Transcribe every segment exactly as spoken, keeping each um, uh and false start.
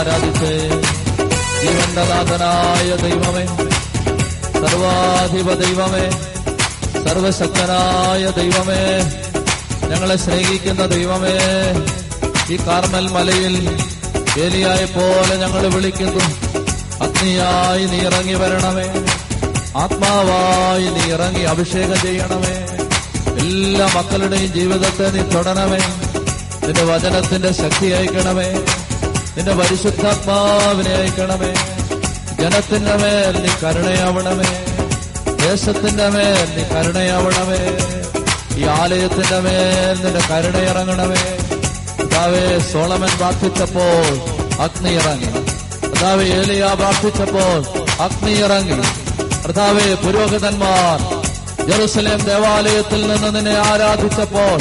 ആരാധിച്ച് ജീവന്ദാതനായ ദൈവമേ, സർവാധിപ ദൈവമേ, സർവശക്തനായ ദൈവമേ, ഞങ്ങളെ സ്നേഹിക്കുന്ന ദൈവമേ, ഈ കാർമൽ മലയിൽ ഏലിയായ പോലെ ഞങ്ങൾ വിളിക്കുന്നു. അഗ്നിയായി നീ ഇറങ്ങി വരണമേ, ആത്മാവായി നീ ഇറങ്ങി അഭിഷേകം ചെയ്യണമേ. എല്ലാ മക്കളുടെയും ജീവിതത്തെ നീ തൊടണമേ. നിന്റെ വചനത്തിന്റെ ശക്തി അയക്കണമേ. നിന്റെ പരിശുദ്ധാത്മാവിനെ അയക്കണമേ. ജനത്തിന്റെ മേൽ നീ കരുണയാവണമേ. ദേശത്തിന്റെ മേൽ നീ കരുണയാവണമേ. ഈ ആലയത്തിന്റെ മേൽ നിന്റെ കരുണയിറങ്ങണമേ. കർത്താവേ, സോളമൻ പ്രാർത്ഥിച്ചപ്പോൾ അഗ്നി ഇറങ്ങി. കർത്താവേ, ഏലിയ പ്രാർത്ഥിച്ചപ്പോൾ അഗ്നി ഇറങ്ങി. കർത്താവേ, പുരോഹിതന്മാർ ജെറുസലേം ദേവാലയത്തിൽ നിന്ന് നിന്നെ ആരാധിച്ചപ്പോൾ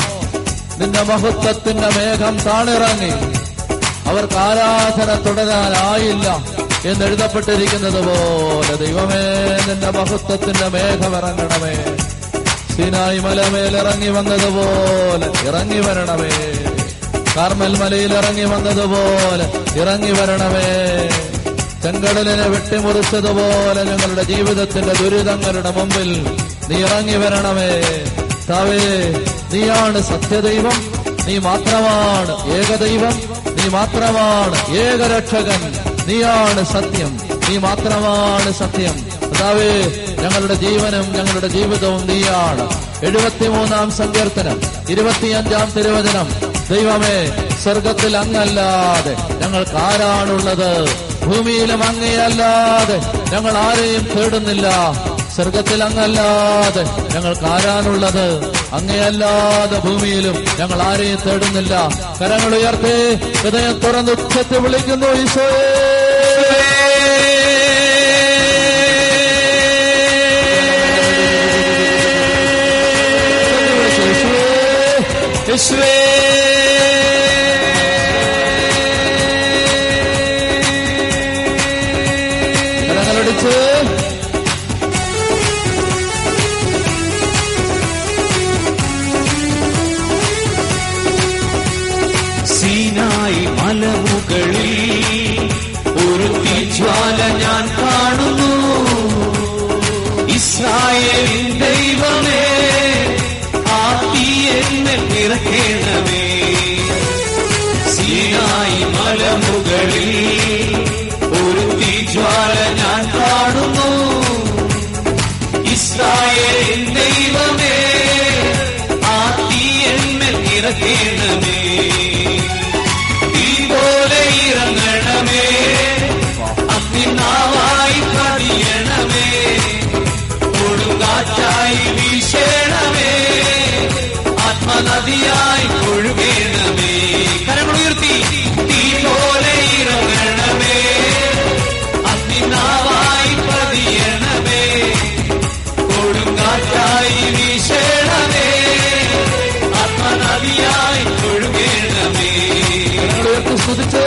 നിന്റെ മഹത്വത്തിന്റെ മേഘം താണിറങ്ങി. അവർക്ക് ആരാധന തുടരാനായില്ല എന്നെഴുതപ്പെട്ടിരിക്കുന്നത് പോലെ ദൈവമേ, നിന്റെ മഹത്വത്തിന്റെ മേഘം ഇറങ്ങണമേ. സീനായി മലമേലിറങ്ങി വന്നതുപോലെ ഇറങ്ങി വരണമേ. കാർമൽ മലയിൽ ഇറങ്ങി വന്നതുപോലെ ഇറങ്ങി വരണമേ. ചെങ്കടലിനെ വെട്ടിമുറിച്ചതുപോലെ ഞങ്ങളുടെ ജീവിതത്തിന്റെ ദുരിതങ്ങളുടെ മുമ്പിൽ നീ ഇറങ്ങി വരണമേ. താവേ, നീയാണ് സത്യദൈവം, നീ മാത്രമാണ് ഏകദൈവം, നീ മാത്രമാണ് ഏകരക്ഷകൻ, നീയാണ് സത്യം, നീ മാത്രമാണ് സത്യം. താവേ, ഞങ്ങളുടെ ജീവനും ഞങ്ങളുടെ ജീവിതവും നീയാണ്. എഴുപത്തിമൂന്നാം സങ്കീർത്തനം ഇരുപത്തിയഞ്ചാം തിരുവചനം. ദൈവമേ, സ്വർഗത്തിൽ അങ്ങല്ലാതെ ഞങ്ങൾക്ക് ആരാണുള്ളത്? ഭൂമിയിലും അങ്ങയല്ലാതെ ഞങ്ങൾ ആരെയും തേടുന്നില്ല. സ്വർഗത്തിൽ അങ്ങല്ലാതെ ഞങ്ങൾക്ക് ആരാണുള്ളത്? അങ്ങയല്ലാതെ ഭൂമിയിലും ഞങ്ങൾ ആരെയും തേടുന്നില്ല. കരങ്ങൾ ഉയർത്തി ഹൃദയം തുറന്ന് ഉച്ചത്തിൽ വിളിക്കുന്നു, ഈശോയേ, ഈശോയേ, നദിയായി ഒഴുകണമേ. കരങ്ങൾ ഉയർത്തി, തീ പോലെ ഇറങ്ങണമേ, അഗ്നിനാവായി പതിയണമേ, കൊടുങ്കാറ്റായി വീശണമേ, ആത്മനദിയായി ഒഴുകണമേ. ഉയർത്തി സ്തുതിച്ചേ.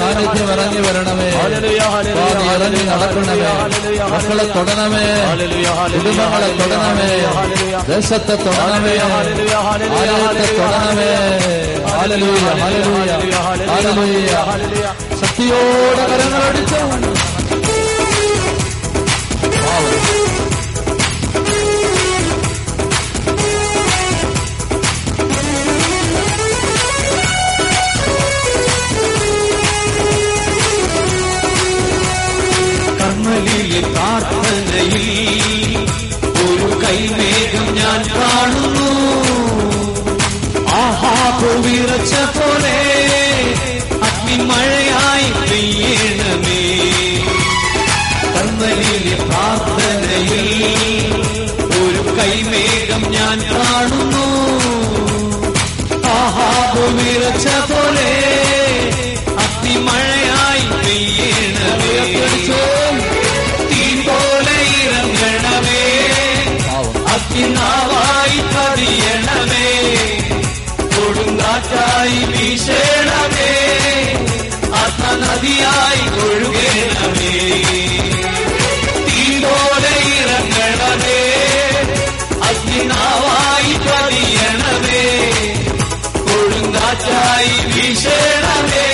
സാന്നിധ്യം ഇറങ്ങി വരണമേ. ഇറങ്ങി നടക്കണമേ. മക്കളെ തൊടണമേ, കുടുംബങ്ങളെ തൊടണമേ, ദേശത്തെ തൊടണമേ, ആലയത്തെ തൊടണമേ. Hallelujah, hallelujah, hallelujah. ശക്തിയോടെ കരങ്ങളടിച്ചു. കർമ്മലിലെ പ്രാർത്ഥനയിൽ ഒരു കൈമേഘം ഞാൻ കാണുന്നു. ആഹാ വിറച്ച പോലെ അഗ്നിമഴയായി പെയ്യണമേ. കർമ്മലിലെ പ്രാർത്ഥനയിൽ ഒരു കൈമേഘം ഞാൻ കാണുന്നു. ആഹാ വിറച്ച പോലെ അഗ്നിമഴയായി പെയ്യണമേ. തീ പോലെ ഇറങ്ങണമേ, അഗ്നിനാവായി പതിയണമേ, കൊടുങ്കാറ്റായി വീശണമേ, നദിയായി ഒഴുകണമേ, തീപോലെ ഇറങ്ങണമേ, അഗ്നിനാവായി പതിയണമേ, കൊടുങ്കാറ്റായി വീശണമേ,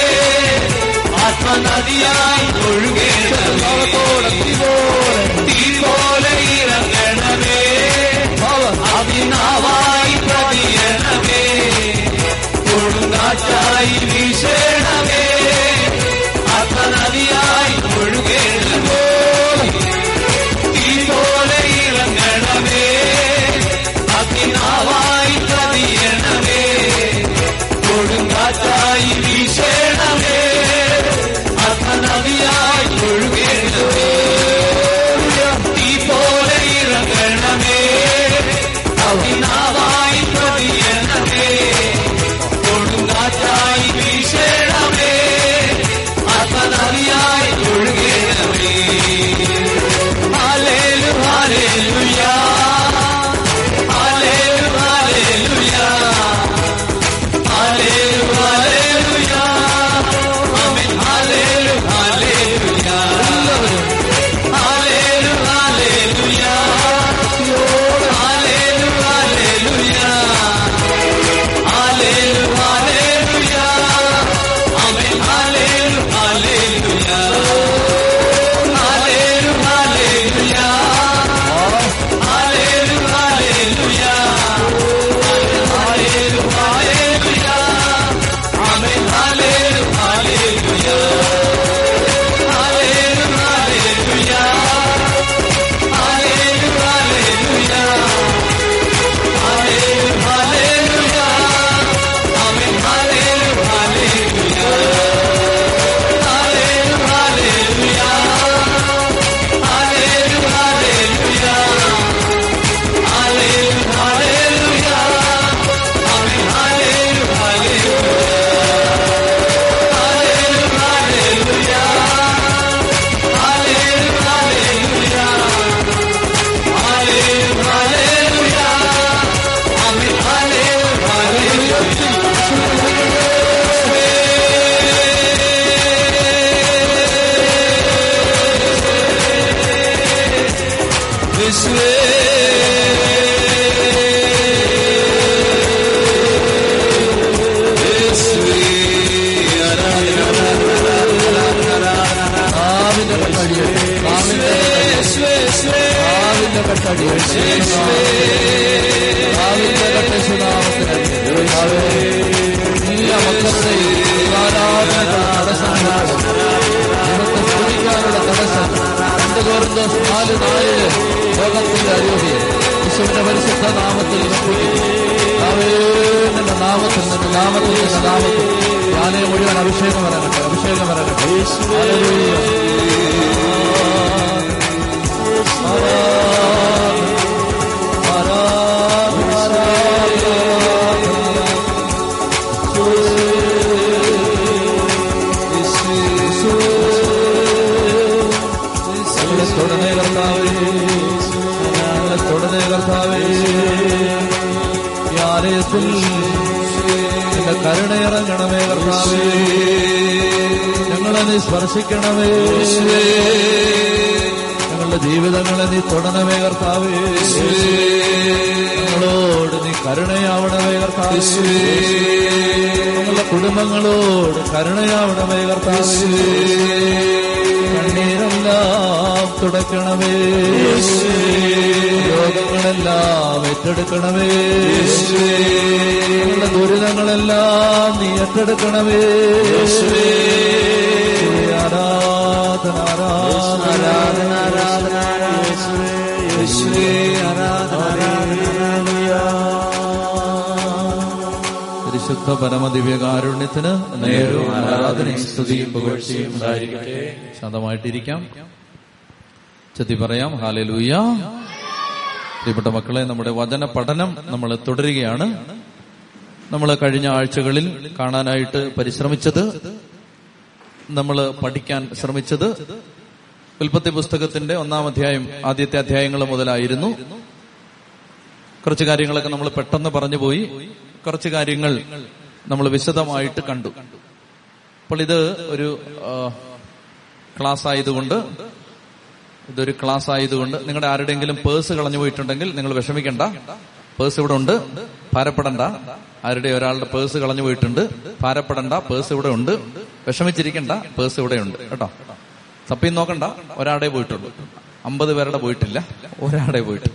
ആത്മനദിയായി ഒഴുകണമേ, തീപോലെ ഇറങ്ങണമേ, അഗ്നിനാവായി പതിയണമേ, കൊടുങ്കാറ്റായി വീശണമേ, നദിയായി ഒഴുകണമേ, തീപോലെ ഇറങ്ങണമേ, അഗ്നിനാവായി പതിയണമേ, കൊടുങ്കാറ്റായി വീശണമേ, നദിയായി ഒഴുകണമേ, തീപോലെ ഇറങ്ങണമേ, അഗ്നിനാവായി പതിയണമേ, കൊടുങ്കാറ്റായി വീശണമേ, നദിയായി ഒഴുകണമേ. Hallelujah, hallelujah, hallelujah, hallelujah, hallelujah, hallelujah, ആമേൻ, hallelujah, hallelujah, hallelujah, hallelujah, hallelujah, hallelujah, hallelujah, hallelujah, ആമേൻ, ഹല്ലേലൂയ, ഹല്ലേലൂയ. ശാന്തമായിട്ടിരിക്കാം, ചെത്തി പറയാം ഹല്ലേലൂയ. പ്രിയപ്പെട്ട മക്കളെ, നമ്മുടെ വചന പഠനം നമ്മൾ തുടരുകയാണ്. നമ്മൾ കഴിഞ്ഞ ആഴ്ചകളിൽ കാണാനായിട്ട് പരിശ്രമിച്ചത്, നമ്മൾ പഠിക്കാൻ ശ്രമിച്ചത് ഉൽപ്പത്തി പുസ്തകത്തിന്റെ ഒന്നാം അധ്യായം ആദ്യത്തെ അധ്യായങ്ങൾ മുതലായിരുന്നു. കുറച്ച് കാര്യങ്ങളൊക്കെ നമ്മൾ പെട്ടെന്ന് പറഞ്ഞുപോയി, കുറച്ച് കാര്യങ്ങൾ നമ്മൾ വിശദമായിട്ട് കണ്ടു. അപ്പോൾ ഇത് ഒരു ക്ലാസ് ആയതുകൊണ്ട് ഇതൊരു ക്ലാസ് ആയതുകൊണ്ട് നിങ്ങളുടെ ആരുടെയെങ്കിലും പേഴ്സ് കളഞ്ഞു പോയിട്ടുണ്ടെങ്കിൽ നിങ്ങൾ വിഷമിക്കണ്ട. പേഴ്സ് ഇവിടെ ഉണ്ട്, ഭാരപ്പെടണ്ട. ആരുടെ ഒരാളുടെ പേഴ്സ് കളഞ്ഞു പോയിട്ടുണ്ട്, ഭാരപ്പെടണ്ട. പേഴ്സ് ഇവിടെ ഉണ്ട്, വിഷമിച്ചിരിക്കണ്ട. പേഴ്സ് ഇവിടെ ഉണ്ട് കേട്ടോ. തപ്പി നോക്കണ്ട. ഒരാടെ പോയിട്ടുള്ളൂ, അമ്പത് പേരുടെ പോയിട്ടില്ല, ഒരാടെ പോയിട്ട്.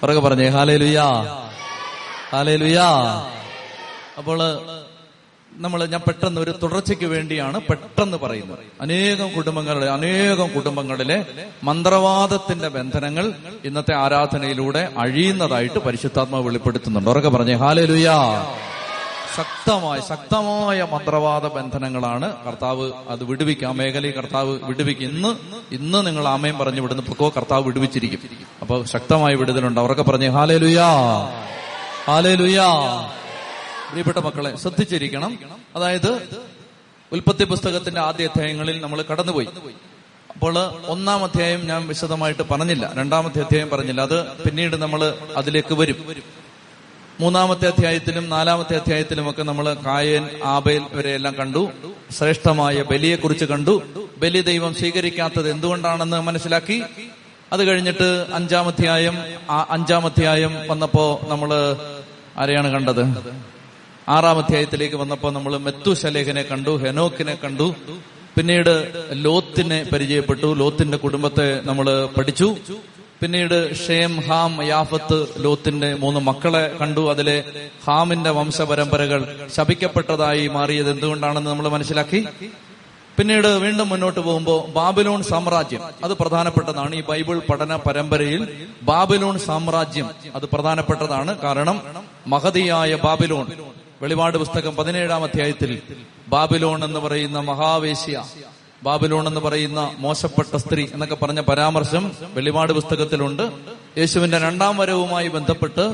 അവരൊക്കെ പറഞ്ഞേ ഹല്ലേലൂയ, ഹല്ലേലൂയ. അപ്പോൾ നമ്മൾ ഞാൻ പെട്ടെന്ന് ഒരു തുടർച്ചയ്ക്ക് വേണ്ടിയാണ് പെട്ടെന്ന് പറയുന്നത്. അനേകം കുടുംബങ്ങളുടെ അനേകം കുടുംബങ്ങളിലെ മന്ത്രവാദത്തിന്റെ ബന്ധനങ്ങൾ ഇന്നത്തെ ആരാധനയിലൂടെ അഴിയുന്നതായിട്ട് പരിശുദ്ധാത്മാവ് വെളിപ്പെടുത്തുന്നുണ്ട്. ഉറക്കെ പറഞ്ഞേ ഹല്ലേലൂയ. ശക്തമായ ശക്തമായ മന്ത്രവാദ ബന്ധനങ്ങളാണ്. കർത്താവ് അത് വിടുവിക്കാം. മേഖലയിൽ കർത്താവ് വിടുവിക്കും. ഇന്ന് ഇന്ന് നിങ്ങൾ ആമേൻ പറഞ്ഞു വിടുന്ന പൊക്കോ കർത്താവ് വിടുവിച്ചിരിക്കും. അപ്പൊ ശക്തമായ വിടുതലുണ്ട്. ഉറക്കെ പറഞ്ഞേ ഹല്ലേലൂയ, ഹല്ലേലൂയ. പ്രിയപ്പെട്ട മക്കളെ ശ്രദ്ധിച്ചിരിക്കണം. അതായത് ഉൽപ്പത്തി പുസ്തകത്തിന്റെ ആദ്യ അധ്യായങ്ങളിൽ നമ്മൾ കടന്നുപോയി. അപ്പോൾ ഒന്നാം അധ്യായം ഞാൻ വിശദമായിട്ട് പറഞ്ഞില്ല, രണ്ടാമത്തെ അധ്യായം പറഞ്ഞില്ല, അത് പിന്നീട് നമ്മൾ അതിലേക്ക് വരും. മൂന്നാമത്തെ അധ്യായത്തിലും നാലാമത്തെ അധ്യായത്തിലുമൊക്കെ നമ്മൾ കായേൻ ആബേൽ ഇവരെയെല്ലാം കണ്ടു. ശ്രേഷ്ഠമായ ബലിയെക്കുറിച്ച് കണ്ടു. ബലി ദൈവം സ്വീകരിക്കാത്തത് എന്തുകൊണ്ടാണെന്ന് മനസ്സിലാക്കി. അത് കഴിഞ്ഞിട്ട് അഞ്ചാമധ്യായം അഞ്ചാമധ്യായം വന്നപ്പോ നമ്മള് ആരെയാണ് കണ്ടത്? ആറാം അധ്യായത്തിലേക്ക് വന്നപ്പോൾ നമ്മൾ മെത്തുശലേഖിനെ കണ്ടു, ഹെനോക്കിനെ കണ്ടു. പിന്നീട് ലോത്തിനെ പരിചയപ്പെട്ടു, ലോത്തിന്റെ കുടുംബത്തെ നമ്മൾ പഠിച്ചു. പിന്നീട് ഷേം, ഹാം, യാഫത്ത് ലോത്തിന്റെ മൂന്ന് മക്കളെ കണ്ടു. അതിലെ ഹാമിന്റെ വംശപരമ്പരകൾ ശപിക്കപ്പെട്ടതായി മാറിയത് എന്തുകൊണ്ടാണെന്ന് നമ്മൾ മനസ്സിലാക്കി. പിന്നീട് വീണ്ടും മുന്നോട്ട് പോകുമ്പോൾ ബാബിലോൺ സാമ്രാജ്യം അത് പ്രധാനപ്പെട്ടതാണ്. ഈ ബൈബിൾ പഠന പരമ്പരയിൽ ബാബിലോൺ സാമ്രാജ്യം അത് പ്രധാനപ്പെട്ടതാണ്. കാരണം മഹതിയായ ബാബിലോൺ, വെളിപാട് പുസ്തകം പതിനേഴാം അധ്യായത്തിൽ ബാബിലോൺ എന്ന് പറയുന്ന മഹാവേശ്യ, ബാബിലോൺ എന്ന് പറയുന്ന മോശപ്പെട്ട സ്ത്രീ എന്നൊക്കെ പറഞ്ഞ പരാമർശം വെളിപാട് പുസ്തകത്തിലുണ്ട്. യേശുവിന്റെ രണ്ടാം വരവുമായി ബന്ധപ്പെട്ട്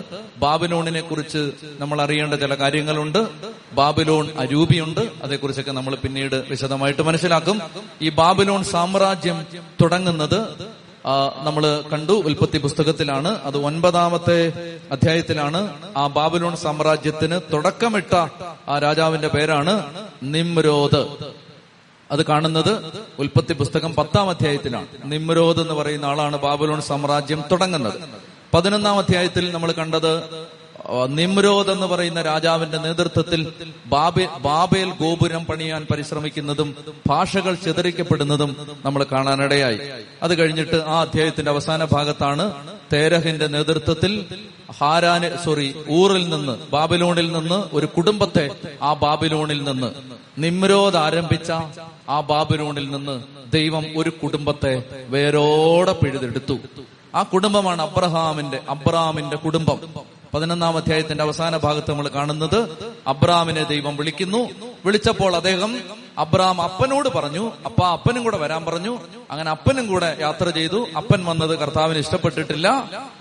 ബാബിലോണിനെ കുറിച്ച് നമ്മൾ അറിയേണ്ട ചില കാര്യങ്ങളുണ്ട്. ബാബിലോൺ അരൂപിയുണ്ട്, അതേക്കുറിച്ചൊക്കെ നമ്മൾ പിന്നീട് വിശദമായിട്ട് മനസ്സിലാക്കും. ഈ ബാബിലോൺ സാമ്രാജ്യം തുടങ്ങുന്നത് നമ്മൾ കണ്ടു, ഉൽപ്പത്തി പുസ്തകത്തിലാണ്. അത് ഒൻപതാമത്തെ അധ്യായത്തിലാണ്. ആ ബാബിലോൺ സാമ്രാജ്യത്തിന് തുടക്കമിട്ട ആ രാജാവിന്റെ പേരാണ് നിമ്രോദ്. അത് കാണുന്നത് ഉൽപ്പത്തി പുസ്തകം പത്താം അധ്യായത്തിലാണ്. നിമ്രോദ് എന്ന് പറയുന്ന ആളാണ് ബാബിലോൺ സാമ്രാജ്യം തുടങ്ങുന്നത്. പതിനൊന്നാം അധ്യായത്തിൽ നമ്മൾ കണ്ടത് നിമ്രോദ് എന്ന് പറയുന്ന രാജാവിന്റെ നേതൃത്വത്തിൽ ബാബേൽ ബാബേൽ ഗോപുരം പണിയാൻ പരിശ്രമിക്കുന്നതും ഭാഷകൾ ചിതറിക്കപ്പെടുന്നതും നമ്മൾ കാണാനിടയായി. അത് കഴിഞ്ഞിട്ട് ആ അധ്യായത്തിന്റെ അവസാന ഭാഗത്താണ് തേരഹിന്റെ നേതൃത്വത്തിൽ ഹാരാന് സോറി ഊറിൽ നിന്ന്, ബാബിലോണിൽ നിന്ന് ഒരു കുടുംബത്തെ, ആ ബാബിലോണിൽ നിന്ന് നിമ്രോദ് ആരംഭിച്ച ആ ബാബിലോണിൽ നിന്ന് ദൈവം ഒരു കുടുംബത്തെ വേരോടെ പിഴുതെടുത്തു. ആ കുടുംബമാണ് അബ്രഹാമിന്റെ അബ്രഹാമിന്റെ കുടുംബം. പതിനൊന്നാം അധ്യായത്തിന്റെ അവസാന ഭാഗത്ത് നമ്മൾ കാണുന്നത് അബ്രാമിനെ ദൈവം വിളിക്കുന്നു. വിളിച്ചപ്പോൾ അദ്ദേഹം അബ്രാം അപ്പനോട് പറഞ്ഞു, അപ്പ അപ്പനും കൂടെ വരാൻ പറഞ്ഞു. അങ്ങനെ അപ്പനും കൂടെ യാത്ര ചെയ്തു. അപ്പൻ വന്നത് കർത്താവിന് ഇഷ്ടപ്പെട്ടിട്ടില്ല.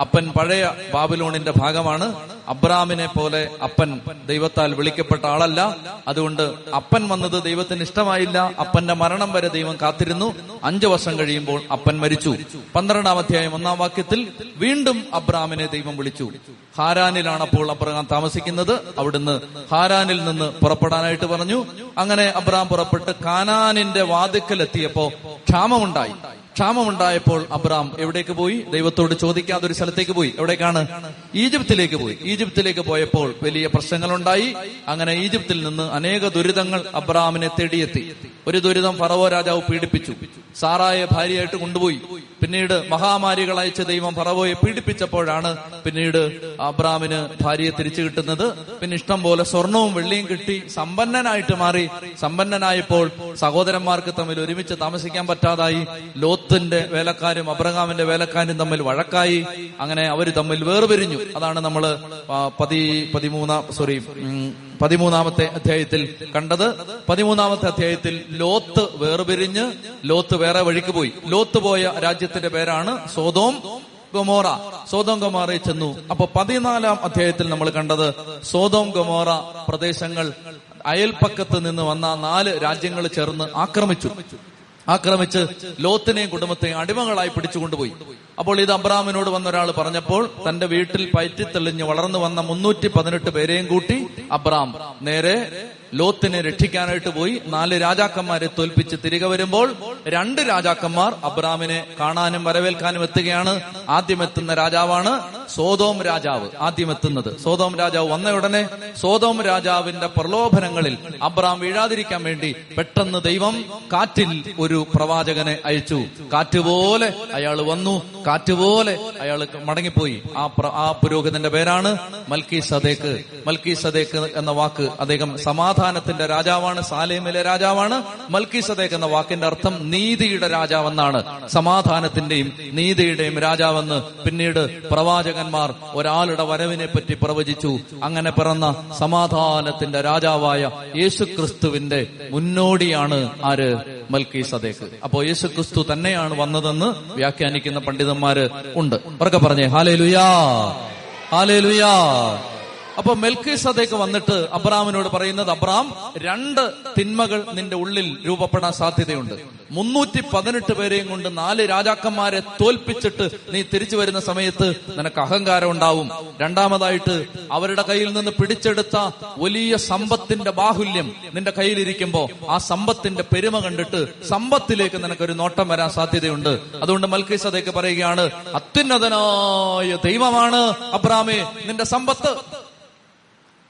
അപ്പൻ പഴയ ബാബിലോണിന്റെ ഭാഗമാണ്. അബ്രാമിനെ പോലെ അപ്പൻ ദൈവത്താൽ വിളിക്കപ്പെട്ട ആളല്ല. അതുകൊണ്ട് അപ്പൻ വന്നത് ദൈവത്തിന് ഇഷ്ടമായില്ല. അപ്പന്റെ മരണം വരെ ദൈവം കാത്തിരുന്നു. അഞ്ചു വർഷം കഴിയുമ്പോൾ അപ്പൻ മരിച്ചു. പന്ത്രണ്ടാം അധ്യായം ഒന്നാം വാക്യത്തിൽ വീണ്ടും അബ്രാമിനെ ദൈവം വിളിച്ചു. ഹാരാനിലാണ് അപ്പോൾ അബ്രഹാം താമസിക്കുന്നത്. അവിടുന്ന് ഹാരാനിൽ നിന്ന് പുറപ്പെടാനായിട്ട് പറഞ്ഞു. അങ്ങനെ അബ്രഹാം പുറപ്പെട്ട് കാനാനിന്റെ വാതിക്കലെത്തിയപ്പോ ക്ഷാമമുണ്ടായി. ക്ഷാമമുണ്ടായപ്പോൾ അബ്രഹാം എവിടേക്ക് പോയി? ദൈവത്തോട് ചോദിക്കാതെ ഒരു സ്ഥലത്തേക്ക് പോയി. എവിടേക്കാണ്? ഈജിപ്തിലേക്ക് പോയി. ഈജിപ്തിലേക്ക് പോയപ്പോൾ വലിയ പ്രശ്നങ്ങളുണ്ടായി. അങ്ങനെ ഈജിപ്തിൽ നിന്ന് അനേക ദുരിതങ്ങൾ അബ്രഹാമിനെ തേടിയെത്തി. ഒരു ദുരിതം ഫറവോ രാജാവ് പീഡിപ്പിച്ചു, സാറായെ ഭാര്യയായിട്ട് കൊണ്ടുപോയി. പിന്നീട് മഹാമാരികൾ അയച്ച ദൈവം ഫറവോയെ പീഡിപ്പിച്ചപ്പോഴാണ് പിന്നീട് അബ്രഹാമിന് ഭാര്യയെ തിരിച്ചു കിട്ടുന്നത്. പിന്നെ ഇഷ്ടം പോലെ സ്വർണവും വെള്ളിയും കിട്ടി സമ്പന്നനായിട്ട് മാറി. സമ്പന്നനായപ്പോൾ സഹോദരന്മാർക്ക് തമ്മിൽ ഒരുമിച്ച് താമസിക്കാൻ പറ്റാതായി. ലോത്തിന്റെ വേലക്കാരും അബ്രഹാമിന്റെ വേലക്കാരും തമ്മിൽ വഴക്കായി. അങ്ങനെ അവർ തമ്മിൽ വേർപിരിഞ്ഞു. അതാണ് നമ്മൾ പതി പതിമൂന്നാം സോറി പതിമൂന്നാമത്തെ അധ്യായത്തിൽ കണ്ടത്. പതിമൂന്നാമത്തെ അധ്യായത്തിൽ ലോത്ത് വേർപിരിഞ്ഞ് ലോത്ത് വേറെ വഴിക്ക് പോയി. ലോത്ത് പോയ രാജ്യത്തിന്റെ പേരാണ് സോദോം ഗൊമോറ. സോദോം ഗൊമോറയിൽ ചെന്നു. അപ്പൊ പതിനാലാം അധ്യായത്തിൽ നമ്മൾ കണ്ടത് സോദോം ഗൊമോറ പ്രദേശങ്ങൾ അയൽപ്പക്കത്ത് നിന്ന് വന്ന നാല് രാജ്യങ്ങൾ ചേർന്ന് ആക്രമിച്ചു. ആക്രമിച്ച് ലോത്തിനെയും കുടുംബത്തെയും അടിമകളായി പിടിച്ചുകൊണ്ടുപോയി. അപ്പോൾ ഇത് അബ്രാമിനോട് വന്ന ഒരാൾ പറഞ്ഞപ്പോൾ തന്റെ വീട്ടിൽ പയറ്റിത്തെളിഞ്ഞ് വളർന്നു വന്ന മുന്നൂറ്റി പതിനെട്ട് പേരെയും കൂട്ടി അബ്രാം നേരെ ലോത്തിനെ രക്ഷിക്കാനായിട്ട് പോയി. നാല് രാജാക്കന്മാരെ തോൽപ്പിച്ച് തിരികെ വരുമ്പോൾ രണ്ട് രാജാക്കന്മാർ അബ്രാമിനെ കാണാനും വരവേൽക്കാനും എത്തുകയാണ്. ആദ്യമെത്തുന്ന രാജാവാണ് സോദോം രാജാവ്. ആദ്യമെത്തുന്നത് സോദോം രാജാവ് വന്ന ഉടനെ സോദോം രാജാവിന്റെ പ്രലോഭനങ്ങളിൽ അബ്രാം വീഴാതിരിക്കാൻ വേണ്ടി പെട്ടെന്ന് ദൈവം കാറ്റിൽ ഒരു പ്രവാചകനെ അയച്ചു. കാറ്റുപോലെ അയാൾ വന്നു, കാറ്റുപോലെ അയാൾ മടങ്ങിപ്പോയി. ആ ആ പുരോഹിതന്റെ പേരാണ് മൽക്കി സദേക്ക്. മൽക്കി സദേക്ക് എന്ന വാക്ക്, അദ്ദേഹം സമാധാനത്തിന്റെ രാജാവാണ്, സാലേമിലെ രാജാവാണ്. മൽക്കി സദേക്ക് എന്ന വാക്കിന്റെ അർത്ഥം നീതിയുടെ രാജാവെന്നാണ്. സമാധാനത്തിന്റെയും നീതിയുടെയും രാജാവെന്ന് പിന്നീട് പ്രവാചകന്മാർ ഒരാളുടെ വരവിനെ പറ്റി പ്രവചിച്ചു. അങ്ങനെ പിറന്ന സമാധാനത്തിന്റെ രാജാവായ യേശുക്രിസ്തുവിന്റെ മുന്നോടിയാണ് ആര്? മൽക്കി സദേക്ക്. അപ്പോ യേശുക്രിസ്തു തന്നെയാണ് വന്നതെന്ന് വ്യാഖ്യാനിക്കുന്ന പണ്ഡിതന്മാര് ഉണ്ട്. ഉറക്കെ പറഞ്ഞേ ഹല്ലേലൂയാ, ഹല്ലേലൂയാ. അപ്പൊ മെൽക്കീസദേക്ക് വന്നിട്ട് അബ്രാമിനോട് പറയുന്നത്, അബ്രാം, രണ്ട് തിന്മകൾ നിന്റെ ഉള്ളിൽ രൂപപ്പെടാൻ സാധ്യതയുണ്ട്. മുന്നൂറ്റി പതിനെട്ട് പേരെയും കൊണ്ട് നാല് രാജാക്കന്മാരെ തോൽപ്പിച്ചിട്ട് നീ തിരിച്ചു വരുന്ന സമയത്ത് നിനക്ക് അഹങ്കാരം ഉണ്ടാവും. രണ്ടാമതായിട്ട്, അവരുടെ കയ്യിൽ നിന്ന് പിടിച്ചെടുത്ത വലിയ സമ്പത്തിന്റെ ബാഹുല്യം നിന്റെ കയ്യിലിരിക്കുമ്പോ ആ സമ്പത്തിന്റെ പെരുമ കണ്ടിട്ട് സമ്പത്തിലേക്ക് നിനക്കൊരു നോട്ടം വരാൻ സാധ്യതയുണ്ട്. അതുകൊണ്ട് മൽക്കീസദേക്ക് പറയുകയാണ്, അത്യുന്നതനായ ദൈവമാണ് അബ്രാമേ നിന്റെ സമ്പത്ത്.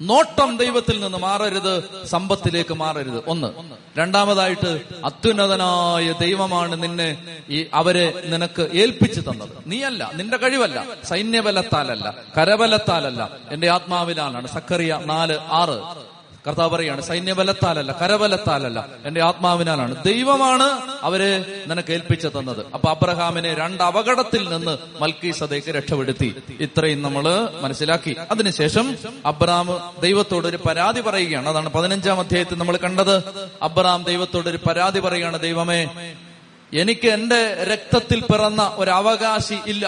നോട്ടം ദൈവത്തിൽ നിന്ന് മാറരുത്, സമ്പത്തിലേക്ക് മാറരുത്. ഒന്ന്. രണ്ടാമതായിട്ട്, അത്യുന്നതനായ ദൈവമാണ് നിന്നെ ഈ അവരെ നിനക്ക് ഏൽപ്പിച്ചു തന്നത്. നീയല്ല, നിന്റെ കഴിവല്ല, സൈന്യബലത്താലല്ല, കരബലത്താലല്ല, എന്റെ ആത്മാവിനാലാണ്. സക്കറിയ നാല് ആറ് കർത്താവ് പറയാണ്, സൈന്യബലത്താലല്ല കരബലത്താലല്ല എന്റെ ആത്മാവിനാലാണ്. ദൈവമാണ് അവരെ നിനക്ക് ഏൽപ്പിച്ചു തന്നത്. അപ്പൊ അബ്രഹാമിനെ രണ്ട് അപകടത്തിൽ നിന്ന് മൽക്കീസദേക്ക് രക്ഷപ്പെടുത്തി. ഇത്രയും നമ്മള് മനസ്സിലാക്കി. അതിനുശേഷം അബ്രഹാം ദൈവത്തോട് ഒരു പരാതി പറയുകയാണ്. അതാണ് പതിനഞ്ചാം അധ്യായത്തിൽ നമ്മൾ കണ്ടത്. അബ്രഹാം ദൈവത്തോട് ഒരു പരാതി പറയുകയാണ്, ദൈവമേ, എനിക്ക് എന്റെ രക്തത്തിൽ പിറന്ന ഒരു അവകാശി ഇല്ല.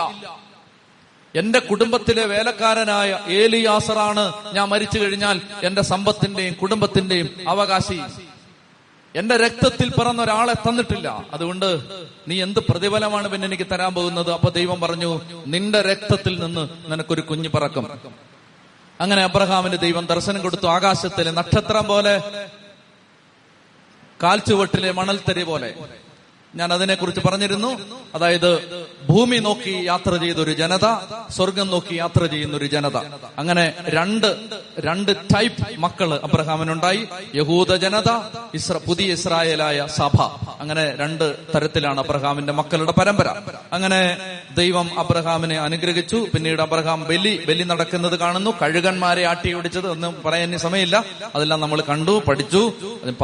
എന്റെ കുടുംബത്തിലെ വേലക്കാരനായ ഏലിയാസറാണ് ഞാൻ മരിച്ചു കഴിഞ്ഞാൽ എന്റെ സമ്പത്തിന്റെയും കുടുംബത്തിന്റെയും അവകാശി. എന്റെ രക്തത്തിൽ പിറന്ന ഒരാളെ തന്നിട്ടില്ല. അതുകൊണ്ട് നീ എന്ത് പ്രതിഫലമാണ് പിന്നെ എനിക്ക് തരാൻ പോകുന്നത്? അപ്പൊ ദൈവം പറഞ്ഞു, നിന്റെ രക്തത്തിൽ നിന്ന് നിനക്കൊരു കുഞ്ഞ് പിറക്കും. അങ്ങനെ അബ്രഹാമിന് ദൈവം ദർശനം കൊടുത്തു. ആകാശത്തിലെ നക്ഷത്രം പോലെ, കാൽച്ചുവട്ടിലെ മണൽത്തരി പോലെ. ഞാൻ അതിനെക്കുറിച്ച് പറഞ്ഞിരുന്നു. അതായത് ഭൂമി നോക്കി യാത്ര ചെയ്തൊരു ജനത, സ്വർഗം നോക്കി യാത്ര ചെയ്യുന്നൊരു ജനത. അങ്ങനെ രണ്ട് രണ്ട് ടൈപ്പ് മക്കള് അബ്രഹാമിനുണ്ടായി. യഹൂദ ജനത, ഇസ്ര പുതിയ ഇസ്രായേലായ സഭ. അങ്ങനെ രണ്ട് തരത്തിലാണ് അബ്രഹാമിന്റെ മക്കളുടെ പരമ്പര. അങ്ങനെ ദൈവം അബ്രഹാമിനെ അനുഗ്രഹിച്ചു. പിന്നീട് അബ്രഹാം ബലി ബലി നടക്കുന്നത് കാണുന്നു. കഴുകന്മാരെ ആട്ടിയോടിച്ചത് ഒന്നും പറയാൻ സമയമില്ല. അതെല്ലാം നമ്മൾ കണ്ടു, പഠിച്ചു.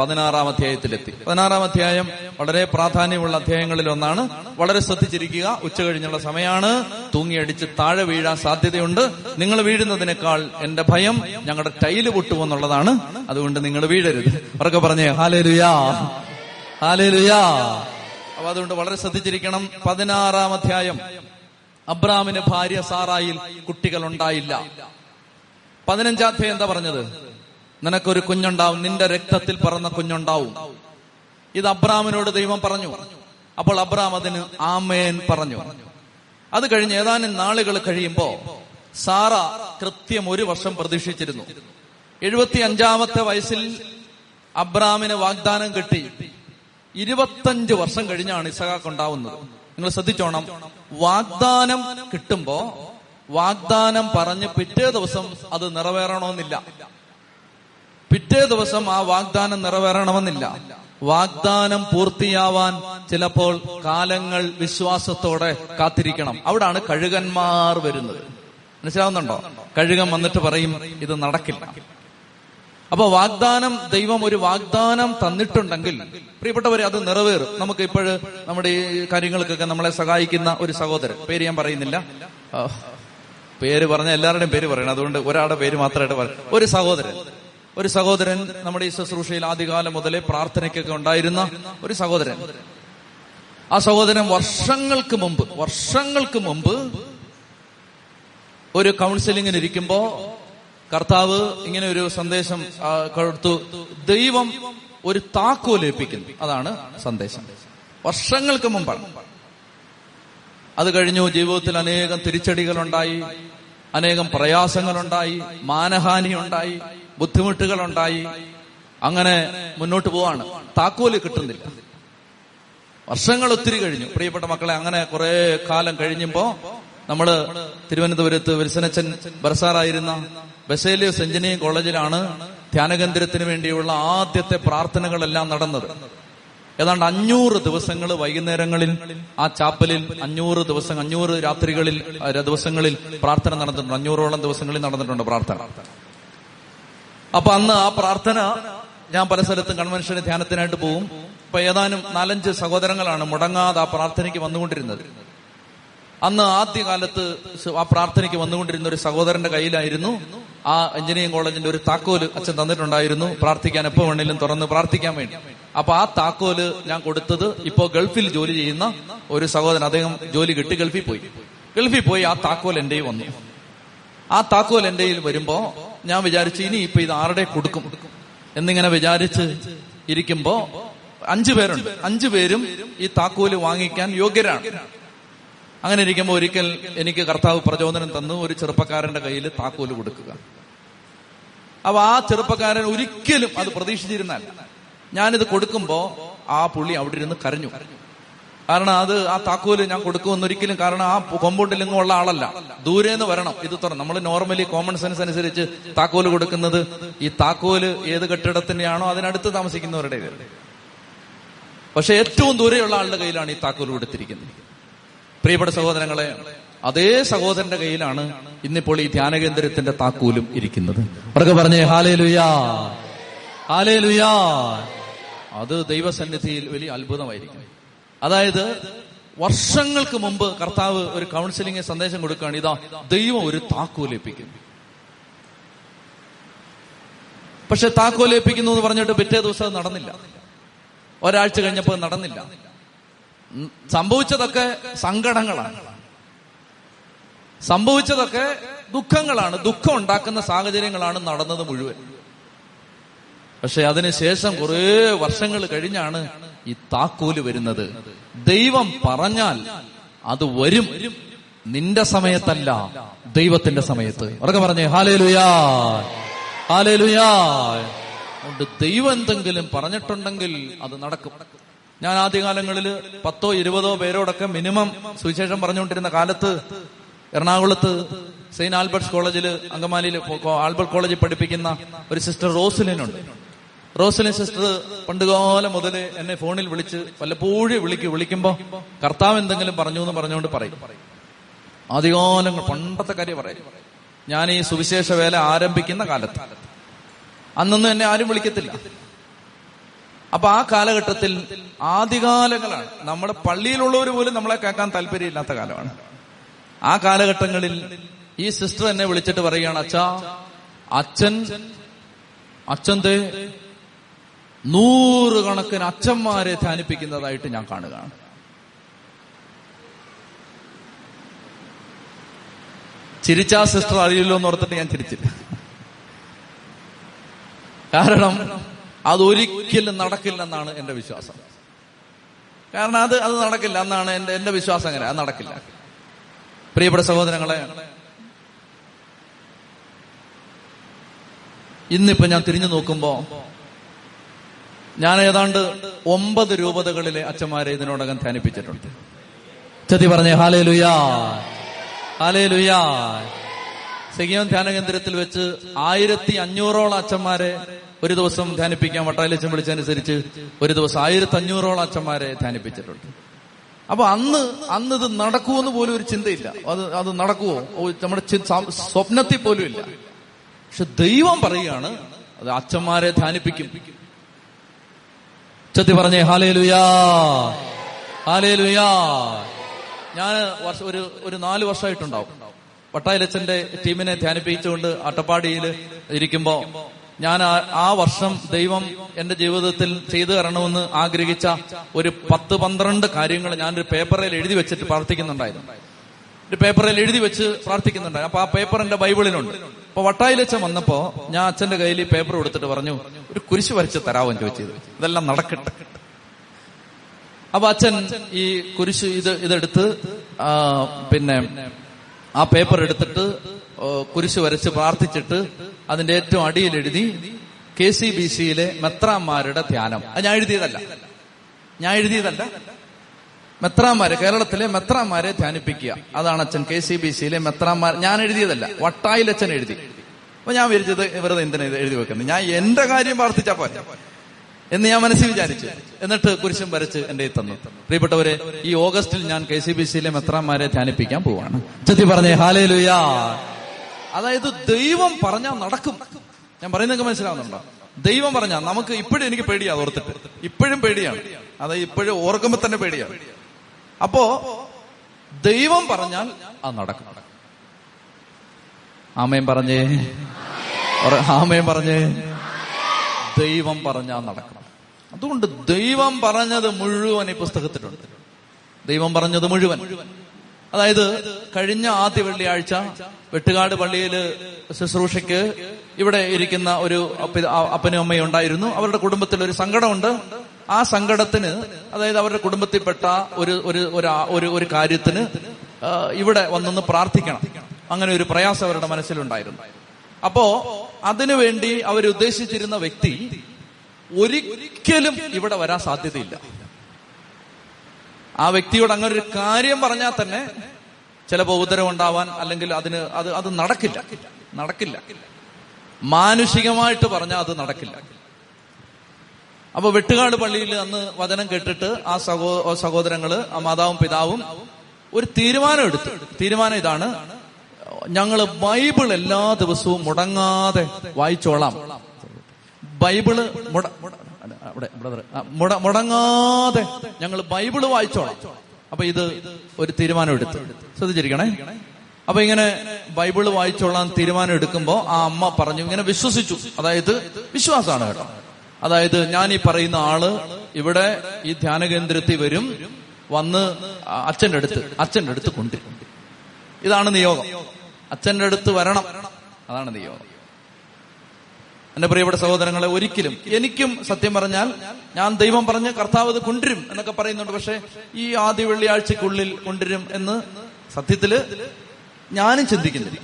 പതിനാറാം അധ്യായത്തിലെത്തി. പതിനാറാം അധ്യായം വളരെ പ്രാധാന്യമുള്ള അധ്യായങ്ങളിൽ ഒന്നാണ്. വളരെ ശ്രദ്ധിച്ചിരിക്കുക. ഉച്ചകഴിഞ്ഞുള്ള സമയമാണ്. തൂങ്ങിയടിച്ച് താഴെ വീഴാൻ സാധ്യതയുണ്ട്. നിങ്ങൾ വീഴുന്നതിനേക്കാൾ എന്റെ ഭയം ഞങ്ങളുടെ ടൈല് പൊട്ടുമെന്നുള്ളതാണ്. അതുകൊണ്ട് നിങ്ങൾ വീഴരുത്. അവരൊക്കെ പറഞ്ഞേ ഹല്ലേലൂയാ, ഹല്ലേലൂയാ. അപ്പൊ അതുകൊണ്ട് വളരെ ശ്രദ്ധിച്ചിരിക്കണം. പതിനാറാം അധ്യായം. അബ്രാമിന് ഭാര്യ സാറായിൽ കുട്ടികൾ ഉണ്ടായില്ല. പതിനഞ്ചാം അധ്യായം എന്താ പറഞ്ഞത്? നിനക്കൊരു കുഞ്ഞുണ്ടാവും, നിന്റെ രക്തത്തിൽ പിറന്ന കുഞ്ഞുണ്ടാവും. ഇത് അബ്രാമിനോട് ദൈവം പറഞ്ഞു. അപ്പോൾ അബ്രാം അതിന് ആമേൻ പറഞ്ഞു. അത് കഴിഞ്ഞ് ഏതാനും നാളുകൾ കഴിയുമ്പോ സാറ കൃത്യം ഒരു വർഷം പ്രതീക്ഷിച്ചിരുന്നു. എഴുപത്തി അഞ്ചാമത്തെ വയസ്സിൽ അബ്രാമിന് വാഗ്ദാനം കിട്ടി. ഇരുപത്തഞ്ച് വർഷം കഴിഞ്ഞാണ് ഇസഹാക്ക് ഉണ്ടാവുന്നത്. നിങ്ങൾ ശ്രദ്ധിച്ചോണം. വാഗ്ദാനം കിട്ടുമ്പോ വാഗ്ദാനം പറഞ്ഞ് പിറ്റേ ദിവസം അത് നിറവേറണമെന്നില്ല. പിറ്റേ ദിവസം ആ വാഗ്ദാനം നിറവേറണമെന്നില്ല. വാഗ്ദാനം പൂർത്തിയാവാൻ ചിലപ്പോൾ കാലങ്ങൾ വിശ്വാസത്തോടെ കാത്തിരിക്കണം. അവിടാണ് കഴുകന്മാർ വരുന്നത്. മനസ്സിലാവുന്നുണ്ടോ? കഴുകൻ വന്നിട്ട് പറയും ഇത് നടക്കില്ല. അപ്പൊ വാഗ്ദാനം, ദൈവം ഒരു വാഗ്ദാനം തന്നിട്ടുണ്ടെങ്കിൽ പ്രിയപ്പെട്ടവരെ അത് നിറവേറും. നമുക്ക് ഇപ്പോഴും നമ്മുടെ ഈ കാര്യങ്ങൾക്കൊക്കെ നമ്മളെ സഹായിക്കുന്ന ഒരു സഹോദരൻ, പേര് ഞാൻ പറയുന്നില്ല, പേര് പറഞ്ഞ എല്ലാവരുടെയും പേര് പറയണം, അതുകൊണ്ട് ഒരാളുടെ പേര് മാത്രമായിട്ട് പറയാം. ഒരു സഹോദരൻ ഒരു സഹോദരൻ നമ്മുടെ ഈ ശുശ്രൂഷയിൽ ആദ്യകാലം മുതലേ പ്രാർത്ഥനയ്ക്കൊക്കെ ഉണ്ടായിരുന്ന ഒരു സഹോദരൻ. ആ സഹോദരൻ വർഷങ്ങൾക്ക് മുമ്പ് വർഷങ്ങൾക്ക് മുമ്പ് ഒരു കൗൺസിലിങ്ങിന് ഇരിക്കുമ്പോ കർത്താവ് ഇങ്ങനെ ഒരു സന്ദേശം കൊടുത്തു. ദൈവം ഒരു താക്കോൽ ഏൽപ്പിക്കുന്നു, അതാണ് സന്ദേശം. വർഷങ്ങൾക്ക് മുമ്പാണ്. അത് കഴിഞ്ഞു. ജീവിതത്തിൽ അനേകം തിരിച്ചടികളുണ്ടായി, അനേകം പ്രയാസങ്ങളുണ്ടായി, മാനഹാനിയുണ്ടായി, ബുദ്ധിമുട്ടുകളുണ്ടായി. അങ്ങനെ മുന്നോട്ട് പോവാണ്, താക്കോല് കിട്ടുന്നില്ല. വർഷങ്ങൾ ഒത്തിരി കഴിഞ്ഞു പ്രിയപ്പെട്ട മക്കളെ. അങ്ങനെ കുറെ കാലം കഴിഞ്ഞപ്പോ നമ്മള് തിരുവനന്തപുരത്ത് വിൽസനച്ചൻ ബർസാറായിരുന്ന ബസേലിയസ് എഞ്ചിനീയറിംഗ് കോളേജിലാണ് ധ്യാനകേന്ദ്രത്തിന് വേണ്ടിയുള്ള ആദ്യത്തെ പ്രാർത്ഥനകളെല്ലാം നടന്നത്. ഏതാണ്ട് അഞ്ഞൂറ് ദിവസങ്ങൾ വൈകുന്നേരങ്ങളിൽ ആ ചാപ്പലിൽ അഞ്ഞൂറ് ദിവസം അഞ്ഞൂറ് രാത്രികളിൽ ദിവസങ്ങളിൽ പ്രാർത്ഥന നടന്നിട്ടുണ്ട്. അഞ്ഞൂറോളം ദിവസങ്ങളിൽ നടന്നിട്ടുണ്ട് പ്രാർത്ഥന. അപ്പൊ അന്ന് ആ പ്രാർത്ഥന ഞാൻ പല സ്ഥലത്തും കൺവെൻഷന് ധ്യാനത്തിനായിട്ട് പോകും. അപ്പൊ ഏതാനും നാലഞ്ച് സഹോദരങ്ങളാണ് മുടങ്ങാതെ ആ പ്രാർത്ഥനയ്ക്ക് വന്നുകൊണ്ടിരുന്നത്. അന്ന് ആദ്യകാലത്ത് ആ പ്രാർത്ഥനയ്ക്ക് വന്നുകൊണ്ടിരുന്ന ഒരു സഹോദരന്റെ കയ്യിലായിരുന്നു ആ എഞ്ചിനീയറിംഗ് കോളേജിന്റെ ഒരു താക്കോല് അച്ഛൻ തന്നിട്ടുണ്ടായിരുന്നു, പ്രാർത്ഥിക്കാൻ എപ്പോ വേണേലും തുറന്ന് പ്രാർത്ഥിക്കാൻ വേണ്ടി. അപ്പൊ ആ താക്കോല് ഞാൻ കൊടുത്തത് ഇപ്പോ ഗൾഫിൽ ജോലി ചെയ്യുന്ന ഒരു സഹോദരൻ. അദ്ദേഹം ജോലി കിട്ടി ഗൾഫിൽ പോയി. ഗൾഫിൽ പോയി ആ താക്കോൽ എന്റെ വന്നു. ആ താക്കോൽ എന്റെ വരുമ്പോ ഞാൻ വിചാരിച്ചു ഇനി ഇപ്പൊ ഇത് ആരുടെ കൊടുക്കും എന്നിങ്ങനെ വിചാരിച്ച് ഇരിക്കുമ്പോ അഞ്ചു പേരുണ്ട്, അഞ്ചു പേരും ഈ താക്കോല് വാങ്ങിക്കാൻ യോഗ്യരാണ്. അങ്ങനെ ഇരിക്കുമ്പോൾ ഒരിക്കൽ എനിക്ക് കർത്താവ് പ്രചോദനം തന്നു, ഒരു ചെറുപ്പക്കാരന്റെ കയ്യിൽ താക്കോല് കൊടുക്കുക. അപ്പൊ ആ ചെറുപ്പക്കാരൻ ഒരിക്കലും അത് പ്രതീക്ഷിച്ചിരുന്നാൽ ഞാനിത് കൊടുക്കുമ്പോ ആ പുള്ളി അവിടെ ഇരുന്ന് കരഞ്ഞു. കാരണം അത് ആ താക്കോല് ഞാൻ കൊടുക്കുമെന്നൊരിക്കലും, കാരണം ആ കോമ്പൗണ്ടിലിങ്ങും ഉള്ള ആളല്ല, ദൂരേന്ന് വരണം. ഇത് തുറന്ന് നമ്മൾ നോർമലി കോമൺ സെൻസ് അനുസരിച്ച് താക്കോല് കൊടുക്കുന്നത് ഈ താക്കോല് ഏത് കെട്ടിടത്തിന്റെയാണോ അതിനടുത്ത് താമസിക്കുന്നവരുടെ. പക്ഷെ ഏറ്റവും ദൂരെയുള്ള ആളുടെ കയ്യിലാണ് ഈ താക്കോല് കൊടുത്തിരിക്കുന്നത്. പ്രിയപ്പെട്ട സഹോദരങ്ങളെ, അതേ സഹോദരന്റെ കയ്യിലാണ് ഇന്നിപ്പോൾ ഈ ധ്യാനകേന്ദ്രത്തിന്റെ താക്കോലും ഇരിക്കുന്നത്. അവർക്ക് പറഞ്ഞേ ഹല്ലേലൂയാ, ഹല്ലേലൂയാ. അത് ദൈവസന്നിധിയിൽ വലിയ അത്ഭുതമായിരിക്കും. അതായത് വർഷങ്ങൾക്ക് മുമ്പ് കർത്താവ് ഒരു കൗൺസിലിംഗ് സന്ദേശം കൊടുക്കുകയാണ്. ഇതാ ദൈവം ഒരു താക്കോലേൽപ്പിക്കുന്നു. പക്ഷെ താക്കോലേൽപ്പിക്കുന്നു എന്ന് പറഞ്ഞിട്ട് പിറ്റേ ദിവസം അത് നടന്നില്ല, ഒരാഴ്ച കഴിഞ്ഞപ്പോൾ നടന്നില്ല. സംഭവിച്ചതൊക്കെ സങ്കടങ്ങളാണ്, സംഭവിച്ചതൊക്കെ ദുഃഖങ്ങളാണ്, ദുഃഖം ഉണ്ടാക്കുന്ന സാഹചര്യങ്ങളാണ് നടന്നത് മുഴുവൻ. പക്ഷെ അതിനുശേഷം കുറേ വർഷങ്ങൾ കഴിഞ്ഞാണ് ഈ താക്കോല് വരുന്നത്. ദൈവം പറഞ്ഞാൽ അത് വരും, നിന്റെ സമയത്തല്ല ദൈവത്തിന്റെ സമയത്ത്. ഉറക്കെ പറഞ്ഞേ ഹല്ലേലൂയാ, ഹല്ലേലൂയാ. അതുകൊണ്ട് ദൈവം എന്തെങ്കിലും പറഞ്ഞിട്ടുണ്ടെങ്കിൽ അത് നടക്കും. ഞാൻ ആദ്യകാലങ്ങളിൽ പത്തോ ഇരുപതോ പേരോടൊക്കെ മിനിമം സുവിശേഷം പറഞ്ഞുകൊണ്ടിരുന്ന കാലത്ത് എറണാകുളത്ത് സെയിന്റ് ആൽബർട്ട്സ് കോളേജിൽ അങ്കമാലിയിൽ ആൽബർട്ട് കോളേജിൽ പഠിപ്പിക്കുന്ന ഒരു സിസ്റ്റർ റോസലിനുണ്ട്. റോസലിൻ സിസ്റ്റർ പണ്ടുകാലം മുതൽ എന്നെ ഫോണിൽ വിളിച്ച് വല്ലപ്പോഴും വിളിക്കും. വിളിക്കുമ്പോൾ കർത്താവ് എന്തെങ്കിലും പറഞ്ഞു എന്ന് പറഞ്ഞുകൊണ്ട് പറയും. ആദ്യകാലങ്ങൾ പണ്ടത്തെ കാര്യം പറയും. ഞാൻ ഈ സുവിശേഷ വേല ആരംഭിക്കുന്ന കാലത്ത് അന്നൊന്നും എന്നെ ആരും വിളിക്കത്തില്ല. അപ്പൊ ആ കാലഘട്ടത്തിൽ ആദ്യകാലങ്ങളാണ്, നമ്മുടെ പള്ളിയിലുള്ളവർ പോലും നമ്മളെ കേൾക്കാൻ താല്പര്യമില്ലാത്ത കാലമാണ്. ആ കാലഘട്ടങ്ങളിൽ ഈ സിസ്റ്റർ എന്നെ വിളിച്ചിട്ട് പറയുകയാണ്, അച്ഛാ അച്ഛൻ അച്ഛൻ്റെ നൂറുകണക്കിന് അച്ഛന്മാരെ ധ്യാനിപ്പിക്കുന്നതായിട്ട് ഞാൻ കാണുകയാണ്. ചിരിച്ചാ സിസ്റ്റർ അറിയില്ലോ എന്ന് ഓർത്തിട്ട് ഞാൻ ചിരിച്ചില്ല. കാരണം അതൊരിക്കലും നടക്കില്ലെന്നാണ് എന്റെ വിശ്വാസം. കാരണം അത് അത് നടക്കില്ല എന്നാണ് എന്റെ എന്റെ വിശ്വാസം. അങ്ങനെ അത് നടക്കില്ല. പ്രിയപ്പെട്ട സഹോദരങ്ങളെ, ഇന്നിപ്പോ ഞാൻ തിരിഞ്ഞു നോക്കുമ്പോ ഞാൻ ഏതാണ്ട് ഒമ്പത് രൂപതകളിലെ അച്ഛന്മാരെ ഇതിനോടകം ധ്യാനിപ്പിച്ചിട്ടുണ്ട്. ചതി പറഞ്ഞേ ഹല്ലേലൂയാ, ഹല്ലേലൂയാ. സെഗിയോൻ ധ്യാനകേന്ദ്രത്തിൽ വെച്ച് ആയിരത്തി അഞ്ഞൂറോളം അച്ഛന്മാരെ ഒരു ദിവസം ധ്യാനിപ്പിക്കാൻ വട്ടാലച്ചൻ വിളിച്ചനുസരിച്ച് ഒരു ദിവസം ആയിരത്തി അഞ്ഞൂറോളം അച്ഛന്മാരെ ധ്യാനിപ്പിച്ചിട്ടുണ്ട്. അപ്പൊ അന്ന് അന്ന് ഇത് നടക്കുമെന്ന് പോലും ഒരു ചിന്തയില്ല. അത് അത് നടക്കുവോ നമ്മുടെ സ്വപ്നത്തിൽ പോലും ഇല്ല. പക്ഷെ ദൈവം പറയുകയാണ് അത് അച്ഛന്മാരെ ധ്യാനിപ്പിക്കും. ചത്തി പറഞ്ഞേ ഹല്ലേലൂയാ, ഹല്ലേലൂയാ. ഞാൻ ഒരു ഒരു നാല് വർഷമായിട്ടുണ്ടാവും വട്ടായിലച്ചന്റെ ടീമിനെ ധ്യാനിപ്പിച്ചുകൊണ്ട് അട്ടപ്പാടിയിൽ ഇരിക്കുമ്പോ ഞാൻ ആ വർഷം ദൈവം എന്റെ ജീവിതത്തിൽ ചെയ്തു തരണമെന്ന് ആഗ്രഹിച്ച ഒരു പത്ത് പന്ത്രണ്ട് കാര്യങ്ങൾ ഞാനൊരു പേപ്പറിൽ എഴുതി വെച്ചിട്ട് പ്രാർത്ഥിക്കുന്നുണ്ടായിരുന്നു. ഒരു പേപ്പറിൽ എഴുതി വെച്ച് പ്രാർത്ഥിക്കുന്നുണ്ടായിരുന്നു. അപ്പൊ ആ പേപ്പർ എന്റെ ബൈബിളിലുണ്ട്. അപ്പൊ വട്ടായിലച്ചൻ വന്നപ്പോ ഞാൻ അച്ഛന്റെ കയ്യിൽ ഈ പേപ്പർ കൊടുത്തിട്ട് പറഞ്ഞു, ഒരു കുരിശ് വരച്ച് തരാമോ എന്ന് ചോദിച്ചത്. ഇതെല്ലാം നടക്കട്ടെ. അപ്പൊ അച്ഛൻ ഈ കുരിശ് ഇത് ഇതെടുത്ത് പിന്നെ ആ പേപ്പർ എടുത്തിട്ട് കുരിശ് വരച്ച് പ്രാർത്ഥിച്ചിട്ട് അതിന്റെ ഏറ്റവും അടിയിൽ എഴുതി കെ സി ബി സിയിലെ മെത്രാന്മാരുടെ ധ്യാനം. അത് ഞാൻ എഴുതിയതല്ല ഞാൻ എഴുതിയതല്ല മെത്രാന്മാര്, കേരളത്തിലെ മെത്രാന്മാരെ ധ്യാനിപ്പിക്കുക. അതാണ് അച്ഛൻ കെ സി ബി സിയിലെ മെത്രാന്മാർ. ഞാൻ എഴുതിയതല്ല, വട്ടായിൽ അച്ഛൻ എഴുതി. അപ്പൊ ഞാൻ വിചാരിച്ചത് വെറുതെ എന്തിനാ എഴുതി വെക്കുന്നത്, ഞാൻ എന്റെ കാര്യം പ്രാർത്ഥിച്ചാ പോലെ എന്ന് ഞാൻ മനസ്സിൽ വിചാരിച്ചു. എന്നിട്ട് കുരിശും വരച്ച് എന്റെ തന്നു. പ്രിയപ്പെട്ടവരെ, ഈ ഓഗസ്റ്റിൽ ഞാൻ കെ സി ബി സിയിലെ മെത്രാന്മാരെ ധ്യാനിപ്പിക്കാൻ പോവാണ്. ചെത്തി പറഞ്ഞേ ഹല്ലേലൂയാ. അതായത് ദൈവം പറഞ്ഞാൽ നടക്കും. ഞാൻ പറയുന്നതൊക്കെ മനസ്സിലാവുന്നുണ്ടോ? ദൈവം പറഞ്ഞാൽ നമുക്ക് ഇപ്പോഴും എനിക്ക് പേടിയാണ് ഓർത്തിട്ട്, ഇപ്പോഴും പേടിയാണ്. അതായത് ഇപ്പോഴും ഓർക്കുമ്പോൾ തന്നെ പേടിയാണ്. അപ്പോ ദൈവം പറഞ്ഞാൽ അത് നടക്കും. ആമേൻ പറഞ്ഞേ, ആമേൻ പറഞ്ഞേ. ദൈവം പറഞ്ഞാൽ നടക്കണം. അതുകൊണ്ട് ദൈവം പറഞ്ഞത് മുഴുവൻ ഈ പുസ്തകത്തിലുണ്ട്. ദൈവം പറഞ്ഞത് മുഴുവൻ. അതായത് കഴിഞ്ഞ ആദ്യ വെള്ളിയാഴ്ച വെട്ടുകാട് പള്ളിയിൽ ശുശ്രൂഷയ്ക്ക് ഇവിടെ ഇരിക്കുന്ന ഒരു അപ്പനും അമ്മയും ഉണ്ടായിരുന്നു. അവരുടെ കുടുംബത്തിൽ ഒരു സങ്കടമുണ്ട്. ആ സങ്കടത്തിന്, അതായത് അവരുടെ കുടുംബത്തിൽപ്പെട്ട ഒരു ഒരു ഒരു കാര്യത്തിന് ഇവിടെ വന്നൊന്ന് പ്രാർത്ഥിക്കണം. അങ്ങനെ ഒരു പ്രയാസം അവരുടെ മനസ്സിലുണ്ടായിരുന്നു. അപ്പോ അതിനുവേണ്ടി അവരുദ്ദേശിച്ചിരുന്ന വ്യക്തി ഒരിക്കലും ഇവിടെ വരാൻ സാധ്യതയില്ല. ആ വ്യക്തിയോട് അങ്ങനെ ഒരു കാര്യം പറഞ്ഞാൽ തന്നെ ചിലപ്പോൾ ഉദരമുണ്ടാവാൻ, അല്ലെങ്കിൽ അതിന് അത് അത് നടക്കില്ല നടക്കില്ല മാനുഷികമായിട്ട് പറഞ്ഞാൽ അത് നടക്കില്ല. അപ്പൊ വെട്ടുകാട് പള്ളിയിൽ അന്ന് വചനം കേട്ടിട്ട് ആ സഹോ സഹോദരങ്ങള് ആ മാതാവും പിതാവും ഒരു തീരുമാനം എടുത്തു. തീരുമാനം ഇതാണ്: ഞങ്ങള് ബൈബിൾ എല്ലാ ദിവസവും മുടങ്ങാതെ വായിച്ചോളാം. ബൈബിള് മുടങ്ങാതെ ഞങ്ങൾ ബൈബിള് വായിച്ചോളാം. അപ്പൊ ഇത് ഒരു തീരുമാനം എടുത്തു, ശ്രദ്ധിച്ചിരിക്കണേ. അപ്പൊ ഇങ്ങനെ ബൈബിള് വായിച്ചോളാം തീരുമാനം എടുക്കുമ്പോ ആ അമ്മ പറഞ്ഞു, ഇങ്ങനെ വിശ്വസിച്ചു. അതായത് വിശ്വാസമാണ് കേട്ടോ. അതായത് ഞാൻ ഈ പറയുന്ന ആള് ഇവിടെ ഈ ധ്യാന കേന്ദ്രത്തിൽ വരും, വന്ന് അച്ഛൻ്റെ അടുത്ത് അച്ഛൻ്റെ അടുത്ത് കൊണ്ടുവരും. ഇതാണ് നിയോഗം. അച്ഛൻ്റെ അടുത്ത് വരണം, അതാണ് നിയോഗം. എന്റെ പ്രിയപ്പെട്ട സഹോദരങ്ങളെ, ഒരിക്കലും എനിക്കും സത്യം പറഞ്ഞാൽ ഞാൻ ദൈവം പറഞ്ഞ് കർത്താവ് ഇത് കൊണ്ടുവരും എന്നൊക്കെ പറയുന്നുണ്ട്. പക്ഷെ ഈ ആദ്യ വെള്ളിയാഴ്ചക്കുള്ളിൽ കൊണ്ടുവരും എന്ന് സത്യത്തില് ഞാനും ചിന്തിക്കുന്നില്ല.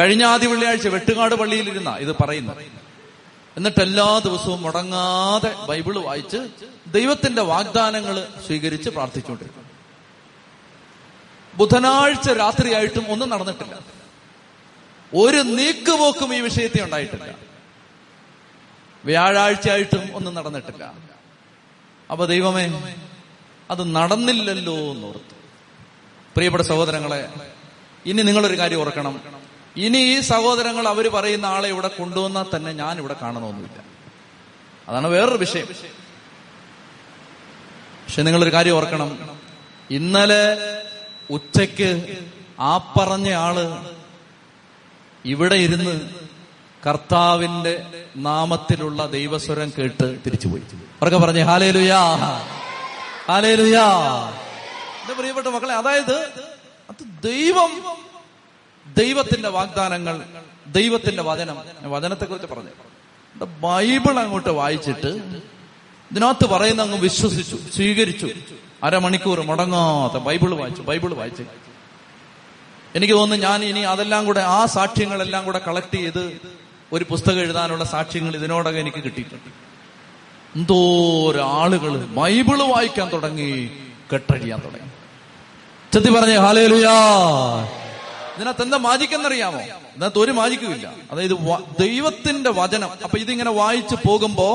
കഴിഞ്ഞ ആദ്യ വെള്ളിയാഴ്ച വെട്ടുകാട് പള്ളിയിലിരുന്ന ഇത് പറയുന്നു. എന്നിട്ട് എല്ലാ ദിവസവും മുടങ്ങാതെ ബൈബിള് വായിച്ച് ദൈവത്തിന്റെ വാഗ്ദാനങ്ങൾ സ്വീകരിച്ച് പ്രാർത്ഥിച്ചുകൊണ്ടിരിക്കും. ബുധനാഴ്ച രാത്രിയായിട്ടും ഒന്നും നടന്നിട്ടില്ല. ഒരു നീക്കുപോക്കും ഈ വിഷയത്തിൽ ഉണ്ടായിട്ടില്ല. വ്യാഴാഴ്ച ആയിട്ടും ഒന്നും നടന്നിട്ടില്ല. അപ്പൊ ദൈവമേ, അത് നടന്നില്ലല്ലോ എന്നോർത്തു. പ്രിയപ്പെട്ട സഹോദരങ്ങളെ, ഇനി നിങ്ങളൊരു കാര്യം ഓർക്കണം. ഇനി ഈ സഹോദരങ്ങൾ അവർ പറയുന്ന ആളെ ഇവിടെ കൊണ്ടുവന്നാൽ തന്നെ ഞാൻ ഇവിടെ കാണണമെന്നില്ല. അതാണ് വേറൊരു വിഷയം. പക്ഷെ നിങ്ങളൊരു കാര്യം ഓർക്കണം. ഇന്നലെ ഉച്ചയ്ക്ക് ആ പറഞ്ഞ ആള് ഇവിടെ ഇരുന്ന് കർത്താവിന്റെ നാമത്തിലുള്ള ദൈവസ്വരം കേട്ട് തിരിച്ചുപോയി. അവരൊക്കെ പറഞ്ഞേ ഹല്ലേലൂയാ, ഹല്ലേലൂയാ. എന്റെ പ്രിയപ്പെട്ട മക്കളെ, അതായത് അത് ദൈവം, ദൈവത്തിന്റെ വാഗ്ദാനങ്ങൾ, ദൈവത്തിന്റെ വചനം. വചനത്തെ കുറിച്ച് പറഞ്ഞു, ബൈബിൾ അങ്ങോട്ട് വായിച്ചിട്ട് ഇതിനകത്ത് പറയുന്ന അങ്ങ് വിശ്വസിച്ചു, സ്വീകരിച്ചു. അരമണിക്കൂർ മുടങ്ങാത്ത ബൈബിള് വായിച്ചു ബൈബിള് വായിച്ചു എനിക്ക് തോന്നുന്നു ഞാൻ ഇനി അതെല്ലാം കൂടെ, ആ സാക്ഷ്യങ്ങളെല്ലാം കൂടെ കളക്ട് ചെയ്ത് ഒരു പുസ്തകം എഴുതാനുള്ള സാക്ഷ്യങ്ങൾ ഇതിനോടൊക്കെ എനിക്ക് കിട്ടിയിട്ടുണ്ട്. എന്തോരാളുകള് ബൈബിള് വായിക്കാൻ തുടങ്ങി, കെട്ടഴിയാൻ തുടങ്ങി. ചെത്തി പറഞ്ഞേ ഹല്ലേലൂയാ. ഇതിനകത്ത് എന്താ മാജിക്കെന്നറിയാമോ? ഇതിനകത്ത് ഒരു മാജിക്കുമില്ല. അതായത് ദൈവത്തിന്റെ വചനം. അപ്പൊ ഇതിങ്ങനെ വായിച്ചു പോകുമ്പോ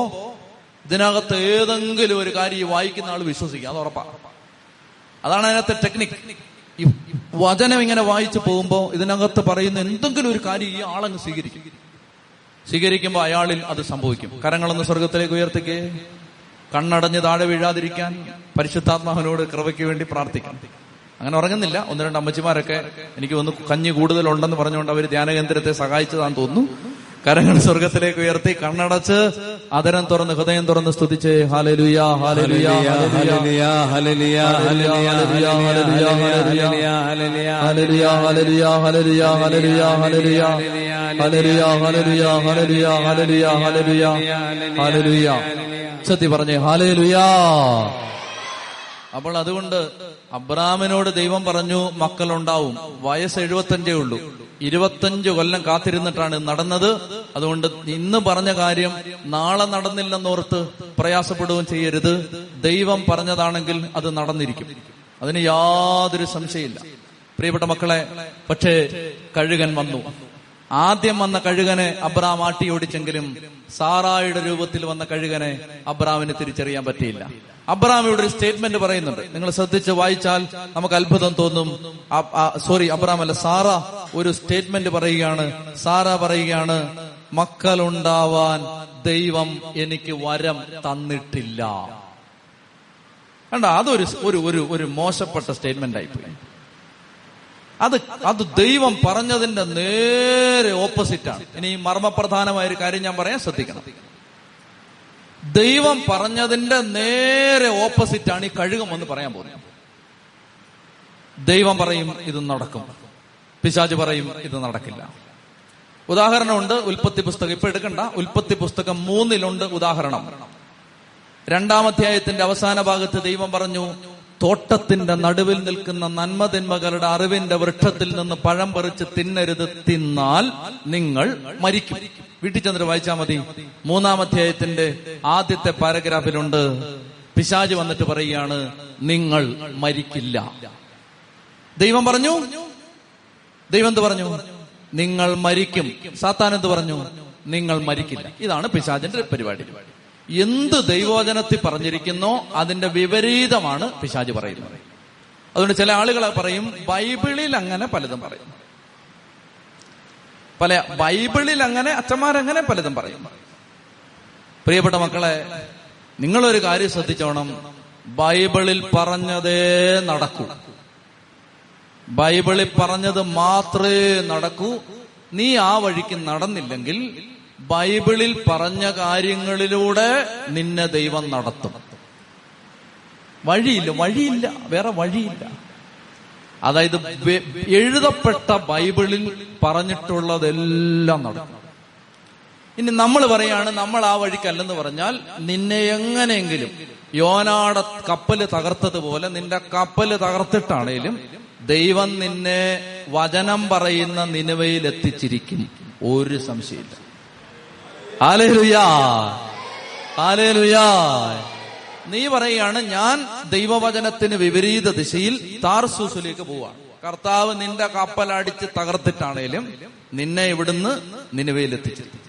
ഇതിനകത്ത് ഏതെങ്കിലും ഒരു കാര്യം ഈ വായിക്കുന്ന ആൾ വിശ്വസിക്കുക, അത് ഉറപ്പാണ്. അതാണ് അതിനകത്തെ ടെക്നിക്. ഈ വചനം ഇങ്ങനെ വായിച്ചു പോകുമ്പോൾ ഇതിനകത്ത് പറയുന്ന എന്തെങ്കിലും ഒരു കാര്യം ഈ ആളങ്ങ് സ്വീകരിക്കും. സ്വീകരിക്കുമ്പോൾ അയാളിൽ അത് സംഭവിക്കും. കരങ്ങളൊന്ന് സ്വർഗത്തിലേക്ക് ഉയർത്തിക്കേ. കണ്ണടഞ്ഞ് താഴെ വീഴാതിരിക്കാൻ പരിശുദ്ധാത്മാവിനോട് കൃപയ്ക്ക് വേണ്ടി പ്രാർത്ഥിക്കാം. അങ്ങനെ ഉറങ്ങുന്നില്ല. ഒന്ന് രണ്ട് അമ്മച്ചിമാരൊക്കെ എനിക്ക് ഒന്ന് കഞ്ഞി കൂടുതലുണ്ടെന്ന് പറഞ്ഞുകൊണ്ട് അവർ ധ്യാനകേന്ദ്രത്തെ സഹായിച്ചതാന്ന് തോന്നുന്നു. കരങ്ങൾ സ്വർഗത്തിലേക്ക് ഉയർത്തി, കണ്ണടച്ച് അതരം തുറന്ന് ഹൃദയം തുറന്ന് സ്തുതിച്ച് ഹല്ലേലൂയ hallelujah hallelujah hallelujah hallelujah hallelujah hallelujah hallelujah hallelujah hallelujah hallelujah hallelujah ഹല്ലേലൂയ. സത്യ പറഞ്ഞേ ഹല്ലേലൂയ. അപ്പോൾ അതുകൊണ്ട് അബ്രഹാമിനോട് ദൈവം പറഞ്ഞു മക്കളുണ്ടാവും, വയസ്സ് എഴുപത്തഞ്ചേ ഉള്ളൂ, ഇരുപത്തഞ്ച് കൊല്ലം കാത്തിരുന്നിട്ടാണ് നടന്നത്. അതുകൊണ്ട് ഇന്ന് പറഞ്ഞ കാര്യം നാളെ നടന്നില്ലെന്നോർത്ത് പ്രയാസപ്പെടുകയും ചെയ്യരുത്. ദൈവം പറഞ്ഞതാണെങ്കിൽ അത് നടന്നിരിക്കും, അതിന് യാതൊരു സംശയമില്ല പ്രിയപ്പെട്ട മക്കളെ. പക്ഷേ കഴുകൻ വന്നു. ആദ്യം വന്ന കഴുകനെ അബ്രഹാം ആട്ടിയോടിച്ചെങ്കിലും സാറായുടെ രൂപത്തിൽ വന്ന കഴുകനെ അബ്രഹാമിന് തിരിച്ചറിയാൻ പറ്റിയില്ല. അബ്രഹാം ഇവിടെ ഒരു സ്റ്റേറ്റ്മെന്റ് പറയുന്നുണ്ട്, നിങ്ങൾ ശ്രദ്ധിച്ച് വായിച്ചാൽ നമുക്ക് അത്ഭുതം തോന്നും. സോറി അബ്രഹാം അല്ല സാറ ഒരു സ്റ്റേറ്റ്മെന്റ് പറയുകയാണ്. സാറ പറയുകയാണ്, മക്കളുണ്ടാവാൻ ദൈവം എനിക്ക് വരം തന്നിട്ടില്ല. കണ്ട, അതൊരു ഒരു ഒരു മോശപ്പെട്ട സ്റ്റേറ്റ്മെന്റ് ആയിപ്പോയി. അത് അത് ദൈവം പറഞ്ഞതിന്റെ നേരെ ഓപ്പോസിറ്റാണ്. ഇനി മർമ്മപ്രധാനമായൊരു കാര്യം ഞാൻ പറയാൻ ശ്രദ്ധിക്കണം. ദൈവം പറഞ്ഞതിന്റെ നേരെ ഓപ്പോസിറ്റാണ് ഈ കഴുകൻ എന്ന് പറയാൻ പോകുന്നത്. ദൈവം പറയും ഇത് നടക്കും, പിശാച് പറയും ഇത് നടക്കില്ല. ഉദാഹരണമുണ്ട് ഉൽപ്പത്തി പുസ്തകം, ഇപ്പൊ എടുക്കണ്ട, ഉൽപ്പത്തി പുസ്തകം മൂന്നിലുണ്ട് ഉദാഹരണം. രണ്ടാമധ്യായത്തിന്റെ അവസാന ഭാഗത്ത് ദൈവം പറഞ്ഞു, തോട്ടത്തിന്റെ നടുവിൽ നിൽക്കുന്ന നന്മതിന്മകളുടെ അറിവിന്റെ വൃക്ഷത്തിൽ നിന്ന് പഴം പറിച്ച് തിന്നരുത്, തിന്നാൽ നിങ്ങൾ മരിക്കും. വീട്ടിൽ ചെന്നിട്ട് വായിച്ചാൽ മതി. മൂന്നാമധ്യായത്തിന്റെ ആദ്യത്തെ പാരഗ്രാഫിലുണ്ട്, പിശാച് വന്നിട്ട് പറയുകയാണ് നിങ്ങൾ മരിക്കില്ല. ദൈവം പറഞ്ഞു, ദൈവം എന്ത് പറഞ്ഞു? നിങ്ങൾ മരിക്കും. സാത്താൻ എന്ത് പറഞ്ഞു? നിങ്ങൾ മരിക്കില്ല. ഇതാണ് പിശാചിന്റെ പരിപാടി. എന്ത് ദൈവവചനത്തിൽ പറഞ്ഞിരിക്കുന്നോ അതിന്റെ വിപരീതമാണ് പിശാച് പറയുന്നത്. അതുകൊണ്ട് ചില ആളുകൾ പറയും ബൈബിളിൽ അങ്ങനെ പലതും പറയും, പല ബൈബിളിൽ അങ്ങനെ അച്ഛന്മാരങ്ങനെ പലതും പറയും. പ്രിയപ്പെട്ട മക്കളെ, നിങ്ങളൊരു കാര്യം ശ്രദ്ധിച്ചോണം, ബൈബിളിൽ പറഞ്ഞതേ നടക്കൂ, ബൈബിളിൽ പറഞ്ഞത് മാത്രമേ നടക്കൂ. നീ ആ വഴിക്ക് നടന്നില്ലെങ്കിൽ ബൈബിളിൽ പറഞ്ഞ കാര്യങ്ങളിലൂടെ നിന്നെ ദൈവം നടത്തും. വഴിയില്ല, വഴിയില്ല, വേറെ വഴിയില്ല. അതായത് എഴുതപ്പെട്ട ബൈബിളിൽ പറഞ്ഞിട്ടുള്ളതെല്ലാം നടക്കും. ഇനി നമ്മൾ പറയാണ് നമ്മൾ ആ വഴിക്കല്ലെന്ന് പറഞ്ഞാൽ നിന്നെ എങ്ങനെയെങ്കിലും യോനയുടെ കപ്പല് തകർത്തതുപോലെ നിന്റെ കപ്പല് തകർത്തിട്ടാണേലും ദൈവം നിന്നെ വചനം പറയുന്ന നിനുവയിൽ എത്തിച്ചിരിക്കും, ഒരു സംശയമില്ല. ഹല്ലേലൂയാ ഹല്ലേലൂയാ. നീ പറയുകയാണ് ഞാൻ ദൈവവചനത്തിന് വിപരീത ദിശയിൽ താർസൂസിലേക്ക് പോവാണ്, കർത്താവ് നിന്റെ കപ്പലടിച്ച് തകർത്തിട്ടാണേലും നിന്നെ ഇവിടുന്ന് നിനുവയിലെത്തിച്ചെത്തി.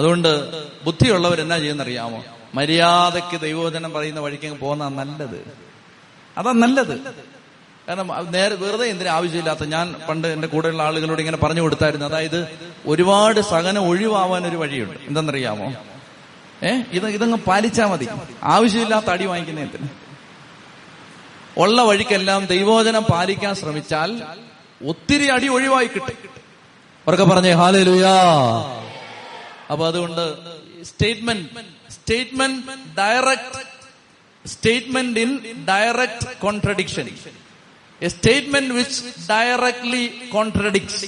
അതുകൊണ്ട് ബുദ്ധിയുള്ളവരെന്നാ ചെയ്യുന്നറിയാമോ? മര്യാദയ്ക്ക് ദൈവവചനം പറയുന്ന വഴിക്കങ്ങ് പോകുന്ന നല്ലത്, അതാ നല്ലത്. കാരണം നേരെ വെറുതെ എന്തിനും ആവശ്യമില്ലാത്ത, ഞാൻ പണ്ട് എന്റെ കൂടെയുള്ള ആളുകളോട് ഇങ്ങനെ പറഞ്ഞു കൊടുത്തായിരുന്നു, അതായത് ഒരുപാട് സഹനം ഒഴിവാവാൻ ഒരു വഴിയുണ്ട്. എന്തെന്നറിയാമോ? ഏഹ് ഇത് ഇതങ്ങ് പാലിച്ചാൽ മതി, ആവശ്യമില്ലാത്ത അടി വാങ്ങിക്കുന്നതിന്. ഉള്ള വഴിക്കെല്ലാം ദൈവവചനം പാലിക്കാൻ ശ്രമിച്ചാൽ ഒത്തിരി അടി ഒഴിവായി കിട്ടും. അവർക്ക് പറഞ്ഞേ ഹല്ലേലൂയാ. അപ്പൊ അതുകൊണ്ട് statement statement direct statement in direct contradiction, a statement which directly contradicts.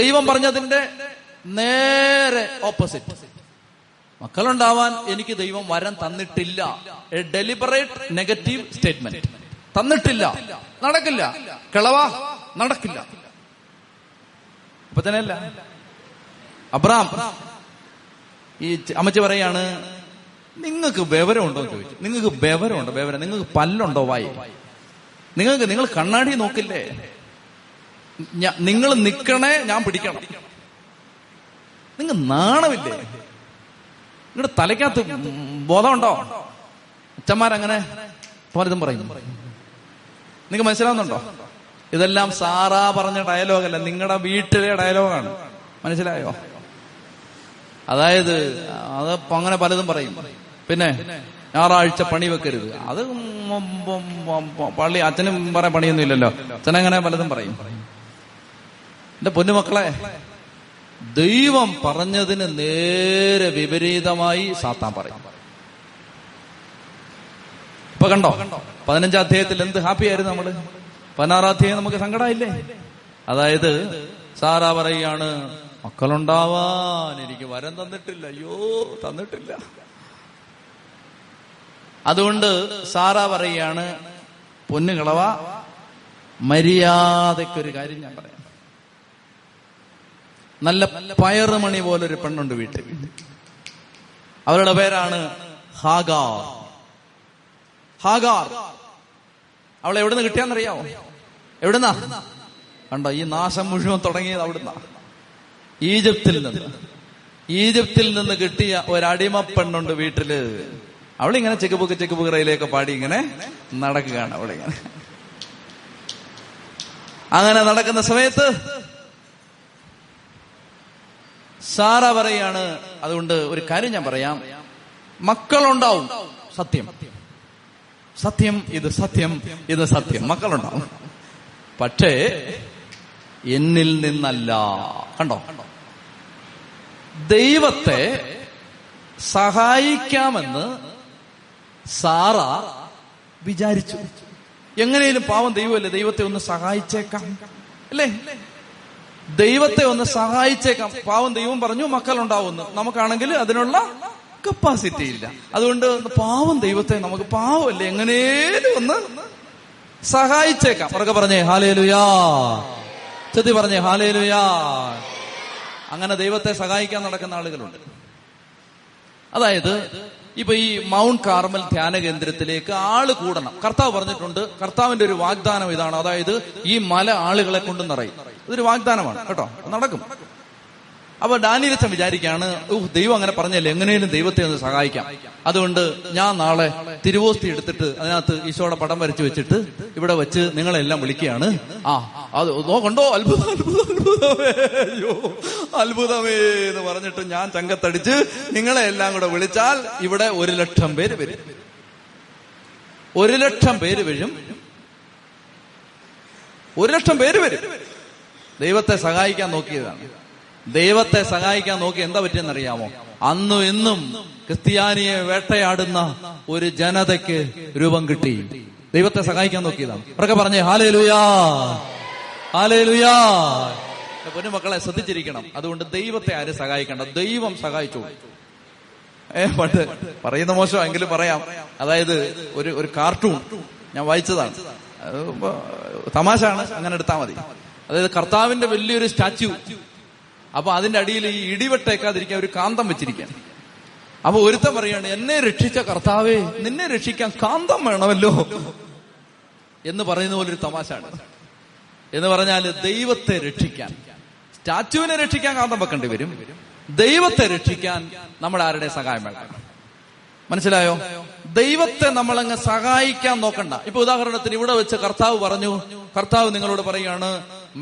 ദൈവം പറഞ്ഞതിന്റെ നേരെ ഓപ്പോസിറ്റ്. മക്കളുണ്ടാവാൻ എനിക്ക് ദൈവം വരം തന്നിട്ടില്ല, എ ഡെലിബറേറ്റ് നെഗറ്റീവ് സ്റ്റേറ്റ്മെന്റ്. തന്നിട്ടില്ല, നടക്കില്ല, കിളവാ, നടക്കില്ല. അപ്പൊ തന്നെയല്ല അബ്രഹാം, ഈ അമ്മച്ചി പറയാണ് നിങ്ങൾക്ക് വിവരമുണ്ടോ എന്ന് ചോദിച്ചു. നിങ്ങൾക്ക് വിവരമുണ്ടോ? വിവരം നിങ്ങൾക്ക് പല്ലുണ്ടോ? വായി നിങ്ങൾക്ക്, നിങ്ങൾ കണ്ണാടി നോക്കില്ലേ? നിങ്ങൾ നിക്കണേ, ഞാൻ പിടിക്കണം. നിങ്ങൾ നാണമില്ലേ? നിങ്ങളുടെ തലയ്ക്കകത്ത് ബോധമുണ്ടോ? അച്ഛന്മാരങ്ങനെ പലതും പറയും, നിങ്ങൾക്ക് മനസ്സിലാവുന്നുണ്ടോ? ഇതെല്ലാം സാറാ പറഞ്ഞ ഡയലോഗല്ല, നിങ്ങളുടെ വീട്ടിലെ ഡയലോഗാണ്. മനസ്സിലായോ? അതായത് അത് അങ്ങനെ പലതും പറയും. പിന്നെ ഞായറാഴ്ച പണി വെക്കരുത്, അത് പള്ളി അച്ഛനും പറയാൻ പണിയൊന്നും ഇല്ലല്ലോ, അച്ഛനങ്ങനെ പലതും പറയും. എന്റെ പൊന്നുമക്കളെ, ദൈവം പറഞ്ഞതിന് നേരെ വിപരീതമായി സാത്താൻ പറയും. ഇപ്പൊ കണ്ടോ പതിനഞ്ചാം അധ്യായത്തിൽ എന്ത് ഹാപ്പി ആയിരുന്നു നമ്മള്. പതിനാറാം അധ്യായം നമുക്ക് സങ്കടമായില്ലേ? അതായത് സാറാ പറയാണ് മക്കളുണ്ടാവാൻ എനിക്ക് വരം തന്നിട്ടില്ല, അയ്യോ തന്നിട്ടില്ല. അതുകൊണ്ട് സാറാ പറയാണ് പൊന്നുകളവ മര്യാദക്കൊരു കാര്യം ഞാൻ പറയാം, നല്ല പയറുമണി പോലൊരു പെണ്ണുണ്ട് വീട്ടിൽ, അവരുടെ പേരാണ് ഹാഗാർ. ഹാഗാർ അവളെ എവിടുന്ന് കിട്ടിയാന്നറിയാവോ? എവിടുന്നാ? കണ്ടോ ഈ നാശം മുഴുവൻ തുടങ്ങിയത് അവിടുന്നാ, ഈജിപ്തിൽ നിന്ന്. ഈജിപ്തിൽ നിന്ന് കിട്ടിയ ഒരടിമ പെണ്ണുണ്ട് വീട്ടില്. അവളിങ്ങനെ ചെക്കുപുക്ക് ചെക്കുപുക്ക് റെയിലൊക്കെ പാടി ഇങ്ങനെ നടക്കുകയാണ്. അവളിങ്ങനെ അങ്ങനെ നടക്കുന്ന സമയത്ത് സാറ പറയാണ്, അതുകൊണ്ട് ഒരു കാര്യം ഞാൻ പറയാം, മക്കളുണ്ടാവും, സത്യം സത്യം, ഇത് സത്യം ഇത് സത്യം, മക്കളുണ്ടാവും, പക്ഷേ എന്നിൽ നിന്നല്ല. കണ്ടോ ദൈവത്തെ സഹായിക്കാമെന്ന് സാറ വിചാരിച്ചു. എങ്ങനെയും പാവം ദൈവമല്ലേ, ദൈവത്തെ ഒന്ന് സഹായിച്ചേക്കാം അല്ലേ, ദൈവത്തെ ഒന്ന് സഹായിച്ചേക്കാം. പാവം ദൈവം പറഞ്ഞു മക്കളുണ്ടാവുന്നു, നമുക്കാണെങ്കിൽ അതിനുള്ള കപ്പാസിറ്റി ഇല്ല. അതുകൊണ്ട് പാവം ദൈവത്തെ നമുക്ക് പാവമല്ലേ എങ്ങനെയും ഒന്ന് സഹായിച്ചേക്കാം. അവരൊക്കെ പറഞ്ഞേ ഹല്ലേലൂയാ, ചെത്തി പറഞ്ഞേ ഹല്ലേലൂയാ. അങ്ങനെ ദൈവത്തെ സഹായിക്കാൻ നടക്കുന്ന ആളുകളുണ്ട്. അതായത് ഇപ്പൊ ഈ മൗണ്ട് കാർമൽ ധ്യാന കേന്ദ്രത്തിലേക്ക് ആള് കൂടണം. കർത്താവ് പറഞ്ഞിട്ടുണ്ട്, കർത്താവിന്റെ ഒരു വാഗ്ദാനം ഇതാണ്. അതായത് ഈ മല ആളുകളെ കൊണ്ട് നിറയും, ഇതൊരു വാഗ്ദാനമാണ് കേട്ടോ, നടക്കും. അപ്പൊ ഡാനിയലച്ചൻ വിചാരിക്കുകയാണ്, ഓഹ് ദൈവം അങ്ങനെ പറഞ്ഞല്ലേ, എങ്ങനെയും ദൈവത്തെ ഒന്ന് സഹായിക്കാം. അതുകൊണ്ട് ഞാൻ നാളെ തിരുവോസ്തി എടുത്തിട്ട് അതിനകത്ത് ഈശോയുടെ പടം വരച്ചു വെച്ചിട്ട് ഇവിടെ വെച്ച് നിങ്ങളെല്ലാം വിളിക്കുകയാണ്. ആ അത് നോക്കണ്ടോ, അത്ഭുതം അത്ഭുതമേ, അയ്യോ അത്ഭുതമേ എന്ന് പറഞ്ഞിട്ട് ഞാൻ ചങ്കത്തടിച്ച് നിങ്ങളെ എല്ലാം കൂടെ വിളിച്ചാൽ ഇവിടെ ഒരു ലക്ഷം പേര് വരും, ഒരു ലക്ഷം പേര് വരും, ഒരു ലക്ഷം പേര് വരും. ദൈവത്തെ സഹായിക്കാൻ നോക്കിയതാണ്. ദൈവത്തെ സഹായിക്കാൻ നോക്കി എന്താ പറ്റിയെന്നറിയാമോ? അന്നും ഇന്നും ക്രിസ്ത്യാനിയെ വേട്ടയാടുന്ന ഒരു ജനതയ്ക്ക് രൂപം കിട്ടി. ദൈവത്തെ സഹായിക്കാൻ നോക്കിയതാണ്. അവരൊക്കെ പറഞ്ഞേ ഹല്ലേലൂയാ, ഹല്ലേലൂയാ. പൊന്നു മക്കളെ ശ്രദ്ധിച്ചിരിക്കണം. അതുകൊണ്ട് ദൈവത്തെ ആരും സഹായിക്കണ്ട, ദൈവം സഹായിച്ചു. ഏ പണ്ട് പറയുന്ന മോശമെങ്കിലും പറയാം. അതായത് ഒരു ഒരു കാർട്ടൂൺ ഞാൻ വായിച്ചതാണ്, തമാശ ആണ്, അങ്ങനെ എടുത്താൽ മതി. അതായത് കർത്താവിന്റെ വലിയൊരു സ്റ്റാച്യു, അപ്പൊ അതിന്റെ അടിയിൽ ഈ ഇടിവെട്ടേക്കാതിരിക്കാൻ ഒരു കാന്തം വെച്ചിരിക്കാൻ. അപ്പൊ ഒരുത്തം പറയാണ്, എന്നെ രക്ഷിച്ച കർത്താവേ നിന്നെ രക്ഷിക്കാൻ കാന്തം വേണമല്ലോ എന്ന് പറയുന്ന പോലൊരു തമാശയാണ്. എന്ന് പറഞ്ഞാല് ദൈവത്തെ രക്ഷിക്കാൻ, സ്റ്റാച്യുവിനെ രക്ഷിക്കാൻ കാന്തം വെക്കേണ്ടി വരും, ദൈവത്തെ രക്ഷിക്കാൻ നമ്മൾ ആരുടെ സഹായം വേണം. മനസ്സിലായോ? ദൈവത്തെ നമ്മളങ്ങ് സഹായിക്കാൻ നോക്കണ്ട. ഇപ്പൊ ഉദാഹരണത്തിന് ഇവിടെ വെച്ച് കർത്താവ് പറഞ്ഞു, കർത്താവ് നിങ്ങളോട് പറയാണ്,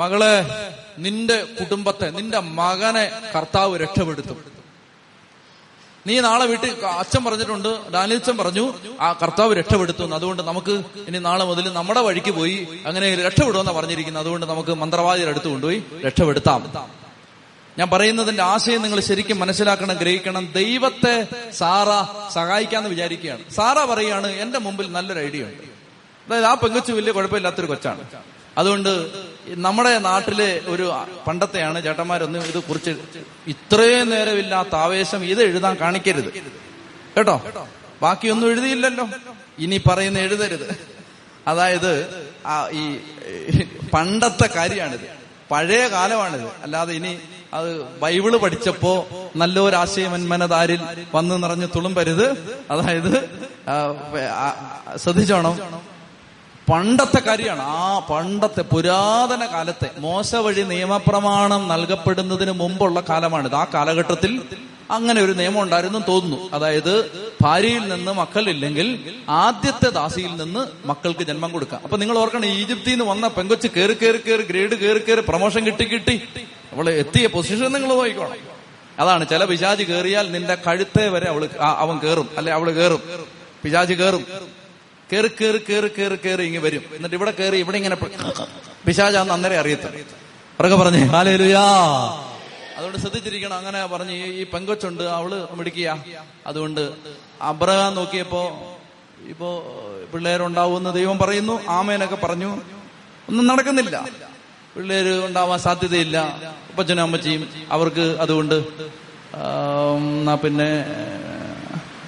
മകളെ നിന്റെ കുടുംബത്തെ നിന്റെ മകനെ കർത്താവ് രക്ഷപ്പെടുത്തും. നീ നാളെ വീട്ടിൽ, അച്ഛൻ പറഞ്ഞിട്ടുണ്ട്, ഡാനിയൽച്ചൻ പറഞ്ഞു ആ കർത്താവ് രക്ഷപ്പെടുത്തുന്നു, അതുകൊണ്ട് നമുക്ക് ഇനി നാളെ മുതൽ നമ്മുടെ വഴിക്ക് പോയി അങ്ങനെ രക്ഷപ്പെടുമെന്നാണ് പറഞ്ഞിരിക്കുന്നത്, അതുകൊണ്ട് നമുക്ക് മന്ത്രവാദിയുടെ അടുത്ത് കൊണ്ടുപോയി രക്ഷപ്പെടുത്താം. ഞാൻ പറയുന്നതിന്റെ ആശയം നിങ്ങൾ ശരിക്കും മനസ്സിലാക്കണം, ഗ്രഹിക്കണം. ദൈവത്തെ സാറ സഹായിക്കാന്ന് വിചാരിക്കുകയാണ്. സാറ പറയാണ്, എന്റെ മുമ്പിൽ നല്ലൊരു ഐഡിയ ഉണ്ട്. അതായത് ആ പെങ്കൊച്ചു വലിയ കുഴപ്പമില്ലാത്തൊരു കൊച്ചാണ്. അതുകൊണ്ട് നമ്മുടെ നാട്ടിലെ ഒരു പണ്ടത്തെയാണ്, ചേട്ടന്മാരൊന്നും ഇത് കുറിച്ച് ഇത്രയും നേരമില്ലാത്ത ആവേശം ഇത് എഴുതാൻ കാണിക്കരുത് കേട്ടോ. ബാക്കിയൊന്നും എഴുതിയില്ലല്ലോ, ഇനി പറയുന്ന എഴുതരുത്. അതായത് ഈ പണ്ടത്തെ കാര്യമാണിത്, പഴയ കാലമാണിത്. അല്ലാതെ ഇനി അത് ബൈബിള് പഠിച്ചപ്പോ നല്ലൊരാശയമന്മനതാരിൽ വന്ന് നിറഞ്ഞ് തുളുമ്പരുത്. അതായത് ശ്രദ്ധിച്ചോണം, പണ്ടത്തെ കാര്യമാണ്. ആ പണ്ടത്തെ പുരാതന കാലത്തെ മോശ വഴി നിയമപ്രമാണം നൽകപ്പെടുന്നതിന് മുമ്പുള്ള കാലമാണിത്. ആ കാലഘട്ടത്തിൽ അങ്ങനെ ഒരു നിയമം ഉണ്ടായിരുന്നു തോന്നുന്നു. അതായത് ഭാര്യയിൽ നിന്ന് മക്കളില്ലെങ്കിൽ ആദ്യത്തെ ദാസിയിൽ നിന്ന് മക്കൾക്ക് ജന്മം കൊടുക്കാം. അപ്പൊ നിങ്ങൾ ഓർക്കണം, ഈജിപ്തിൽ നിന്ന് വന്ന പെങ്കൊച്ച് കയറി കയറി കയറി ഗ്രേഡ് കയറി കയറി പ്രൊമോഷൻ കിട്ടി കിട്ടി അവള് എത്തിയ പൊസിഷൻ നിങ്ങൾ നോക്കിക്കോണം. അതാണ്, ചില പിശാചി കയറിയാൽ നിന്റെ കഴുത്തെ വരെ അവള് അവൻ കയറും, അല്ലെ അവള് കയറും, പിശാചി കയറും, കയറി കയറി കയറി കയറി കയറി ഇങ്ങ് വരും. എന്നിട്ട് ഇവിടെ കയറി ഇവിടെ ഇങ്ങനെ പിശാചാന്ന് അന്നേരം അറിയത്തില്ല. അവരൊക്കെ പറഞ്ഞേ ഹല്ലേലൂയാ. അതുകൊണ്ട് ശ്രദ്ധിച്ചിരിക്കണം. അങ്ങനെ പറഞ്ഞ് ഈ പെങ്കൊച്ചുണ്ട്, അവള് മിടിക്കുക. അതുകൊണ്ട് അബ്രഹാം നോക്കിയപ്പോ ഇപ്പോ പിള്ളേരുണ്ടാവുമെന്ന് ദൈവം പറയുന്നു, ആമേനൊക്കെ പറഞ്ഞു, ഒന്നും നടക്കുന്നില്ല, പിള്ളേര് ഉണ്ടാവാൻ സാധ്യതയില്ല. അപ്പച്ചനും അമ്മച്ചിയും അവർക്ക് അതുകൊണ്ട് എന്നാ പിന്നെ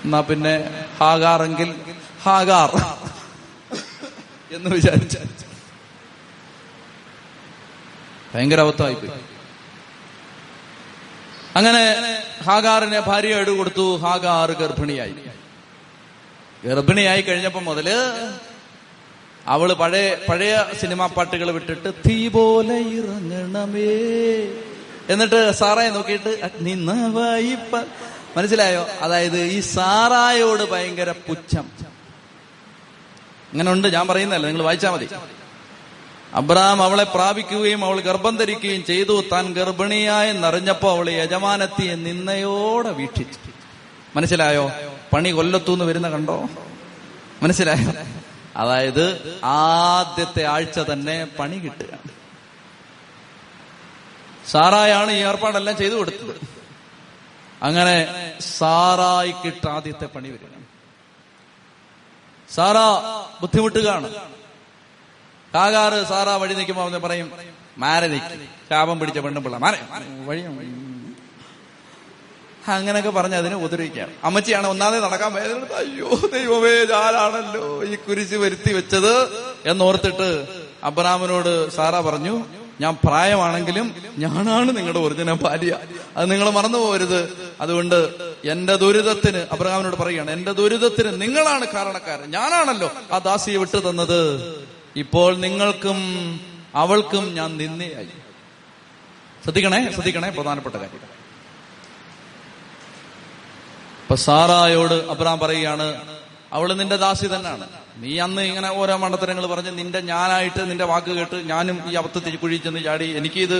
എന്നാ പിന്നെ ഹാഗാറെങ്കിൽ ഹാഗാർ എന്ന് വിചാരിച്ച ഭയങ്കര അവത്തായിപ്പോയി. അങ്ങനെ ഹാഗാറിനെ ഭാര്യയോട് കൊടുത്തു. ഹാഗാർ ഗർഭിണിയായി. ഗർഭിണിയായി കഴിഞ്ഞപ്പോ മുതല് അവള് പഴയ പഴയ സിനിമാ പാട്ടുകൾ വിട്ടിട്ട് തീ പോലെ ഇറങ്ങണമേ, എന്നിട്ട് സാറായി നോക്കിയിട്ട് നിന്നവായി. മനസ്സിലായോ? അതായത് ഈ സാറായോട് ഭയങ്കര പുച്ഛം. അങ്ങനെ ഉണ്ട്, ഞാൻ പറയുന്നതല്ല, നിങ്ങൾ വായിച്ചാൽ മതി. അബ്രഹാം അവളെ പ്രാപിക്കുകയും അവൾ ഗർഭം ധരിക്കുകയും ചെയ്തു. താൻ ഗർഭിണിയായെന്നറിഞ്ഞപ്പോ അവൾ യജമാനത്തിയെ നിന്നയോടെ വീക്ഷിച്ചു. മനസ്സിലായോ? പണി കൊല്ലത്തൂന്ന് വരുന്ന കണ്ടോ? മനസ്സിലായോ? അതായത് ആദ്യത്തെ ആഴ്ച തന്നെ പണി കിട്ടുകയാണ്. സാറായാണ് ഈ ഏർപ്പാടെല്ലാം ചെയ്തു കൊടുത്തത്. അങ്ങനെ സാറായിക്കിട്ട ആദ്യത്തെ പണി വരികയാണ്. സാറ ബുദ്ധിമുട്ടുകയാണ്. ഹാഗാറ് സാറാ വഴി നിൽക്കുമ്പോ അവനെ പറയും, മാറി നിൽക്കും, ശാപം പിടിച്ച പെണ്ണും പിള്ള മാറി വഴി, അങ്ങനെയൊക്കെ പറഞ്ഞ് അതിനെ ഉപദ്രവിക്കുകയാണ്. അമ്മച്ചിയാണ് ഒന്നാമതേ നടക്കാൻ പോയത്. അയ്യോ ദൈവമേ, ഞാനാണല്ലോ ഈ കുരിശ് വരുത്തി വെച്ചത് എന്നോർത്തിട്ട് അബ്രഹാമിനോട് സാറാ പറഞ്ഞു, ഞാൻ പ്രായമാണെങ്കിലും ഞാനാണ് നിങ്ങളുടെ ഒറിജിനൽ ഭാര്യ, അത് നിങ്ങൾ മറന്നു പോകരുത്. അതുകൊണ്ട് എന്റെ ദുരിതത്തിന്, അബ്രഹാമിനോട് പറയുകയാണ്, എന്റെ ദുരിതത്തിന് നിങ്ങളാണ് കാരണക്കാരൻ, ഞാനാണല്ലോ ആ ദാസിയെ വിട്ടു തന്നത്. ഇപ്പോൾ നിങ്ങൾക്കും അവൾക്കും ഞാൻ നിന്നയായി. ശ്രദ്ധിക്കണേ, ശ്രദ്ധിക്കണേ, പ്രധാനപ്പെട്ട കാര്യം. ഇപ്പൊ സാറായോട് അബ്രഹാം പറയുകയാണ്, അവള് നിന്റെ ദാസി തന്നെയാണ്. നീ അന്ന് ഇങ്ങനെ ഓരോ മണ്ഡത്തരങ്ങൾ പറഞ്ഞ് നിന്റെ ഞാനായിട്ട് നിന്റെ വാക്ക് കേട്ട് ഞാനും ഈ അബദ്ധത്തിൽ കുഴിച്ചെന്ന് ചാടി, എനിക്ക് ഇത്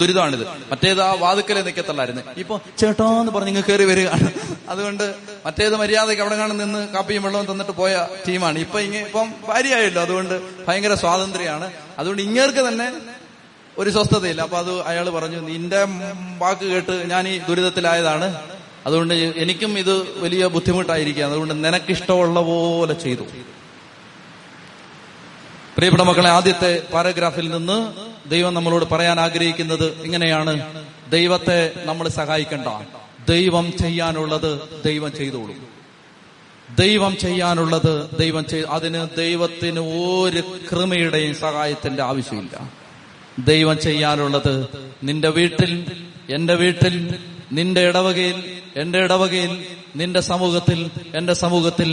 ദുരിതമാണിത്. മറ്റേത് ആ വാതുക്കലെ നിൽക്കത്തല്ലായിരുന്നു, ഇപ്പൊ ചേട്ടോ എന്ന് പറഞ്ഞ് ഇങ്ങ് കയറി വരികയാണ്. അതുകൊണ്ട് മറ്റേത് മര്യാദയ്ക്ക് അവിടെ കാണുന്ന നിന്ന് കാപ്പിയും വെള്ളവും തന്നിട്ട് പോയ ടീമാണ്, ഇപ്പൊ ഇങ്ങനെ ഇപ്പം ഭാര്യയായല്ലോ. അതുകൊണ്ട് ഭയങ്കര സ്വാതന്ത്ര്യമാണ്. അതുകൊണ്ട് ഇങ്ങേർക്ക് തന്നെ ഒരു സ്വസ്ഥതയില്ല. അപ്പൊ അത് അയാൾ പറഞ്ഞു, നിന്റെ വാക്ക് കേട്ട് ഞാൻ ഈ ദുരിതത്തിലായതാണ്, അതുകൊണ്ട് എനിക്കും ഇത് വലിയ ബുദ്ധിമുട്ടായിരിക്കുകയാണ്, അതുകൊണ്ട് നിനക്കിഷ്ടമുള്ള പോലെ ചെയ്തു. പ്രിയപ്പെട്ട മക്കളെ, ആദ്യത്തെ പാരഗ്രാഫിൽ നിന്ന് ദൈവം നമ്മളോട് പറയാൻ ആഗ്രഹിക്കുന്നത് ഇങ്ങനെയാണ്: ദൈവത്തെ നമ്മൾ സഹായിക്കണ്ട, ദൈവം ചെയ്യാനുള്ളത് ദൈവം ചെയ്തോളൂ. ദൈവം ചെയ്യാനുള്ളത് ദൈവം ചെയ്തു, അതിന് ദൈവത്തിന് ഒരു കൃപയുടെയും സഹായത്തിന്റെ ആവശ്യമില്ല. ദൈവം ചെയ്യാനുള്ളത് നിന്റെ വീട്ടിൽ, എന്റെ വീട്ടിൽ, നിന്റെ ഇടവകയിൽ, എന്റെ ഇടവകയിൽ, നിന്റെ സമൂഹത്തിൽ, എന്റെ സമൂഹത്തിൽ,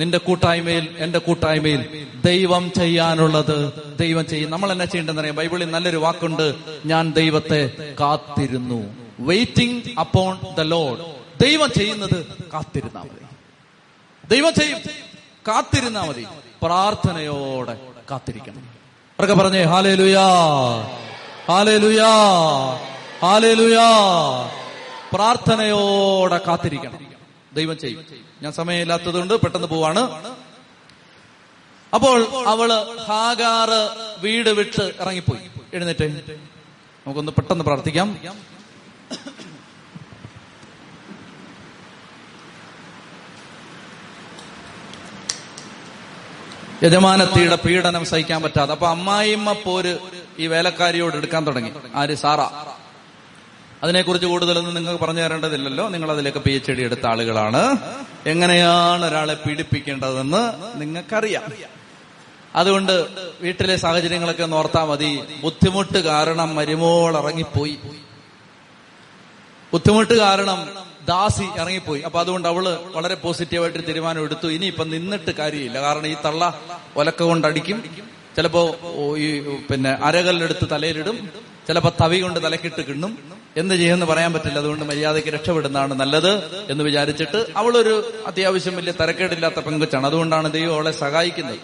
നിന്റെ കൂട്ടായ്മയിൽ, എന്റെ കൂട്ടായ്മയിൽ ദൈവം ചെയ്യാനുള്ളത് ദൈവം ചെയ്യും. നമ്മൾ എന്നാ ചെയ്യേണ്ടതെന്ന് അറിയാം. ബൈബിളിൽ നല്ലൊരു വാക്കുണ്ട്, ഞാൻ ദൈവത്തെ കാത്തിരുന്നു. Waiting upon the Lord. ദൈവം ചെയ്യുന്നത് കാത്തിരുന്നാ മതി. ദൈവം ചെയ്യും, കാത്തിരുന്നാ മതി. പ്രാർത്ഥനയോടെ കാത്തിരിക്കണം. അവരൊക്കെ പറഞ്ഞേ ഹല്ലേലൂയാ, ഹല്ലേലൂയാ, ഹല്ലേലൂയാ. പ്രാർത്ഥനയോടെ കാത്തിരിക്കണം, ദൈവം ചെയ്യും. ഞാൻ സമയമില്ലാത്തത് കൊണ്ട് പെട്ടെന്ന് പോവാണ്. അപ്പോൾ അവള് ഹാഗാറ് വീട് വിട്ട് ഇറങ്ങിപ്പോയി. എഴുന്നേറ്റ് നമുക്കൊന്ന് പെട്ടെന്ന് പ്രാർത്ഥിക്കാം. യജമാനത്തിയുടെ പീഡനം സഹിക്കാൻ പറ്റാതെ അപ്പൊ അമ്മായിമ്മ പോര് ഈ വേലക്കാരിയോട് എടുക്കാൻ തുടങ്ങി. ആര്? സാറാ. അതിനെക്കുറിച്ച് കൂടുതലൊന്നും നിങ്ങൾക്ക് പറഞ്ഞു തരേണ്ടതില്ലല്ലോ, നിങ്ങൾ അതിലൊക്കെ പി എച്ച് ഡി എടുത്ത ആളുകളാണ്. എങ്ങനെയാണ് ഒരാളെ പീഡിപ്പിക്കേണ്ടതെന്ന് നിങ്ങൾക്കറിയാം. അതുകൊണ്ട് വീട്ടിലെ സാഹചര്യങ്ങളൊക്കെ ഓർത്താൽ മതി. ബുദ്ധിമുട്ട് കാരണം മരുമോൾ ഇറങ്ങിപ്പോയി, ബുദ്ധിമുട്ട് കാരണം ദാസി ഇറങ്ങിപ്പോയി. അപ്പൊ അതുകൊണ്ട് അവള് വളരെ പോസിറ്റീവായിട്ട് തീരുമാനം എടുത്തു, ഇനി ഇപ്പൊ നിന്നിട്ട് കാര്യമില്ല. കാരണം ഈ തള്ള ഒലക്ക കൊണ്ടടിക്കും, ചിലപ്പോ ഈ പിന്നെ അരകല്ലെടുത്ത് തലയിലിടും, ചിലപ്പോ തവി കൊണ്ട് തലക്കിട്ട് കിണ്ണും. എന്ത് ചെയ്യുമെന്ന് പറയാൻ പറ്റില്ല. അതുകൊണ്ട് മര്യാദയ്ക്ക് രക്ഷപ്പെടുന്നതാണ് നല്ലത് എന്ന് വിചാരിച്ചിട്ട് അവളൊരു അത്യാവശ്യം വലിയ തരക്കേടില്ലാത്ത പെങ്കുച്ചാണ്. അതുകൊണ്ടാണ് ദൈവം അവളെ സഹായിക്കുന്നത്.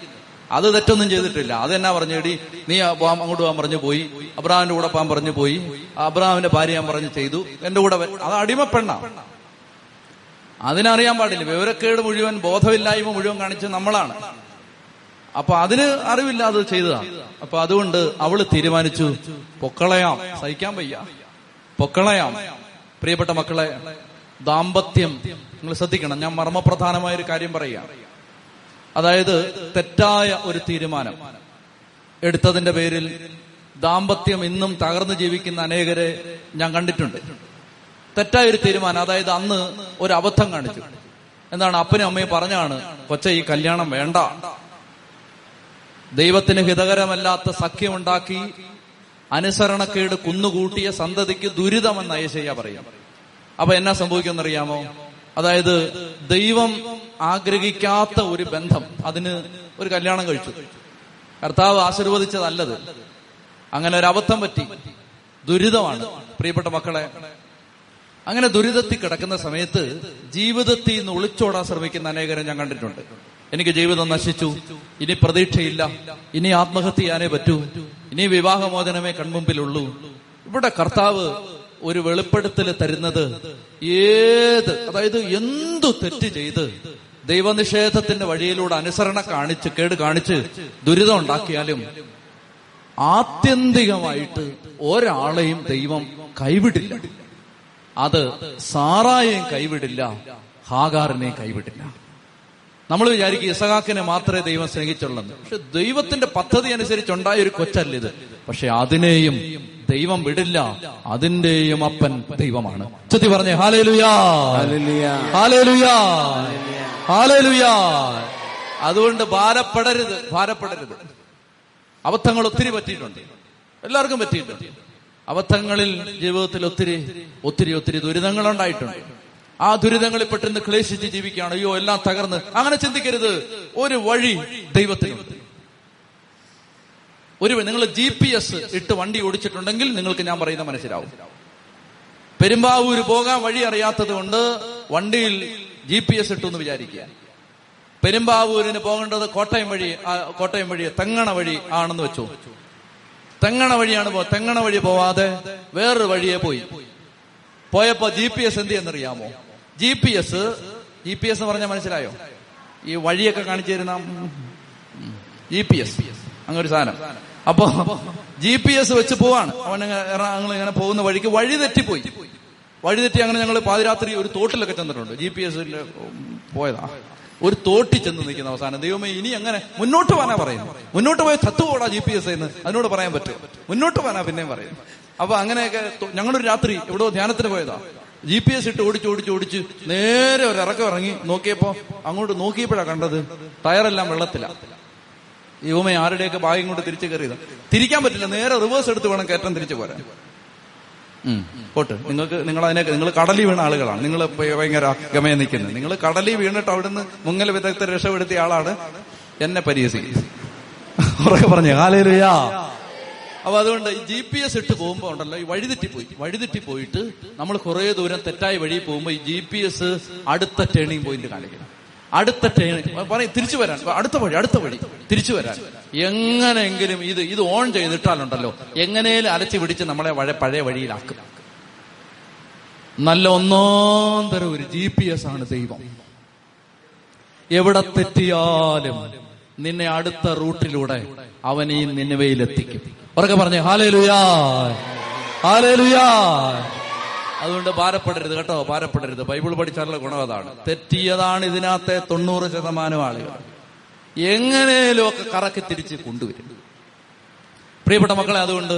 അത് തെറ്റൊന്നും ചെയ്തിട്ടില്ല. അതെന്നാ പറഞ്ഞു, എടി നീ അങ്ങോട്ട് പോകാൻ പറഞ്ഞു പോയി, അബ്രഹാമിന്റെ കൂടെ പോകാൻ പറഞ്ഞു പോയി, അബ്രഹാമിന്റെ ഭാര്യ ഞാൻ പറഞ്ഞു ചെയ്തു, എന്റെ കൂടെ. അത് അടിമപ്പെണ്ണ, അതിനറിയാൻ പാടില്ല. വിവരക്കേട് മുഴുവൻ, ബോധമില്ലായ്മ മുഴുവൻ കാണിച്ച് നമ്മളാണ്. അപ്പൊ അതിന് അറിവില്ല, അത് ചെയ്തതാണ്. അപ്പൊ അതുകൊണ്ട് അവള് തീരുമാനിച്ചു, പൊക്കളയാം, സഹിക്കാൻ വയ്യ, പൊക്കളയാം. പ്രിയപ്പെട്ട മക്കളെ, ദാമ്പത്യം നിങ്ങൾ ശ്രദ്ധിക്കണം. ഞാൻ മർമ്മപ്രധാനമായ ഒരു കാര്യം പറയുകയാണ്. അതായത് തെറ്റായ ഒരു തീരുമാനം എടുത്തതിന്റെ പേരിൽ ദാമ്പത്യം ഇന്നും തകർന്നു ജീവിക്കുന്ന അനേകരെ ഞാൻ കണ്ടിട്ടുണ്ട്. തെറ്റായൊരു തീരുമാനം, അതായത് അന്ന് ഒരു അബദ്ധം കാണിച്ചു. എന്താണ്, അപ്പനും അമ്മയും പറഞ്ഞാണ്, കൊച്ചെ ഈ കല്യാണം വേണ്ട, ദൈവത്തിന് ഹിതകരമല്ലാത്ത സഖ്യമുണ്ടാക്കി അനുസരണക്കേട് കുന്നുകൂട്ടിയ സന്തതിക്ക് ദുരിതമെന്ന് ഐശയ്യ പറയും. അപ്പൊ എന്നാ സംഭവിക്കുമെന്നറിയാമോ? അതായത് ദൈവം ആഗ്രഹിക്കാത്ത ഒരു ബന്ധം, അതിന് ഒരു കല്യാണം കഴിച്ചു, കർത്താവ് ആശീർവദിച്ചതല്ലത്, അങ്ങനെ ഒരു അബദ്ധം പറ്റി, ദുരിതമാണ്. പ്രിയപ്പെട്ട മക്കളെ, അങ്ങനെ ദുരിതത്തിൽ കിടക്കുന്ന സമയത്ത് ജീവിതത്തിൽ നിന്ന് ഒളിച്ചോടാൻ ശ്രമിക്കുന്ന അനേകരെ ഞാൻ കണ്ടിട്ടുണ്ട്. എനിക്ക് ജീവിതം നശിച്ചു, ഇനി പ്രതീക്ഷയില്ല, ഇനി ആത്മഹത്യ ചെയ്യാനേ പറ്റൂ, ഇനി വിവാഹമോചനമേ കൺമുമ്പിലുള്ളൂ. ഇവിടെ കർത്താവ് ഒരു വെളിപ്പെടുത്തൽ തരുന്നത്, ഏത് അതായത് എന്തു തെറ്റ് ചെയ്ത് ദൈവനിഷേധത്തിന്റെ വഴിയിലൂടെ അനുസരണ കാണിച്ച് കേട് കാണിച്ച് ദുരിതം ഉണ്ടാക്കിയാലും ആത്യന്തികമായിട്ട് ഒരാളെയും ദൈവം കൈവിടില്ല. അത് സാറായെയും കൈവിടില്ല, ഹാഗാറിനെയും കൈവിടില്ല. നമ്മൾ വിചാരിക്കും ഇസഹാക്കിനെ മാത്രമേ ദൈവം സ്നേഹിച്ചുള്ളെന്ന്. പക്ഷെ ദൈവത്തിന്റെ പദ്ധതി അനുസരിച്ചുണ്ടായ ഒരു കൊച്ചല്ല ഇത്. പക്ഷെ അതിനെയും ദൈവം വിടില്ല, അതിന്റെയും അപ്പൻ ദൈവമാണ്. ചുറ്റി പറഞ്ഞേ ഹല്ലേലൂയാ, ഹല്ലേലൂയാ, ഹല്ലേലൂയാ. അതുകൊണ്ട് ഭാരപ്പെടരുത്, ഭാരപ്പെടരുത്. അബദ്ധങ്ങൾ ഒത്തിരി പറ്റിയിട്ടുണ്ട്, എല്ലാവർക്കും പറ്റിയിട്ടുണ്ട്. അബദ്ധങ്ങളിൽ ജീവിതത്തിൽ ഒത്തിരി ഒത്തിരി ഒത്തിരി ദുരിതങ്ങൾ ഉണ്ടായിട്ടുണ്ട്. ആ ദുരിതങ്ങളിൽ പെട്ടെന്ന് ക്ലേശിച്ച് ജീവിക്കുകയാണ്, അയ്യോ എല്ലാം തകർന്ന്. അങ്ങനെ ചിന്തിക്കരുത്. ഒരു വഴി ദൈവത്തിനുണ്ട്. ഒരു നിങ്ങൾ ജി പി എസ് ഇട്ട് വണ്ടി ഓടിച്ചിട്ടുണ്ടെങ്കിൽ നിങ്ങൾക്ക് ഞാൻ പറയുന്നത് മനസ്സിലാവും. പെരുമ്പാവൂര് പോകാൻ വഴി അറിയാത്തത് കൊണ്ട് വണ്ടിയിൽ ജി പി എസ് ഇട്ടു എന്ന് വിചാരിക്കുക. പെരുമ്പാവൂരിന് പോകേണ്ടത് കോട്ടയം വഴി, കോട്ടയം വഴി തെങ്ങണ വഴി ആണെന്ന് വെച്ചു. തെങ്ങണ വഴിയാണ് പോ തെങ്ങണ വഴി പോവാതെ വേറൊരു വഴിയെ പോയി. പോയപ്പോ ജി പി എസ് എന്ത് ചെയ്യുന്നറിയാമോ? G P S G P S എന്ന് പറഞ്ഞാൽ മനസ്സിലായോ? ഈ വഴിയൊക്കെ കാണിച്ചു തരുന്ന ജി പി എസ് അങ്ങനെ ഒരു സാധനം. അപ്പൊ ജി പി എസ് വെച്ച് പോവാണ് അവൻ. ഞങ്ങൾ ഇങ്ങനെ പോകുന്ന വഴിക്ക് വഴി തെറ്റിപ്പോയി. വഴി തെറ്റി അങ്ങനെ ഞങ്ങൾ പാതിരാത്രി ഒരു തോട്ടിലൊക്കെ ചെന്നിട്ടുണ്ട്. ജി പി എസ് പോയതാ. ഒരു തോട്ടി ചെന്ന് നിൽക്കുന്ന അവസാനം, ദൈവമേ ഇനി അങ്ങനെ മുന്നോട്ട് പോകാനാ പറയുന്നു. മുന്നോട്ട് പോയ ചത്തുപോടാ ജി പി എസ് എന്ന് അതിനോട് പറയാൻ പറ്റും. മുന്നോട്ട് പോകാനാ പിന്നെയും പറയുന്നു. അപ്പൊ അങ്ങനെയൊക്കെ ഞങ്ങളൊരു രാത്രി എവിടോ ധ്യാനത്തിന് പോയതാ. ജി പി എസ് ഇട്ട് ഓടിച്ച് ഓടിച്ച് ഓടിച്ച് നേരെ ഒരു ഇറക്കം ഇറങ്ങി നോക്കിയപ്പോ, അങ്ങോട്ട് നോക്കിയപ്പോഴാ കണ്ടത് ടയറെല്ലാം വെള്ളത്തിലാ. ദൈവമേ ആരുടെയൊക്കെ ഭാഗ്യം കൊണ്ട് തിരിച്ചു കയറിയതാ. തിരിക്കാൻ പറ്റില്ല, നേരെ റിവേഴ്സ് എടുത്ത് വേണം കയറ്റം തിരിച്ചു പോരാൻ. ഉം പോട്ട് നിങ്ങൾക്ക് നിങ്ങൾ അതിനൊക്കെ നിങ്ങൾ കടലിൽ വീണ ആളുകളാണ്. നിങ്ങൾ ഭയങ്കര ഗമയെ നിൽക്കുന്നത്. നിങ്ങൾ കടലിൽ വീണിട്ട് അവിടുന്ന് മുങ്ങൽ വിദഗ്ധ രക്ഷപ്പെടുത്തിയ ആളാണ്. എന്നെ പരിഹസിക്കും ഉറക്കെ പറഞ്ഞു ഹല്ലേലൂയാ. അപ്പൊ അതുകൊണ്ട് ഈ ജി പി എസ് ഇട്ട് പോകുമ്പോ ഉണ്ടല്ലോ, ഈ വഴിതെറ്റിപ്പോയി. വഴിതെറ്റി പോയിട്ട് നമ്മൾ കുറെ ദൂരം തെറ്റായ വഴി പോകുമ്പോ ഈ ജി പി എസ് അടുത്ത ടേണിംഗ് പോയിന്റ് കാണിക്കണം. അടുത്ത ടേണിംഗ് പറയും തിരിച്ചു വരാൻ, അടുത്ത വഴി, അടുത്ത വഴി തിരിച്ചു വരാൻ. എങ്ങനെയെങ്കിലും ഇത് ഇത് ഓൺ ചെയ്തിട്ടാലുണ്ടല്ലോ എങ്ങനെയും അലച്ചു പിടിച്ച് നമ്മളെ വഴ പഴയ വഴിയിലാക്കും. നല്ല ഒന്നാം തരം ഒരു ജി പി എസ് ആണ് ദൈവം. എവിടെ തെറ്റിയാലും നിന്നെ അടുത്ത റൂട്ടിലൂടെ അവൻ ഈ നിന്നവയിലെത്തിക്കും. ഉറക്കെ പറഞ്ഞേ ഹല്ലേലൂയാ, ഹല്ലേലൂയാ. അതുകൊണ്ട് ഭാരപ്പെടരുത് കേട്ടോ, ഭാരപ്പെടരുത്. ബൈബിൾ പഠിച്ചാലുള്ള ഗുണം അതാണ്. തെറ്റിയതാണ് ഇതിനകത്തെ തൊണ്ണൂറ് ശതമാനം ആളുകൾ. എങ്ങനെയും ഒക്കെ കറക്കി തിരിച്ച് കൊണ്ടുവരും. പ്രിയപ്പെട്ട മക്കളെ, അതുകൊണ്ട്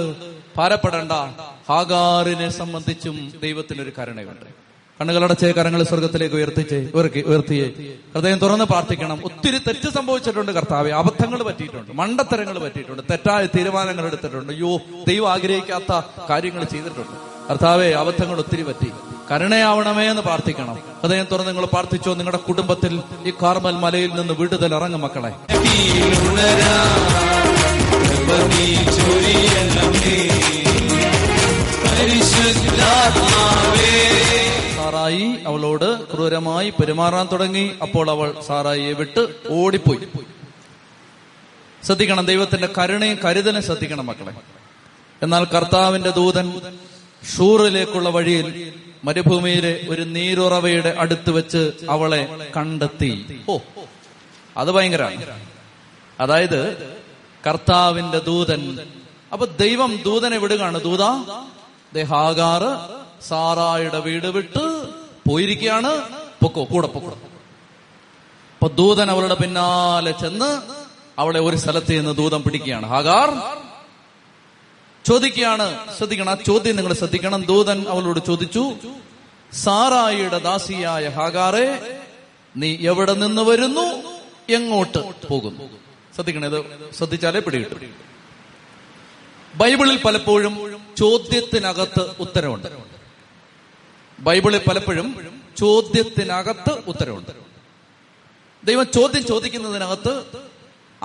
ഭാരപ്പെടേണ്ട. ഹാഗാറിനെ സംബന്ധിച്ചും ദൈവത്തിനൊരു കരുണയുണ്ട്. കണ്ണുകളടച്ചേ, കരങ്ങൾ സ്വർഗത്തിലേക്ക് ഉയർത്തിച്ചേ, ഉയർക്കി ഉയർത്തിയേ, ഹൃദയം തുറന്ന് പ്രാർത്ഥിക്കണം. ഒത്തിരി തെറ്റ് സംഭവിച്ചിട്ടുണ്ട് കർത്താവേ, അബദ്ധങ്ങൾ പറ്റിയിട്ടുണ്ട്, മണ്ടത്തരങ്ങൾ പറ്റിയിട്ടുണ്ട്, തെറ്റായ തീരുമാനങ്ങൾ എടുത്തിട്ടുണ്ട്, യോ ദൈവം ആഗ്രഹിക്കാത്ത കാര്യങ്ങൾ ചെയ്തിട്ടുണ്ട്. കർത്താവേ അബദ്ധങ്ങൾ ഒത്തിരി പറ്റി, കരുണയാവണമേ എന്ന് പ്രാർത്ഥിക്കണം. ഹൃദയം തുറന്ന് നിങ്ങൾ പ്രാർത്ഥിച്ചോ? നിങ്ങളുടെ കുടുംബത്തിൽ ഈ കാർമൽ മലയിൽ നിന്ന് വിടുതൽ ഇറങ്ങും മക്കളെ. സാറായി അവളോട് ക്രൂരമായി പെരുമാറാൻ തുടങ്ങി. അപ്പോൾ അവൾ സാറായിയെ വിട്ട് ഓടിപ്പോയി. ശ്രദ്ധിക്കണം, ദൈവത്തിന്റെ കരുണയും കരുതലും ശ്രദ്ധിക്കണം മക്കളെ. എന്നാൽ കർത്താവിന്റെ ദൂതൻ ഷൂറിലേക്കുള്ള വഴിയിൽ മരുഭൂമിയിലെ ഒരു നീരുറവയുടെ അടുത്ത് വെച്ച് അവളെ കണ്ടെത്തി. ഓ, അത് ഭയങ്കരമാണ്. അതായത് കർത്താവിന്റെ ദൂതൻ. അപ്പൊ ദൈവം ദൂതനെ വിടുകയാണ്, ദൂത ഹാഗാർ സാറായുടെ വീട് വിട്ട് പോയിരിക്കുകയാണ്. പൊക്കോ, കൂടെ പൊക്കോ. അപ്പൊ ദൂതൻ അവളുടെ പിന്നാലെ ചെന്ന് അവളെ ഒരു സ്ഥലത്ത് നിന്ന് ദൂതം പിടിക്കുകയാണ്. ഹാഗാർ ചോദിക്കുകയാണ്. ശ്രദ്ധിക്കണം, ആ ചോദ്യം നിങ്ങൾ ശ്രദ്ധിക്കണം. ദൂതൻ അവളോട് ചോദിച്ചു, സാറായിയുടെ ദാസിയായ ഹാഗാറെ, നീ എവിടെ നിന്ന് വരുന്നു, എങ്ങോട്ട് പോകുന്നു? ശ്രദ്ധിക്കണം, ഇത് ശ്രദ്ധിച്ചാലേ പിടികിട്ടും. ബൈബിളിൽ പലപ്പോഴും ചോദ്യത്തിനകത്ത് ഉത്തരവുണ്ട്. ബൈബിളിൽ പലപ്പോഴും ചോദ്യത്തിനകത്ത് ഉത്തരവുണ്ട്. ദൈവം ചോദ്യം ചോദിക്കുന്നതിനകത്ത്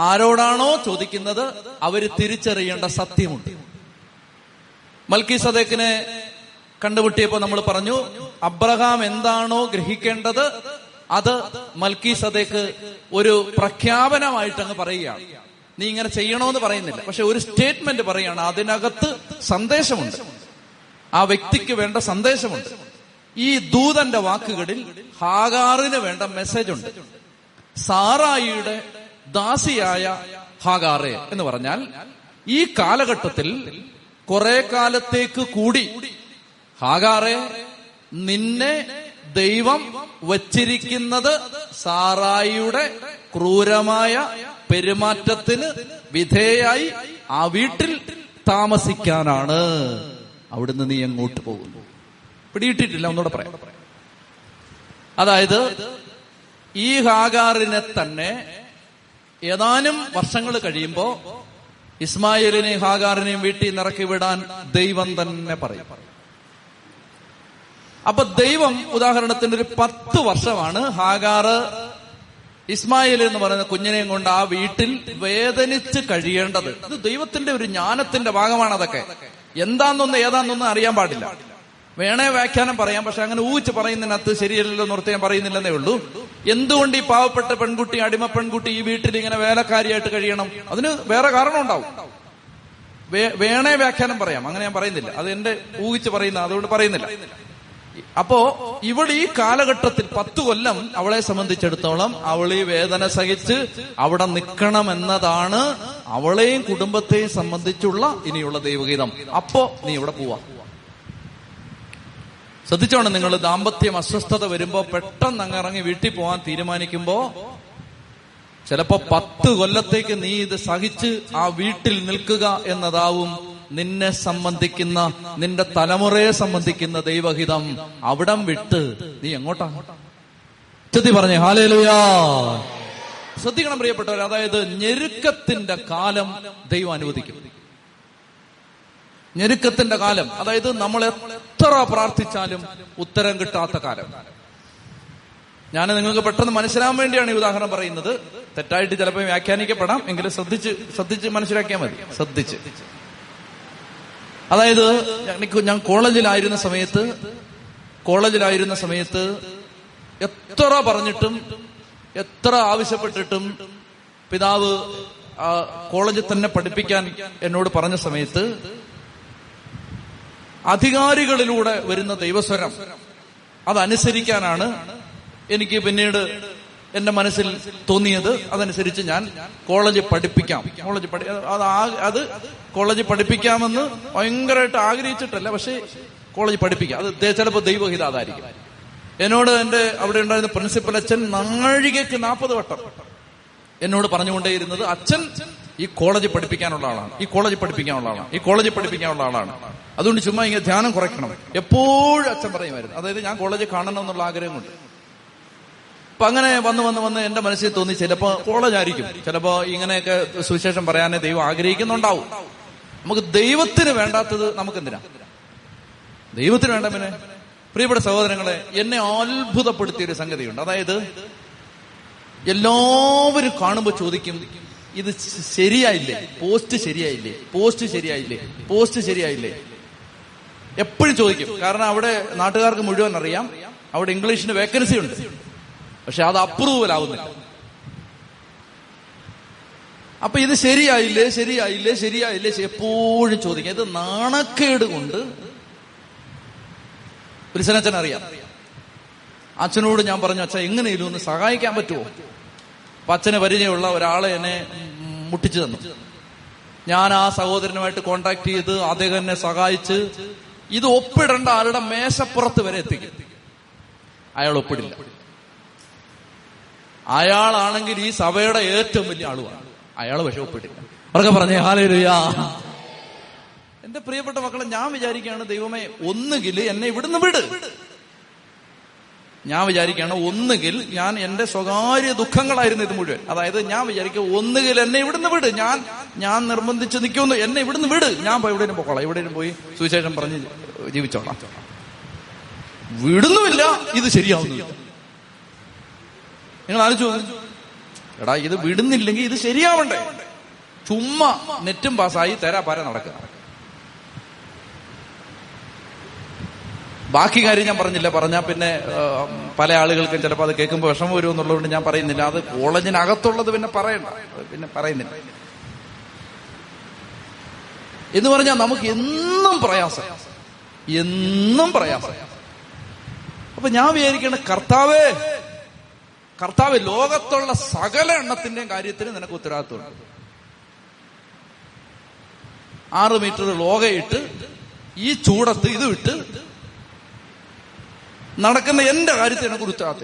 ആരോടാണോ ചോദിക്കുന്നത് അവര് തിരിച്ചറിയേണ്ട സത്യമുണ്ട്. മൽക്കീസദേക്കിനെ കണ്ടുമുട്ടിയപ്പോൾ നമ്മൾ പറഞ്ഞു, അബ്രഹാം എന്താണോ ഗ്രഹിക്കേണ്ടത് അത് മൽക്കീസദേക്ക് ഒരു പ്രഖ്യാപനമായിട്ട് അങ്ങ് പറയുകയാണ്. നീ ഇങ്ങനെ ചെയ്യണമെന്ന് പറയുന്നില്ല, പക്ഷെ ഒരു സ്റ്റേറ്റ്മെന്റ് പറയുകയാണ്. അതിനകത്ത് സന്ദേശമുണ്ട്, ആ വ്യക്തിക്ക് വേണ്ട സന്ദേശമുണ്ട്. ഈ ദൂതന്റെ വാക്കുകളിൽ ഹാഗാറിന് വേണ്ട മെസ്സേജ് ഉണ്ട്. സാറായിയുടെ ദാസിയായ ഹാഗാറെ എന്ന് പറഞ്ഞാൽ ഈ കാലഘട്ടത്തിൽ കുറെ കാലത്തേക്ക് കൂടി ഹാഗാറെ, നിന്നെ ദൈവം വച്ചിരിക്കുന്നത് സാറായിയുടെ ക്രൂരമായ പെരുമാറ്റത്തിന് വിധേയായി ആ വീട്ടിൽ താമസിക്കാനാണ്. അവിടുന്ന് നീ എങ്ങോട്ട് പോകുന്നു? പിടിയിട്ടിട്ടില്ല, ഒന്നുകൂടെ പറയാം. അതായത് ഈ ഹാഗാറിനെ തന്നെ ഏതാനും വർഷങ്ങൾ കഴിയുമ്പോൾ ഇസ്മായിലിനെയും ഹാഗാറിനെയും വീട്ടിൽ നിറക്കി വിടാൻ ദൈവം തന്നെ പറയും. അപ്പൊ ദൈവം ഉദാഹരണത്തിന് ഒരു പത്ത് വർഷമാണ് ഹാഗാർ ഇസ്മായിൽ എന്ന് പറയുന്ന കുഞ്ഞിനെയും കൊണ്ട് ആ വീട്ടിൽ വേദനിച്ച് കഴിയേണ്ടത്. ഇത് ദൈവത്തിന്റെ ഒരു ജ്ഞാനത്തിന്റെ ഭാഗമാണ്. അതൊക്കെ എന്താണെന്നൊന്ന് ഏതാണെന്നൊന്നും അറിയാൻ പാടില്ല. വേണേ വ്യാഖ്യാനം പറയാം, പക്ഷെ അങ്ങനെ ഊഹിച്ച് പറയുന്നതിനകത്ത് ശരിയല്ലല്ലോ എന്നോർത്ത് ഞാൻ പറയുന്നില്ലെന്നേ ഉള്ളൂ. എന്തുകൊണ്ട് ഈ പാവപ്പെട്ട പെൺകുട്ടി, അടിമ പെൺകുട്ടി ഈ വീട്ടിൽ ഇങ്ങനെ വേലക്കാരിയായിട്ട് കഴിയണം? അതിന് വേറെ കാരണം ഉണ്ടാവും. വേണേ വ്യാഖ്യാനം പറയാം, അങ്ങനെ ഞാൻ പറയുന്നില്ല. അത് എന്റെ ഊഹിച്ച് പറയുന്ന, അതുകൊണ്ട് പറയുന്നില്ല. അപ്പോ ഇവൾ ഈ കാലഘട്ടത്തിൽ പത്തു കൊല്ലം അവളെ സംബന്ധിച്ചിടത്തോളം അവൾ ഈ വേദന സഹിച്ച് അവിടെ നിൽക്കണമെന്നതാണ് അവളെയും കുടുംബത്തെയും സംബന്ധിച്ചുള്ള ഇനിയുള്ള ദൈവഗീതം. അപ്പോ നീ ഇവിടെ പോവാ. ശ്രദ്ധിച്ചോണം നിങ്ങൾ, ദാമ്പത്യം അസ്വസ്ഥത വരുമ്പോ പെട്ടെന്ന് അങ്ങ് ഇറങ്ങി വീട്ടിൽ പോകാൻ തീരുമാനിക്കുമ്പോ ചിലപ്പോ പത്ത് കൊല്ലത്തേക്ക് നീ ഇത് സഹിച്ച് ആ വീട്ടിൽ നിൽക്കുക എന്നതാവും നിന്നെ സംബന്ധിക്കുന്ന, നിന്റെ തലമുറയെ സംബന്ധിക്കുന്ന ദൈവഹിതം. അവിടം വിട്ട് നീ എങ്ങോട്ടാ? ചെത്തി പറഞ്ഞേ ഹല്ലേലൂയാ. ശ്രദ്ധിക്കണം പ്രിയപ്പെട്ടവർ, അതായത് ഞെരുക്കത്തിന്റെ കാലം ദൈവം അനുവദിക്കും. ഞെരുക്കത്തിന്റെ കാലം, അതായത് നമ്മൾ എത്ര പ്രാർത്ഥിച്ചാലും ഉത്തരം കിട്ടാത്ത കാലം. ഞാൻ നിങ്ങൾക്ക് പെട്ടെന്ന് മനസ്സിലാകാൻ വേണ്ടിയാണ് ഈ ഉദാഹരണം പറയുന്നത്. തെറ്റായിട്ട് ചിലപ്പോൾ വ്യാഖ്യാനിക്കപ്പെടാം, എങ്കിലും ശ്രദ്ധിച്ച് ശ്രദ്ധിച്ച് മനസ്സിലാക്കിയാൽ മതി. ശ്രദ്ധിച്ച് അതായത് എനിക്ക് ഞാൻ കോളേജിലായിരുന്ന സമയത്ത് കോളേജിലായിരുന്ന സമയത്ത് എത്ര പറഞ്ഞിട്ടും എത്ര ആവശ്യപ്പെട്ടിട്ടും പിതാവ് കോളേജിൽ തന്നെ പഠിപ്പിക്കാൻ എന്നോട് പറഞ്ഞ സമയത്ത് അധികാരികളിലൂടെ വരുന്ന ദൈവസ്വരം അതനുസരിക്കാനാണ് എനിക്ക് പിന്നീട് എന്റെ മനസ്സിൽ തോന്നിയത്. അതനുസരിച്ച് ഞാൻ കോളേജ് പഠിപ്പിക്കാം കോളേജ് പഠി അത് അത് കോളേജ് പഠിപ്പിക്കാമെന്ന് ഭയങ്കരമായിട്ട് ആഗ്രഹിച്ചിട്ടല്ല, പക്ഷേ കോളേജ് പഠിപ്പിക്കാം. അത് ചിലപ്പോൾ ദൈവഹിത അതായിരിക്കും. എന്നോട് എൻ്റെ അവിടെ ഉണ്ടായിരുന്ന പ്രിൻസിപ്പൽ അച്ഛൻ നാഴികക്ക് നാൽപ്പത് വട്ടം എന്നോട് പറഞ്ഞുകൊണ്ടേയിരുന്നത്, അച്ഛൻ ഈ കോളേജ് പഠിപ്പിക്കാനുള്ള ആളാണ് ഈ കോളേജ് പഠിപ്പിക്കാനുള്ള ആളാണ് ഈ കോളേജ് പഠിപ്പിക്കാനുള്ള ആളാണ് അതുകൊണ്ട് ചുമ്മാ ഇങ്ങനെ ധ്യാനം കുറയ്ക്കണം എപ്പോഴും അച്ഛൻ പറയുമായിരുന്നു. അതായത് ഞാൻ കോളേജ് കാണണം എന്നുള്ള ആഗ്രഹം കൊണ്ട്. അപ്പൊ അങ്ങനെ വന്ന് വന്ന് വന്ന് എന്റെ മനസ്സിൽ തോന്നി ചിലപ്പോൾ കോളേജായിരിക്കും, ചിലപ്പോ ഇങ്ങനെയൊക്കെ സുവിശേഷം പറയാനേ ദൈവം ആഗ്രഹിക്കുന്നുണ്ടാവും. നമുക്ക് ദൈവത്തിന് വേണ്ടാത്തത് നമുക്കെന്തിനാ? ദൈവത്തിന് വേണ്ട. പിന്നെ പ്രിയപ്പെട്ട സഹോദരങ്ങളെ, എന്നെ അത്ഭുതപ്പെടുത്തിയ ഒരു സംഗതിയുണ്ട്. അതായത് എല്ലാവരും കാണുമ്പോ ചോദിക്കും, ഇത് ശരിയായില്ലേ, പോസ്റ്റ് ശരിയായില്ലേ പോസ്റ്റ് ശരിയായില്ലേ പോസ്റ്റ് ശരിയായില്ലേ എപ്പോഴും ചോദിക്കും. കാരണം അവിടെ നാട്ടുകാർക്ക് മുഴുവൻ അറിയാം അവിടെ ഇംഗ്ലീഷിന് വേക്കൻസി ഉണ്ട്, പക്ഷെ അത് അപ്രൂവൽ ആവുന്നില്ല. അപ്പൊ ഇത് ശരിയായില്ലേ ശരിയായില്ലേ ശരിയായില്ലേ എപ്പോഴും ചോദിക്കുക. ഇത് നാണക്കേട് കൊണ്ട് പുരുഷനച്ഛൻ അറിയാം. അച്ഛനോട് ഞാൻ പറഞ്ഞു, അച്ഛൻ എങ്ങനെയെങ്കിലും ഒന്ന് സഹായിക്കാൻ പറ്റുമോ? അപ്പൊ അച്ഛന് പരിചയമുള്ള ഒരാളെ എന്നെ മുട്ടിച്ചു തന്നു. ഞാൻ ആ സഹോദരനുമായിട്ട് കോണ്ടാക്ട് ചെയ്ത് അദ്ദേഹം എന്നെ സഹായിച്ച് ഇത് ഒപ്പിടേണ്ട ആളുടെ മേശപ്പുറത്ത് വരെ എത്തിക്കും. അയാൾ ഒപ്പിടില്ല. അയാളാണെങ്കിൽ ഈ സഭയുടെ ഏറ്റവും വലിയ ആളുമാണ്. അയാൾ പക്ഷെ ഒപ്പിട്ടില്ല. അവർക്ക് പറഞ്ഞേ ഹല്ലേലൂയാ. എന്റെ പ്രിയപ്പെട്ട മക്കളെ, ഞാൻ വിചാരിക്കുകയാണ് ദൈവമേ ഒന്നുകിൽ എന്നെ ഇവിടുന്ന് വിട്. ഞാൻ വിചാരിക്കുകയാണ് ഒന്നുകിൽ ഞാൻ എന്റെ സ്വകാര്യ ദുഃഖങ്ങളായിരുന്നു ഇത് മുഴുവൻ. അതായത് ഞാൻ വിചാരിക്കുക ഒന്നുകിൽ എന്നെ ഇവിടുന്ന് വിട്, ഞാൻ ഞാൻ നിർബന്ധിച്ച് നിൽക്കുന്നു, എന്നെ ഇവിടുന്ന് വിട്, ഞാൻ എവിടെയും പോക്കോളാം, എവിടെയും പോയി സുവിശേഷം പറഞ്ഞ് ജീവിച്ചോളാം. വിടുന്നുമില്ല, ഇത് ശരിയാവുന്നില്ല. നിങ്ങൾ ആലോചിച്ചു, എടാ ഇത് വിടുന്നില്ലെങ്കിൽ ഇത് ശരിയാവണ്ടേ? ചുമ്മാ നെറ്റും പാസ്സായി തേരാപ്പാര നടക്കുക. ബാക്കി കാര്യം ഞാൻ പറഞ്ഞില്ല. പറഞ്ഞാൽ പിന്നെ പല ആളുകൾക്കും ചിലപ്പോൾ അത് കേൾക്കുമ്പോൾ വിഷമം വരും എന്നുള്ളതുകൊണ്ട് ഞാൻ പറയുന്നില്ല. അത് കോളേജിനകത്തുള്ളത് പിന്നെ പറയണ്ട, പിന്നെ പറയുന്നില്ല. എന്ന് പറഞ്ഞാൽ നമുക്ക് എന്നും പ്രയാസം, എന്നും പ്രയാസം. അപ്പൊ ഞാൻ വിചാരിക്കണം കർത്താവേ, കർത്താവ് ലോകത്തുള്ള സകല എണ്ണത്തിന്റെയും കാര്യത്തിന് നിനക്ക് ഉത്തരവാദിത്വമുണ്ട്. ആറ് മീറ്റർ ലോകയിട്ട് ഈ ചൂടത്ത് ഇത് വിട്ട് നടക്കുന്ന എന്റെ കാര്യത്തിൽ എന്നെ കുറിച്ചാത്ത.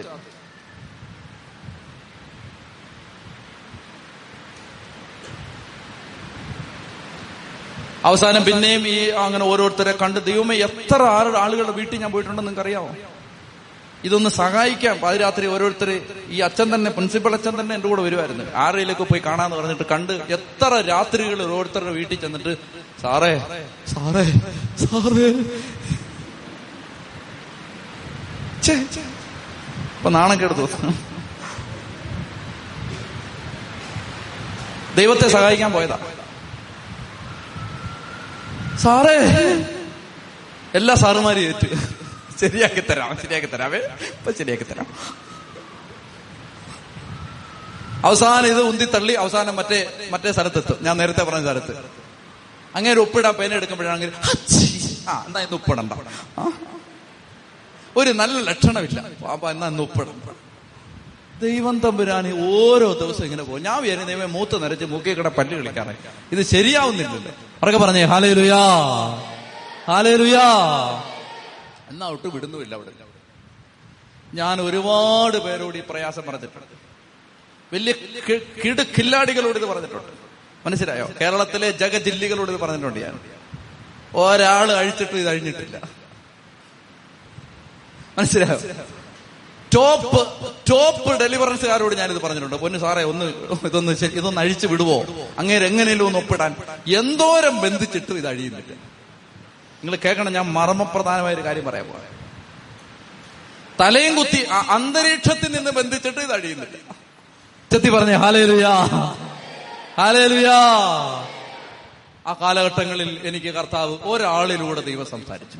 അവസാനം പിന്നെയും ഈ അങ്ങനെ ഓരോരുത്തരെ കണ്ട് ദൈവമേ എത്ര ആറ് ആളുകളുടെ വീട്ടിൽ ഞാൻ പോയിട്ടുണ്ടെന്ന് നിങ്ങൾക്ക് അറിയാമോ? ഇതൊന്ന് സഹായിക്കാം. പാതിരാത്രി ഓരോരുത്തർ, ഈ അച്ഛൻ തന്നെ, പ്രിൻസിപ്പൽ അച്ഛൻ തന്നെ എൻ്റെ കൂടെ വരുമായിരുന്നു, ആരെയിലൊക്കെ പോയി കാണാന്ന് പറഞ്ഞിട്ട് കണ്ട് എത്ര രാത്രികൾ ഓരോരുത്തരുടെ വീട്ടിൽ ചെന്നിട്ട് സാറേ സാറേ സാറേ. ഇപ്പൊ നാണം കേട്ടു. ദൈവത്തെ സഹായിക്കാൻ പോയതാ. സാറേ, എല്ലാ സാറുമാരും ഏറ്റു, ശരിയാക്കി തരാം ശരിയാക്കി തരാവേ ഇപ്പൊ ശരിയാക്കി തരാം. അവസാനം ഇത് ഉന്തി തള്ളി അവസാനം മറ്റേ മറ്റേ സ്ഥലത്തെത്തും. ഞാൻ നേരത്തെ പറഞ്ഞ സ്ഥലത്ത് അങ്ങനെ ഒപ്പിടാൻ പേന എടുക്കുമ്പോഴാണെങ്കിൽ ആ എന്നാ ഇന്ന് ഒപ്പിടണ്ട, ഒരു നല്ല ലക്ഷണമില്ല, അപ്പൊ എന്നാ ഇന്ന് ഒപ്പിടണ്ട. ദൈവം തമ്പുരാൻ ഓരോ ദിവസം ഇങ്ങനെ പോകും. ഞാൻ വിചാരിച്ച ദൈവമേ മൂത്ത് നിറച്ച് മൂക്കി കൂടെ പല്ല് കളിക്കാറേ, ഇത് ശരിയാവുന്നില്ലല്ലോ. അവരൊക്കെ പറഞ്ഞേ ഹല്ലേലൂയാ ഹല്ലേലൂയാ. എന്നാ ഒട്ട് വിടുന്നുമില്ല. അവിടെ ഞാൻ ഒരുപാട് പേരോട് ഈ പ്രയാസം പറഞ്ഞിട്ടുണ്ട്, വലിയ കിടുക്കില്ലാടികളോട് ഇത് പറഞ്ഞിട്ടുണ്ട്. മനസ്സിലായോ? കേരളത്തിലെ ജഗജില്ലികളോട് ഇത് പറഞ്ഞിട്ടുണ്ട്. ഞാൻ ഒരാൾ അഴിച്ചിട്ട് ഇത് അഴിഞ്ഞിട്ടില്ല. മനസ്സിലായോ? ടോപ്പ് ടോപ്പ് ഡെലിവറൻസുകാരോട് ഞാനിത് പറഞ്ഞിട്ടുണ്ട്, പൊന്നു സാറേ ഒന്ന് ഇതൊന്ന് ഇതൊന്ന് അഴിച്ചു വിടുവോ, അങ്ങേര് എങ്ങനെയല്ലോ ഒന്ന് ഒപ്പിടാൻ. എന്തോരം ബന്ധിച്ചിട്ടും ഇത് അഴിയുന്നില്ല. നിങ്ങൾ കേൾക്കണം, ഞാൻ മർമ്മപ്രധാനമായൊരു കാര്യം പറയാൻ പോവാ. തലയും കുത്തി അന്തരീക്ഷത്തിൽ നിന്ന് ബന്ധിച്ചിട്ട് ഇത് അഴിയുന്നില്ല. ചെത്തി പറഞ്ഞേ ഹല്ലേലൂയാ ഹല്ലേലൂയാ. ആ കാലഘട്ടങ്ങളിൽ എനിക്ക് കർത്താവ് ഒരാളിലൂടെ ദൈവം സംസാരിച്ചു.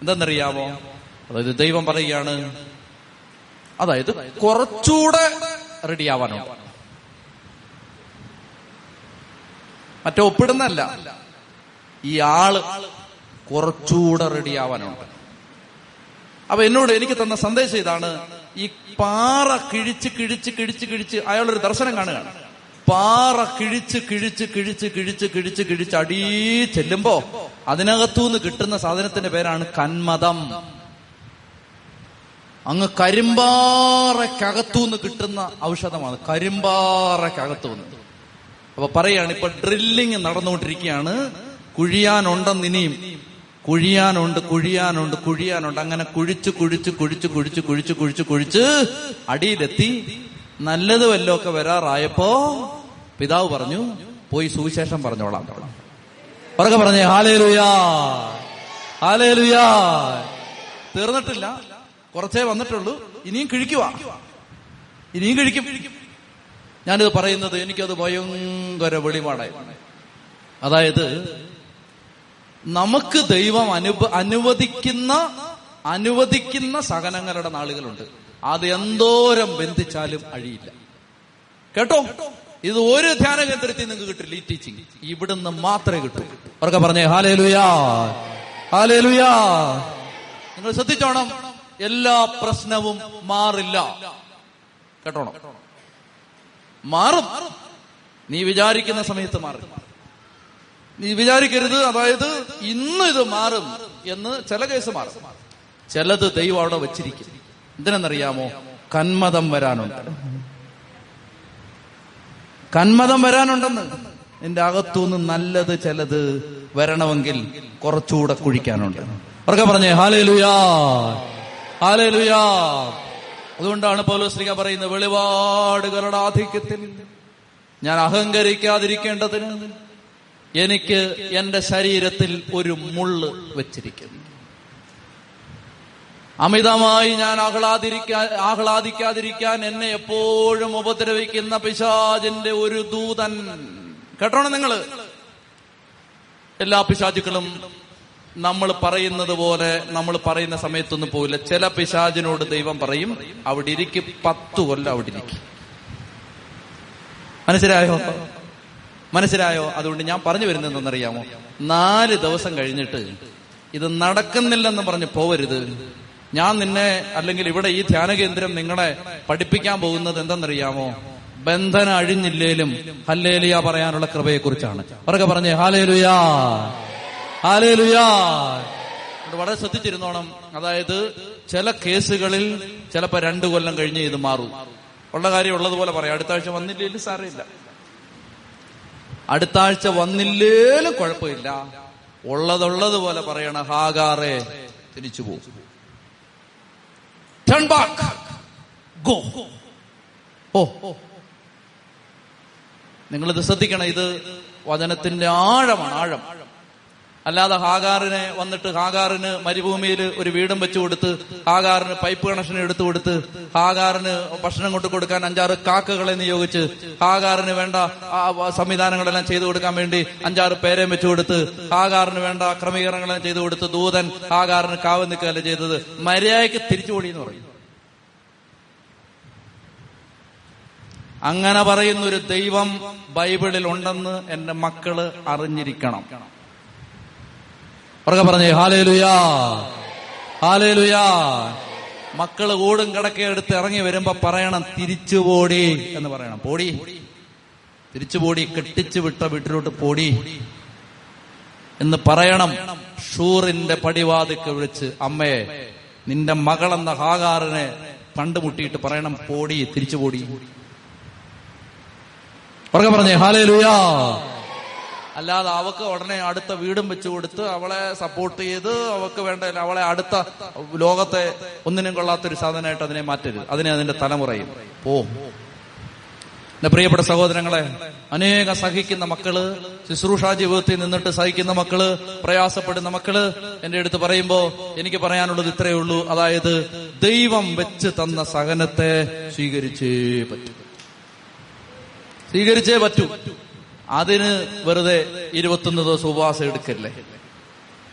എന്തെന്നറിയാമോ? അതായത് ദൈവം പറയുകയാണ്, അതായത് കുറച്ചുകൂടെ റെഡിയാവാനോ മറ്റേ ഒപ്പിടുന്നല്ല, ഈ ആള് കുറച്ചുകൂടെ റെഡിയാവാനുണ്ട്. അപ്പൊ എന്നോട് എനിക്ക് തന്ന സന്ദേശം ഇതാണ്. ഈ പാറ കിഴിച്ച് കിഴിച്ച് കിഴിച്ച് കിഴിച്ച് അയാളൊരു ദർശനം കാണുകയാണ്. പാറ കിഴിച്ച് കിഴിച്ച് കിഴിച്ച് കിഴിച്ച് കിഴിച്ച് കിഴിച്ച് അടീ ചെല്ലുമ്പോ അതിനകത്തുനിന്ന് കിട്ടുന്ന സാധനത്തിന്റെ പേരാണ് കന്മദം. അങ്ങ് കരിമ്പാറയ്ക്കകത്തുനിന്ന് കിട്ടുന്ന ഔഷധമാണ് കരിമ്പാറയ്ക്കകത്തുനിന്ന്. അപ്പൊ പറയാണ്, ഇപ്പൊ ഡ്രില്ലിങ് നടന്നുകൊണ്ടിരിക്കുകയാണ്. കുഴിയാനുണ്ടെന്ന്, ഇനിയും കുഴിയാനുണ്ട് കുഴിയാനുണ്ട് കുഴിയാനുണ്ട്. അങ്ങനെ കുഴിച്ച് കുഴിച്ച് കുഴിച്ച് കുഴിച്ച് കുഴിച്ച് കുഴിച്ച് കുഴിച്ച് അടിയിലെത്തി. നല്ലത് വല്ലതൊക്കെ വരാറായപ്പോ പിതാവ് പറഞ്ഞു, പോയി സുവിശേഷം പറഞ്ഞോളാം. ഉറക്കെ പറഞ്ഞേ ഹല്ലേലൂയാ ഹല്ലേലൂയാ. തീർന്നിട്ടില്ല, കുറച്ചേ വന്നിട്ടുള്ളൂ, ഇനിയും കിഴിക്കുവാ, ഇനിയും കിഴിക്കും. ഞാനിത് പറയുന്നത് എനിക്കത് ഭയങ്കര വെളിപാടായി. അതായത് നമുക്ക് ദൈവം അനുവ അനുവദിക്കുന്ന അനുവദിക്കുന്ന സഹനങ്ങളുടെ നാളുകളുണ്ട്. അത് എന്തോരം ബന്ധിച്ചാലും അഴിയില്ല. കേട്ടോ, ഇത് ഒരു ധ്യാന കേന്ദ്രത്തിൽ നിങ്ങൾക്ക് കിട്ടില്ല ഈ ടീച്ചിങ്, ഇവിടുന്ന് മാത്രമേ കിട്ടൂ. അവരൊക്കെ പറഞ്ഞേ ഹല്ലേലൂയാ ഹല്ലേലൂയാ. നിങ്ങൾ ശ്രദ്ധിച്ചോണം, എല്ലാ പ്രശ്നവും മാറില്ല. കേട്ടോണം, മാറും, നീ വിചാരിക്കുന്ന സമയത്ത് മാറും. നീ വിചാരിക്കരുത്, അതായത് ഇന്ന് ഇത് മാറും എന്ന്. ചില കേസ് മാറും, ചിലത് ദൈവം അവിടെ വെച്ചിരിക്കും. എന്തിനെന്നറിയാമോ? കന്മതം വരാനുണ്ട്, കന്മതം വരാനുണ്ടെന്ന്. എന്റെ അകത്തുനിന്ന് നല്ലത് ചിലത് വരണമെങ്കിൽ കുറച്ചുകൂടെ കുഴിക്കാനുണ്ട്. ഉറക്കെ പറഞ്ഞേ ഹല്ലേലൂയാ, ഹല്ലേലൂയാ. അതുകൊണ്ടാണ് പൗലോസ്ലിക പറയുന്നത്, വെളിപാടുകളുടെ ആധിക്യത്തിൽ ഞാൻ അഹങ്കരിക്കാതിരിക്കേണ്ടതിന് എനിക്ക് എന്റെ ശരീരത്തിൽ ഒരു മുള്ള് വെച്ചിരിക്കുന്നു. അമിതമായി ഞാൻ ആഹ്ലാദിക്കാൻ ആഹ്ലാദിക്കാതിരിക്കാൻ എന്നെ എപ്പോഴും ഉപദ്രവിക്കുന്ന പിശാചിന്റെ ഒരു ദൂതൻ. കേട്ടോണം നിങ്ങള്, എല്ലാ പിശാചുക്കളും നമ്മൾ പറയുന്നത് പോലെ നമ്മൾ പറയുന്ന സമയത്തൊന്നും പോവില്ല. ചില പിശാചിനോട് ദൈവം പറയും അവിടെ ഇരിക്ക്, പത്തു കൊല്ലം അവിടെ ഇരിക്കും. മനസ്സിലായോ? മനസ്സിലായോ? അതുകൊണ്ട് ഞാൻ പറഞ്ഞു വരുന്നതെന്നറിയാമോ? നാല് ദിവസം കഴിഞ്ഞിട്ട് ഇത് നടക്കുന്നില്ലെന്ന് പറഞ്ഞ് പോവരുത്. ഞാൻ നിന്നെ അല്ലെങ്കിൽ ഇവിടെ ഈ ധ്യാന കേന്ദ്രം നിങ്ങളെ പഠിപ്പിക്കാൻ പോകുന്നത് എന്തെന്നറിയാമോ? ബന്ധന അഴിഞ്ഞില്ലേലും ഹല്ലേലൂയ പറയാനുള്ള കൃപയെ കുറിച്ചാണ്. അവരൊക്കെ പറഞ്ഞേ ഹല്ലേലൂയാ, ഹല്ലേലൂയാ. വളരെ ശ്രദ്ധിച്ചിരുന്നോണം. അതായത് ചില കേസുകളിൽ ചിലപ്പോ രണ്ടു കൊല്ലം കഴിഞ്ഞ് ഇത് മാറും. ഉള്ള കാര്യം ഉള്ളതുപോലെ പറയാം. അടുത്ത ആഴ്ച വന്നില്ലേലും സാരമില്ല, അടുത്ത ആഴ്ച വന്നില്ലേലും കുഴപ്പമില്ല. ഉള്ളതുള്ളത് പോലെ പറയണ. ഹാഗാറെ തിരിച്ചു പോകും. Turn back. Go. Oh. നിങ്ങളിത് ശ്രദ്ധിക്കണം. ഇത് വചനത്തിന്റെ ആഴമാണ്, ആഴം. അല്ലാതെ ഹാഗാറിനെ വന്നിട്ട് ഹാഗാറിന് മരുഭൂമിയിൽ ഒരു വീടും വെച്ചു കൊടുത്ത്, ഹാഗാറിന് പൈപ്പ് കണക്ഷൻ എടുത്തു കൊടുത്ത്, ഹാഗാറിന് ഭക്ഷണം കൊണ്ട് കൊടുക്കാൻ അഞ്ചാറ് കാക്കകളെ നിയോഗിച്ച്, ഹാഗാറിന് വേണ്ട സംവിധാനങ്ങളെല്ലാം ചെയ്തു കൊടുക്കാൻ വേണ്ടി അഞ്ചാറ് പേരെ വെച്ചു കൊടുത്ത്, ഹാഗാറിന് വേണ്ട ക്രമീകരണങ്ങളെല്ലാം ചെയ്തു കൊടുത്ത് ദൂതൻ ഹാഗാറിന് കാവൽ നിൽക്കുകയല്ല ചെയ്തത്, മര്യാദയ്ക്ക് തിരിച്ചുപോടി എന്ന് പറയും. അങ്ങനെ പറയുന്നൊരു ദൈവം ബൈബിളിൽ ഉണ്ടെന്ന് എന്റെ മക്കള് അറിഞ്ഞിരിക്കണം. ഉറക്കെ പറഞ്ഞേ ഹല്ലേലൂയാ, ഹല്ലേലൂയാ. മക്കള് കൂടും കിടക്കെടുത്ത് ഇറങ്ങി വരുമ്പോ പറയണം തിരിച്ചുപോടി എന്ന് പറയണം. പോടി, തിരിച്ചുപോടി, കെട്ടിച്ചു വിട്ട വീട്ടിലോട്ട് പോടി എന്ന് പറയണം. ഷൂറിന്റെ പടിവാതിക്ക് വിളിച്ച് അമ്മയെ നിന്റെ മകളെന്ന ഹാഗാറിനെ കണ്ടുമുട്ടിയിട്ട് പറയണം പോടി, തിരിച്ചുപോടി. ഉറക്കെ പറഞ്ഞേ ഹല്ലേലൂയാ. അല്ലാതെ അവക്ക് ഉടനെ അടുത്ത വീടും വെച്ചു കൊടുത്ത് അവളെ സപ്പോർട്ട് ചെയ്ത് അവക്ക് വേണ്ട, അവളെ അടുത്ത ലോകത്തെ ഒന്നിനും കൊള്ളാത്തൊരു സാധനമായിട്ട് അതിനെ മാറ്റരുത്, അതിനെ അതിന്റെ തലമുറയും പോ. എന്റെ പ്രിയപ്പെട്ട സഹോദരങ്ങളെ, അനേകം സഹിക്കുന്ന മക്കള്, ശുശ്രൂഷാ ജീവിതത്തിൽ നിന്നിട്ട് സഹിക്കുന്ന മക്കള്, പ്രയാസപ്പെടുന്ന മക്കള് എന്റെ അടുത്ത് പറയുമ്പോ എനിക്ക് പറയാനുള്ളത് ഇത്രയേ ഉള്ളൂ. അതായത് ദൈവം വെച്ച് തന്ന സഹനത്തെ സ്വീകരിച്ചേ പറ്റൂ, സ്വീകരിച്ചേ പറ്റൂ. അതിന് വെറുതെ ഇരുപത്തൊന്ന് ദിവസം ഉപവാസം എടുക്കല്ലേ.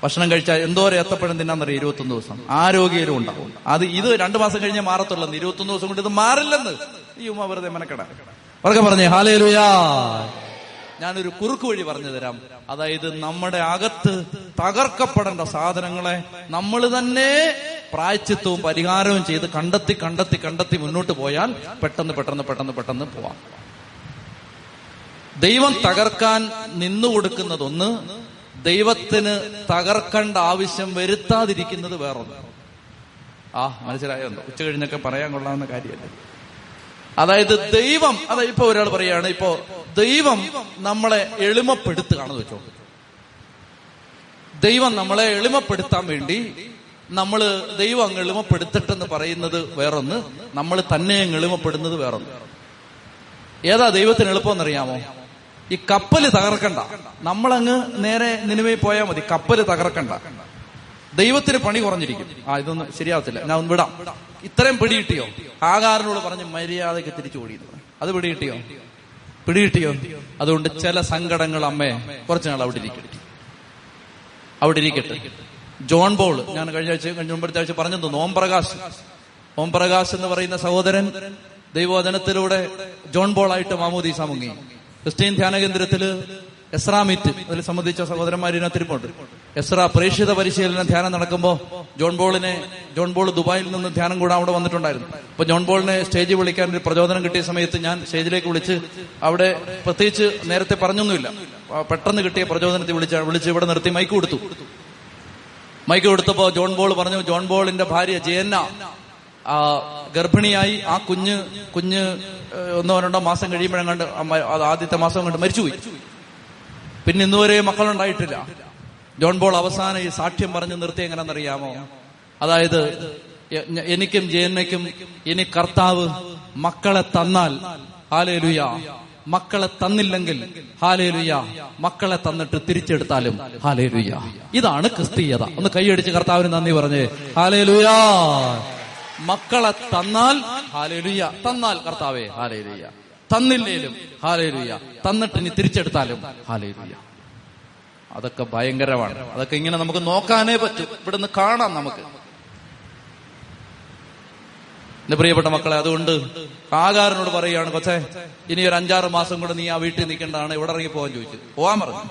ഭക്ഷണം കഴിച്ചാൽ എന്തോരം ഏത്തപ്പഴം തിന്നാന്നറിയാം. ഇരുപത്തൊന്ന് ദിവസം ആരോഗ്യം ഉണ്ടാവും. അത് ഇത് രണ്ടു മാസം കഴിഞ്ഞേ മാറത്തുള്ളെന്ന്, ഇരുപത്തൊന്ന് ദിവസം കൊണ്ട് ഇത് മാറില്ലെന്ന് ഈ ഉമ്മ വെറുതെ മെനക്കെടാ. ഉറക്കെ പറഞ്ഞേ ഹല്ലേലൂയാ. ഞാനൊരു കുറുക്ക് വഴി പറഞ്ഞു തരാം. അതായത് നമ്മുടെ അകത്ത് തകർക്കപ്പെടേണ്ട സാധനങ്ങളെ നമ്മൾ തന്നെ പ്രായച്ചിത്വവും പരിഹാരവും ചെയ്ത് കണ്ടെത്തി കണ്ടെത്തി കണ്ടെത്തി മുന്നോട്ട് പോയാൽ പെട്ടെന്ന് പെട്ടെന്ന് പെട്ടെന്ന് പെട്ടെന്ന് പോവാം. ദൈവം തകർക്കാൻ നിന്നു കൊടുക്കുന്നതൊന്ന്, ദൈവത്തിന് തകർക്കേണ്ട ആവശ്യം വരുത്താതിരിക്കുന്നത് വേറൊന്ന്. ആ മനസ്സിലായോ? ഉച്ച കഴിഞ്ഞൊക്കെ പറയാൻ കൊള്ളാവുന്ന കാര്യമല്ല. അതായത് ദൈവം, അതാ ഇപ്പൊ ഒരാൾ പറയാണ്, ഇപ്പോ ദൈവം നമ്മളെ എളിമപ്പെടുത്തുകയാണെന്ന് വെച്ചോ. ദൈവം നമ്മളെ എളിമപ്പെടുത്താൻ വേണ്ടി നമ്മള് ദൈവം അങ്ങ് എളിമപ്പെടുത്തിട്ടെന്ന് പറയുന്നത് വേറൊന്ന്, നമ്മൾ തന്നെ അങ്ങ് എളിമപ്പെടുന്നത് വേറൊന്ന്. ഏതാ ദൈവത്തിന് എളുപ്പം എന്നറിയാമോ? ഈ കപ്പല് തകർക്കണ്ട, നമ്മളങ്ങ് നേരെ നിനുവേ പോയാൽ മതി. കപ്പല് തകർക്കണ്ട, ദൈവത്തിന് പണി കുറഞ്ഞിരിക്കും. ആ ഇതൊന്നും ശരിയാവത്തില്ല, ഞാൻ ഒന്ന് വിടാം. ഇത്രയും പിടികിട്ടിയോ? ആകാരനോട് പറഞ്ഞ് മര്യാദയ്ക്ക് തിരിച്ചു ഓടിയത് അത് പിടികിട്ടിയോ? പിടികിട്ടിയോ? അതുകൊണ്ട് ചില സങ്കടങ്ങൾ അമ്മയെ കുറച്ചു നാൾ അവിടെ ഇരിക്കട്ടെ, അവിടെ ഇരിക്കട്ടെ. ജോൺ പോൾ, ഞാൻ കഴിഞ്ഞ ആഴ്ച കഴിഞ്ഞ മുമ്പത്തെ ആഴ്ച പറഞ്ഞത് ഓം പ്രകാശ്, ഓം പ്രകാശ് എന്ന് പറയുന്ന സഹോദരൻ ദൈവവചനത്തിലൂടെ ജോൺ പോളായിട്ട് മാമോദീസ മുങ്ങി. ക്രിസ്ത്യൻ ധ്യാനകേന്ദ്രത്തില് എസ്രാ മീറ്റ് അതിൽ സംബന്ധിച്ച സഹോദരന്മാരിനെ തിരുപ്പുണ്ട്. എസ്രാ പ്രേക്ഷിത പരിശീലനം ധ്യാനം നടക്കുമ്പോൾ ജോൺ പോളിനെ ജോൺ പോൾ ദുബായിൽ നിന്ന് ധ്യാനം കൂടാൻ അവിടെ വന്നിട്ടുണ്ടായിരുന്നു. അപ്പൊ ജോൺ പോളിനെ സ്റ്റേജിൽ വിളിക്കാൻ ഒരു പ്രചോദനം കിട്ടിയ സമയത്ത് ഞാൻ സ്റ്റേജിലേക്ക് വിളിച്ച്, അവിടെ പ്രത്യേകിച്ച് നേരത്തെ പറഞ്ഞൊന്നുമില്ല, പെട്ടെന്ന് കിട്ടിയ പ്രചോദനത്തിൽ വിളിച്ചാണ് വിളിച്ച് ഇവിടെ നിർത്തി മൈക്ക് കൊടുത്തു. മൈക്ക് കൊടുത്തപ്പോ ജോൺ ബോൾ പറഞ്ഞു, ജോൺ ബോളിന്റെ ഭാര്യ ജയന്ന ആ ഗർഭിണിയായി. ആ കുഞ്ഞ് കുഞ്ഞ് ഒന്നോ രണ്ടോ മാസം കഴിയുമ്പോഴെങ്ങാണ്ട് ആദ്യത്തെ മാസം കണ്ട് മരിച്ചുപോയി. പിന്നെ ഇന്നുവരെ മക്കളുണ്ടായിട്ടില്ല. ജോൺ ബോൾ അവസാനം ഈ സാക്ഷ്യം പറഞ്ഞ് നിർത്തി എങ്ങനെയാണെന്നറിയാമോ? അതായത്, എനിക്കും ജയന്നയ്ക്കും ഇനി കർത്താവ് മക്കളെ തന്നാൽ ഹല്ലേലൂയ, മക്കളെ തന്നില്ലെങ്കിൽ ഹല്ലേലൂയ, മക്കളെ തന്നിട്ട് തിരിച്ചെടുത്താലും ഹല്ലേലൂയ. ഇതാണ് ക്രിസ്തീയത. ഒന്ന് കൈയടിച്ച് കർത്താവിന് നന്ദി പറഞ്ഞേ, ഹല്ലേലൂയ. മക്കളെ തന്നാൽ ഹല്ലേലൂയ, തന്നാൽ കർത്താവേ ഹല്ലേലൂയ, തന്നില്ലേലും ഹല്ലേലൂയ, തന്നിട്ട് ഇനി തിരിച്ചെടുത്താലും ഹല്ലേലൂയ. അതൊക്കെ ഭയങ്കരമാണ്. അതൊക്കെ ഇങ്ങനെ നമുക്ക് നോക്കാനേ പറ്റും, ഇവിടുന്ന് കാണാം നമുക്ക്. എന്റെ പ്രിയപ്പെട്ട മക്കളെ, അതുകൊണ്ട് ആകാരനോട് പറയുകയാണ്, കൊച്ചേ ഇനി ഒരു അഞ്ചാറ് മാസം കൂടെ നീ ആ വീട്ടിൽ നിൽക്കേണ്ടതാണ്, ഇവിടെ ഇറങ്ങി പോകാൻ ചോദിച്ചു. പോകാൻ പറഞ്ഞു.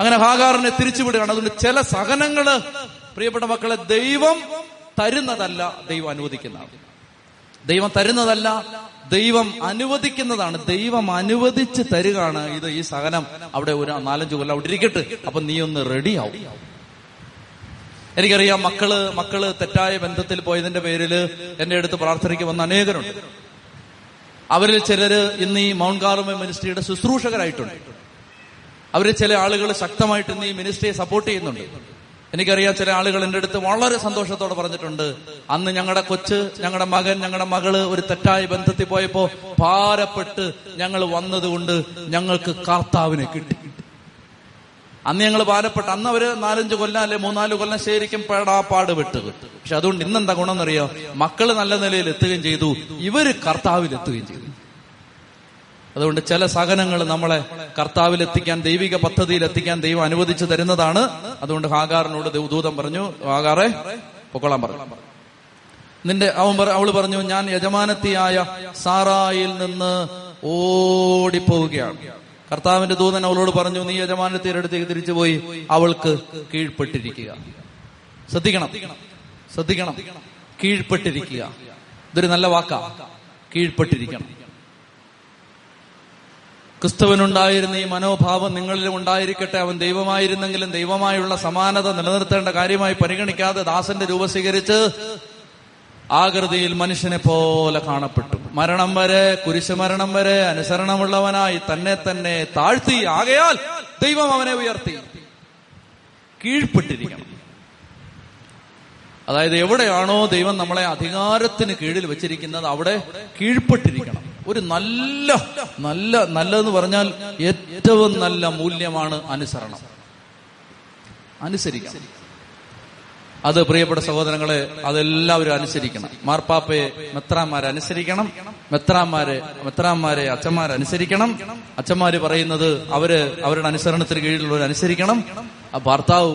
അങ്ങനെ ആകാരനെ തിരിച്ചുവിടുകയാണ്. അതുകൊണ്ട് ചില സഹനങ്ങള് പ്രിയപ്പെട്ട മക്കളെ ദൈവം തരുന്നതല്ല, ദൈവം അനുവദിക്കുന്നതാണ്. ദൈവം തരുന്നതല്ല, ദൈവം അനുവദിക്കുന്നതാണ്. ദൈവം അനുവദിച്ച് തരുകയാണ്. ഇത് ഈ സഹനം അവിടെ ഒരു നാലഞ്ചു കൊല്ലം അവിടെ ഇരിക്കട്ടെ, അപ്പൊ നീ ഒന്ന് റെഡിയാവും. എനിക്കറിയാം, മക്കള് മക്കള് തെറ്റായ ബന്ധത്തിൽ പോയതിന്റെ പേരില് എന്റെ അടുത്ത് പ്രാർത്ഥനയ്ക്ക് വന്ന അനേകരുണ്ട്. അവരിൽ ചിലര് ഇന്ന് ഈ മൗണ്ട് കാർമൽ മിനിസ്ട്രിയുടെ ശുശ്രൂഷകരായിട്ടുണ്ട്. അവരിൽ ചില ആളുകൾ ശക്തമായിട്ട് ഇന്ന് ഈ മിനിസ്ട്രിയെ സപ്പോർട്ട് ചെയ്യുന്നുണ്ട്. എനിക്കറിയാം, ചില ആളുകൾ എന്റെ അടുത്ത് വളരെ സന്തോഷത്തോടെ പറഞ്ഞിട്ടുണ്ട്, അന്ന് ഞങ്ങളുടെ കൊച്ച്, ഞങ്ങളുടെ മകൻ, ഞങ്ങളുടെ മകള് ഒരു തെറ്റായ ബന്ധത്തിൽ പോയപ്പോ ഭാരപ്പെട്ട് ഞങ്ങൾ വന്നതുകൊണ്ട് ഞങ്ങൾക്ക് കർത്താവിനെ കിട്ടി. അന്ന് ഞങ്ങൾ ഭാരപ്പെട്ട്, അന്ന് അവര് നാലഞ്ച് കൊല്ലം അല്ലെ മൂന്നാല് കൊല്ലം ശരിക്കും പെടാപ്പാട് വിട്ടു. പക്ഷെ അതുകൊണ്ട് ഇന്നെന്താ ഗുണം എന്നറിയോ? മക്കള് നല്ല നിലയിൽ എത്തുകയും ചെയ്തു, ഇവര് കർത്താവിലെത്തുകയും ചെയ്തു. അതുകൊണ്ട് ചില സഹനങ്ങൾ നമ്മളെ കർത്താവിലെത്തിക്കാൻ, ദൈവിക പദ്ധതിയിലെത്തിക്കാൻ ദൈവം അനുവദിച്ചു തരുന്നതാണ്. അതുകൊണ്ട് ഹാഗാറിനോട് ദൂതൻ പറഞ്ഞു, ഹാഗാറെ പൊക്കോളാൻ പറഞ്ഞു. നിന്റെ അവൻ അവള് പറഞ്ഞു, ഞാൻ യജമാനത്തിയായ സാറായിൽ നിന്ന് ഓടിപ്പോവുകയാണ്. കർത്താവിന്റെ ദൂതൻ അവളോട് പറഞ്ഞു, നീ യജമാനത്തിയടുത്തേക്ക് തിരിച്ചുപോയി അവൾക്ക് കീഴ്പ്പെട്ടിരിക്കുക. ശ്രദ്ധിക്കണം, ശ്രദ്ധിക്കണം, കീഴ്പ്പെട്ടിരിക്കുക. ഇതൊരു നല്ല വാക്കാ, കീഴ്പ്പെട്ടിരിക്കണം. ക്രിസ്തുവിനുണ്ടായിരുന്ന ഈ മനോഭാവം നിങ്ങളിലും ഉണ്ടായിരിക്കട്ടെ. അവൻ ദൈവമായിരുന്നെങ്കിലും ദൈവമായുള്ള സമാനത നിലനിർത്തേണ്ട കാര്യമായി പരിഗണിക്കാതെ ദാസന്റെ രൂപം സ്വീകരിച്ച് ആകൃതിയിൽ മനുഷ്യനെ പോലെ കാണപ്പെട്ടു. മരണം വരെ, കുരിശുമരണം വരെ അനുസരണമുള്ളവനായി തന്നെ തന്നെ താഴ്ത്തി. ആകയാൽ ദൈവം അവനെ ഉയർത്തി. കീഴ്പ്പെട്ടിരിക്കണം. അതായത്, എവിടെയാണോ ദൈവം നമ്മളെ അധികാരത്തിന് കീഴിൽ വെച്ചിരിക്കുന്നത് അവിടെ കീഴ്പ്പെട്ടിരിക്കണം. ഒരു നല്ല നല്ല നല്ലതെന്ന് പറഞ്ഞാൽ ഏറ്റവും നല്ല മൂല്യമാണ് അനുസരണം, അനുസരിക്കണം. അത് പ്രിയപ്പെട്ട സഹോദരങ്ങളെ, അതെല്ലാവരും അനുസരിക്കണം. മാർപ്പാപ്പയെ മെത്രാന്മാരെ അനുസരിക്കണം, മെത്രാന്മാരെ മെത്രാന്മാരെ അച്ഛന്മാരെ അനുസരിക്കണം. അച്ഛന്മാര് പറയുന്നത് അവര് അവരുടെ അനുസരണത്തിന് കീഴിലുള്ളവർ അനുസരിക്കണം. ഭർത്താവ്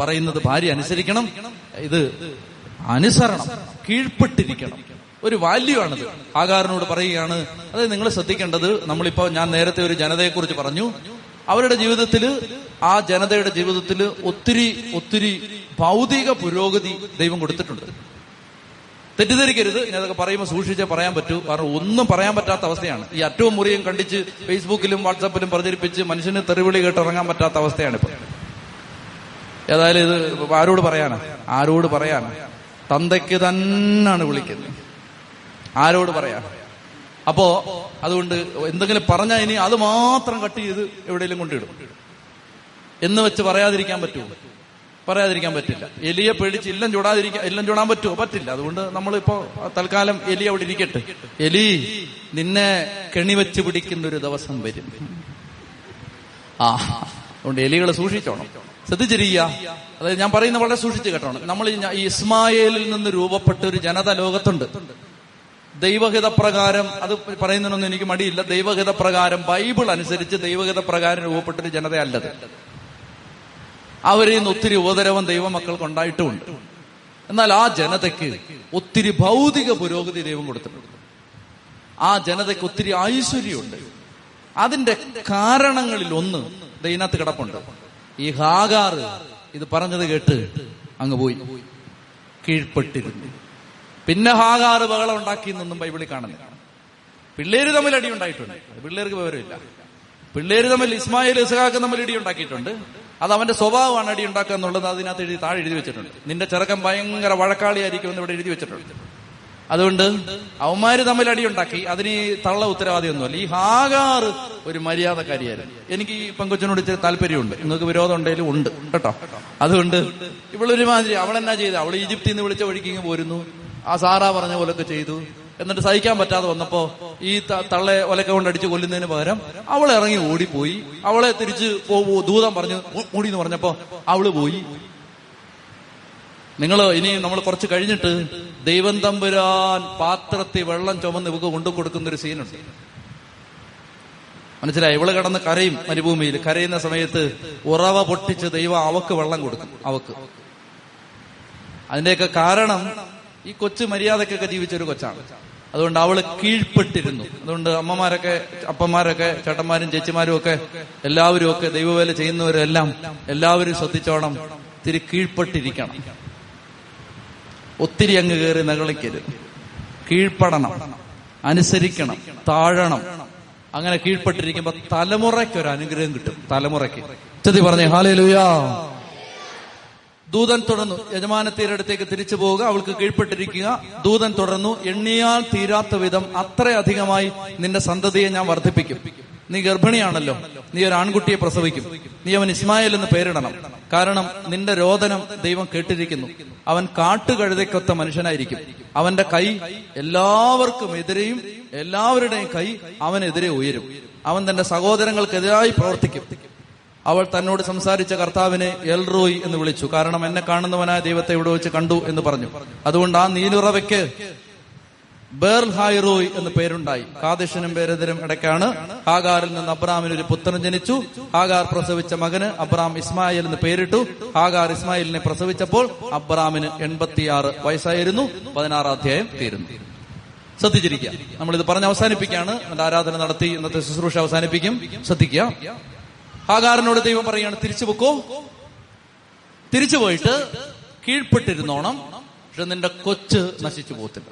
പറയുന്നത് ഭാര്യ അനുസരിക്കണം. ഇത് അനുസരണം, കീഴ്പ്പെട്ടിരിക്കണം. ഒരു വാല്യൂ ആണിത്. ആകാരനോട് പറയുകയാണ്. അതായത്, നിങ്ങൾ ശ്രദ്ധിക്കേണ്ടത്, നമ്മളിപ്പോ ഞാൻ നേരത്തെ ഒരു ജനതയെക്കുറിച്ച് പറഞ്ഞു. അവരുടെ ജീവിതത്തിൽ, ആ ജനതയുടെ ജീവിതത്തിൽ ഒത്തിരി ഒത്തിരി ഭൗതിക പുരോഗതി ദൈവം കൊടുത്തിട്ടുണ്ട്. തെറ്റിദ്ധരിക്കരുത്, ഞാനതൊക്കെ പറയുമ്പോൾ സൂക്ഷിച്ചേ പറയാൻ പറ്റൂ. കാരണം ഒന്നും പറയാൻ പറ്റാത്ത അവസ്ഥയാണ്. ഈ അറ്റവും മുറിയും കണ്ടിച്ച് ഫേസ്ബുക്കിലും വാട്സാപ്പിലും പ്രചരിപ്പിച്ച് മനുഷ്യന് തെറിവിളി കേട്ടിറങ്ങാൻ പറ്റാത്ത അവസ്ഥയാണ് ഇപ്പൊ. ഏതായാലും ഇത് ആരോട് പറയാനാ? ആരോട് പറയാനാ? തന്തയ്ക്ക് തന്നാണ് വിളിക്കുന്നത്. ആരോട് പറയാം? അപ്പോ അതുകൊണ്ട് എന്തെങ്കിലും പറഞ്ഞാൽ ഇനി അത് മാത്രം കട്ട് ചെയ്ത് എവിടെയെങ്കിലും കൊണ്ടിടും എന്ന് വെച്ച് പറയാതിരിക്കാൻ പറ്റുമോ? പറയാതിരിക്കാൻ പറ്റില്ല. എലിയെ പേടിച്ച് ഇല്ലം ചൂടാതിരിക്കാൻ, ഇല്ലം ചൂടാൻ പറ്റുമോ? പറ്റില്ല. അതുകൊണ്ട് നമ്മളിപ്പോ തൽക്കാലം എലി അവിടെ ഇരിക്കട്ടെ. എലി നിന്നെ കെണിവെച്ച് പിടിക്കുന്ന ഒരു ദിവസം വരും. ആ, അതുകൊണ്ട് എലികളെ സൂക്ഷിച്ചോണം, ശ്രദ്ധിച്ചിരിക്കുക. അതായത്, ഞാൻ പറയുന്ന വളരെ സൂക്ഷിച്ച് കേട്ടോണം. നമ്മൾ ഈ ഇസ്മായേലിൽ നിന്ന് രൂപപ്പെട്ട ഒരു ജനത ലോകത്തുണ്ട്. ദൈവഹിതപ്രകാരം, അത് പറയുന്നതിനൊന്നും എനിക്ക് മടിയില്ല, ദൈവഹിതപ്രകാരം ബൈബിൾ അനുസരിച്ച് ദൈവഹിതപ്രകാരം രൂപപ്പെട്ടൊരു ജനതയല്ലത്. അവരിൽ നിന്ന് ഒത്തിരി ഉപദ്രവം ദൈവമക്കൾക്ക് ഉണ്ടായിട്ടുമുണ്ട്. എന്നാൽ ആ ജനതയ്ക്ക് ഒത്തിരി ഭൗതിക പുരോഗതി ദൈവം കൊടുത്തിട്ടുണ്ട്. ആ ജനതയ്ക്ക് ഒത്തിരി ഐശ്വര്യമുണ്ട്. അതിന്റെ കാരണങ്ങളിൽ ഒന്ന് ദൈനത്ത് കിടപ്പുണ്ട്. ഈ ഹാഗാർ ഇത് പറഞ്ഞത് കേട്ട് അങ്ങ് പോയി, കീഴ്പ്പെട്ടിരുന്നു. പിന്നെ ഹാഗാർ ബഹളം ഉണ്ടാക്കിയെന്നൊന്നും ബൈബിളിൽ കാണുന്നില്ല. പിള്ളേര് തമ്മിൽ അടി ഉണ്ടായിട്ടുണ്ട്, പിള്ളേർക്ക് വിവരമില്ല. പിള്ളേര് തമ്മിൽ ഇസ്മായിൽ ഇസ്ഹാഖ് തമ്മിൽ ഇടി ഉണ്ടാക്കിയിട്ടുണ്ട്. അത് അവന്റെ സ്വഭാവമാണ് അടി ഉണ്ടാക്കുക എന്നുള്ളത് അതിനകത്ത് എഴുതി താഴെ എഴുതി വെച്ചിട്ടുണ്ട്. നിന്റെ ചെറുക്കൻ ഭയങ്കര വഴക്കാളിയായിരിക്കുമെന്ന് ഇവിടെ എഴുതി വെച്ചിട്ടുണ്ട്. അതുകൊണ്ട് അവന്മാര് തമ്മിൽ അടിയുണ്ടാക്കി, അതിന് തള്ള ഉത്തരവാദിയൊന്നുമല്ല. ഈ ഹാഗാർ ഒരു മര്യാദക്കാരിയായിരുന്നു. എനിക്ക് ഈ പെങ്കൊച്ചിനോട് ഇച്ചിരി താല്പര്യമുണ്ട്, നിങ്ങൾക്ക് വിരോധം ഉണ്ടെങ്കിലും ഉണ്ട് കേട്ടോ. അതുകൊണ്ട് ഇവളൊരുമാതിരി അവളെന്നാ ചെയ്ത്, അവൾ ഈജിപ്തിൽ നിന്ന് വിളിച്ച വഴിക്കിങ്ങ് പോരുന്നു, ആ സാറാ പറഞ്ഞ പോലൊക്കെ ചെയ്തു. എന്നിട്ട് സഹിക്കാൻ പറ്റാതെ വന്നപ്പോ ഈ തള്ളെ ഒലക്ക കൊണ്ട് അടിച്ച് കൊല്ലുന്നതിന് പകരം അവൾ ഇറങ്ങി ഓടിപ്പോയി. അവളെ തിരിച്ച് പോവോ ദൂതം പറഞ്ഞു ഓടി എന്ന് പറഞ്ഞപ്പോ അവള് പോയി. നിങ്ങൾ ഇനി നമ്മൾ കുറച്ച് കഴിഞ്ഞിട്ട് ദൈവം തമ്പുരാൻ പാത്രത്തിൽ വെള്ളം ചുമന്ന് ഇവക്ക് കൊണ്ടു കൊടുക്കുന്നൊരു സീനുണ്ട്, മനസ്സിലായി? ഇവള് കിടന്ന് കരയും മരുഭൂമിയിൽ. കരയുന്ന സമയത്ത് ഉറവ പൊട്ടിച്ച് ദൈവം അവക്ക് വെള്ളം കൊടുക്കും. അവക്ക് അതിന്റെയൊക്കെ കാരണം ഈ കൊച്ചു മര്യാദക്കൊക്കെ ജീവിച്ചൊരു കൊച്ചാണ്. അതുകൊണ്ട് അവള് കീഴ്പ്പെട്ടിരുന്നു. അതുകൊണ്ട് അമ്മമാരൊക്കെ അപ്പന്മാരൊക്കെ ചേട്ടന്മാരും ചേച്ചിമാരും ഒക്കെ എല്ലാവരും ഒക്കെ ദൈവവേല ചെയ്യുന്നവരെല്ലാം എല്ലാവരും ശ്രദ്ധിച്ചോണം, തിരി കീഴ്പ്പെട്ടിരിക്കണം, ഒത്തിരി അങ്ങ് കയറി നകളിക്കരുത്, കീഴ്പ്പെടണം, അനുസരിക്കണം, താഴണം. അങ്ങനെ കീഴ്പ്പെട്ടിരിക്കുമ്പോ തലമുറയ്ക്ക് ഒരു അനുഗ്രഹം കിട്ടും. തലമുറയ്ക്ക് ചതി പറഞ്ഞേ ഹല്ലേലൂയാ. ദൂതൻ തുടർന്നു, യജമാനത്തിയുടെ അടുത്തേക്ക് തിരിച്ചു പോവുക, അവൾക്ക് കീഴ്പ്പെട്ടിരിക്കുക. ദൂതൻ തുടർന്നു, എണ്ണിയാൽ തീരാത്ത വിധം അത്രയധികമായി നിന്റെ സന്തതിയെ ഞാൻ വർദ്ധിപ്പിക്കും. നീ ഗർഭിണിയാണല്ലോ, നീ ഒരു ആൺകുട്ടിയെ പ്രസവിക്കും, നീ അവൻ ഇസ്മായേൽ എന്ന് പേരിടണം, കാരണം നിന്റെ രോദനം ദൈവം കേട്ടിരിക്കുന്നു. അവൻ കാട്ടുകഴുതയ്ക്കൊത്ത മനുഷ്യനായിരിക്കും, അവന്റെ കൈ എല്ലാവർക്കും എതിരെയും എല്ലാവരുടെയും കൈ അവനെതിരെ ഉയരും. അവൻ തന്റെ സഹോദരങ്ങൾക്കെതിരായി പ്രവർത്തിക്കും. അവൾ തന്നോട് സംസാരിച്ച കർത്താവിനെ എൽറോയ് എന്ന് വിളിച്ചു, കാരണം എന്നെ കാണുന്നവനായ ദൈവത്തെ ഇവിടെ വെച്ച് കണ്ടു എന്ന് പറഞ്ഞു. അതുകൊണ്ട് ആ നീലുറവയ്ക്ക് ബേർഹായ്റോയ് എന്ന് പേരുണ്ടായി. കാദേശിനും ബേരദിനും ഇടയ്ക്കാണ് ഹാഗാറിൽ നിന്ന് അബ്രാമിന് ഒരു പുത്രൻ ജനിച്ചു. ഹാഗാർ പ്രസവിച്ച മകന് അബ്രാം ഇസ്മായേൽ എന്ന് പേരിട്ടു. ഹാഗാർ ഇസ്മായേലിനെ പ്രസവിച്ചപ്പോൾ അബ്രാമിന് എൺപത്തിയാറ് വയസ്സായിരുന്നു. പതിനാറാം അധ്യായം തീരുന്നു. ശ്രദ്ധിച്ചിരിക്കുക. നമ്മളിത് പറഞ്ഞ് അവസാനിപ്പിക്കുകയാണ്. ആരാധന നടത്തി ഇന്നത്തെ ശുശ്രൂഷ അവസാനിപ്പിക്കും. ശ്രദ്ധിക്കുക. ഹാഗാറിനോട് ദൈവം പറയുകയാണ്, തിരിച്ചു പൊക്കോ, തിരിച്ചു പോയിട്ട് കീഴ്പ്പെട്ടിരുന്നോണം, പക്ഷെ നിന്റെ കൊച്ച് നശിച്ചു പോകത്തില്ല.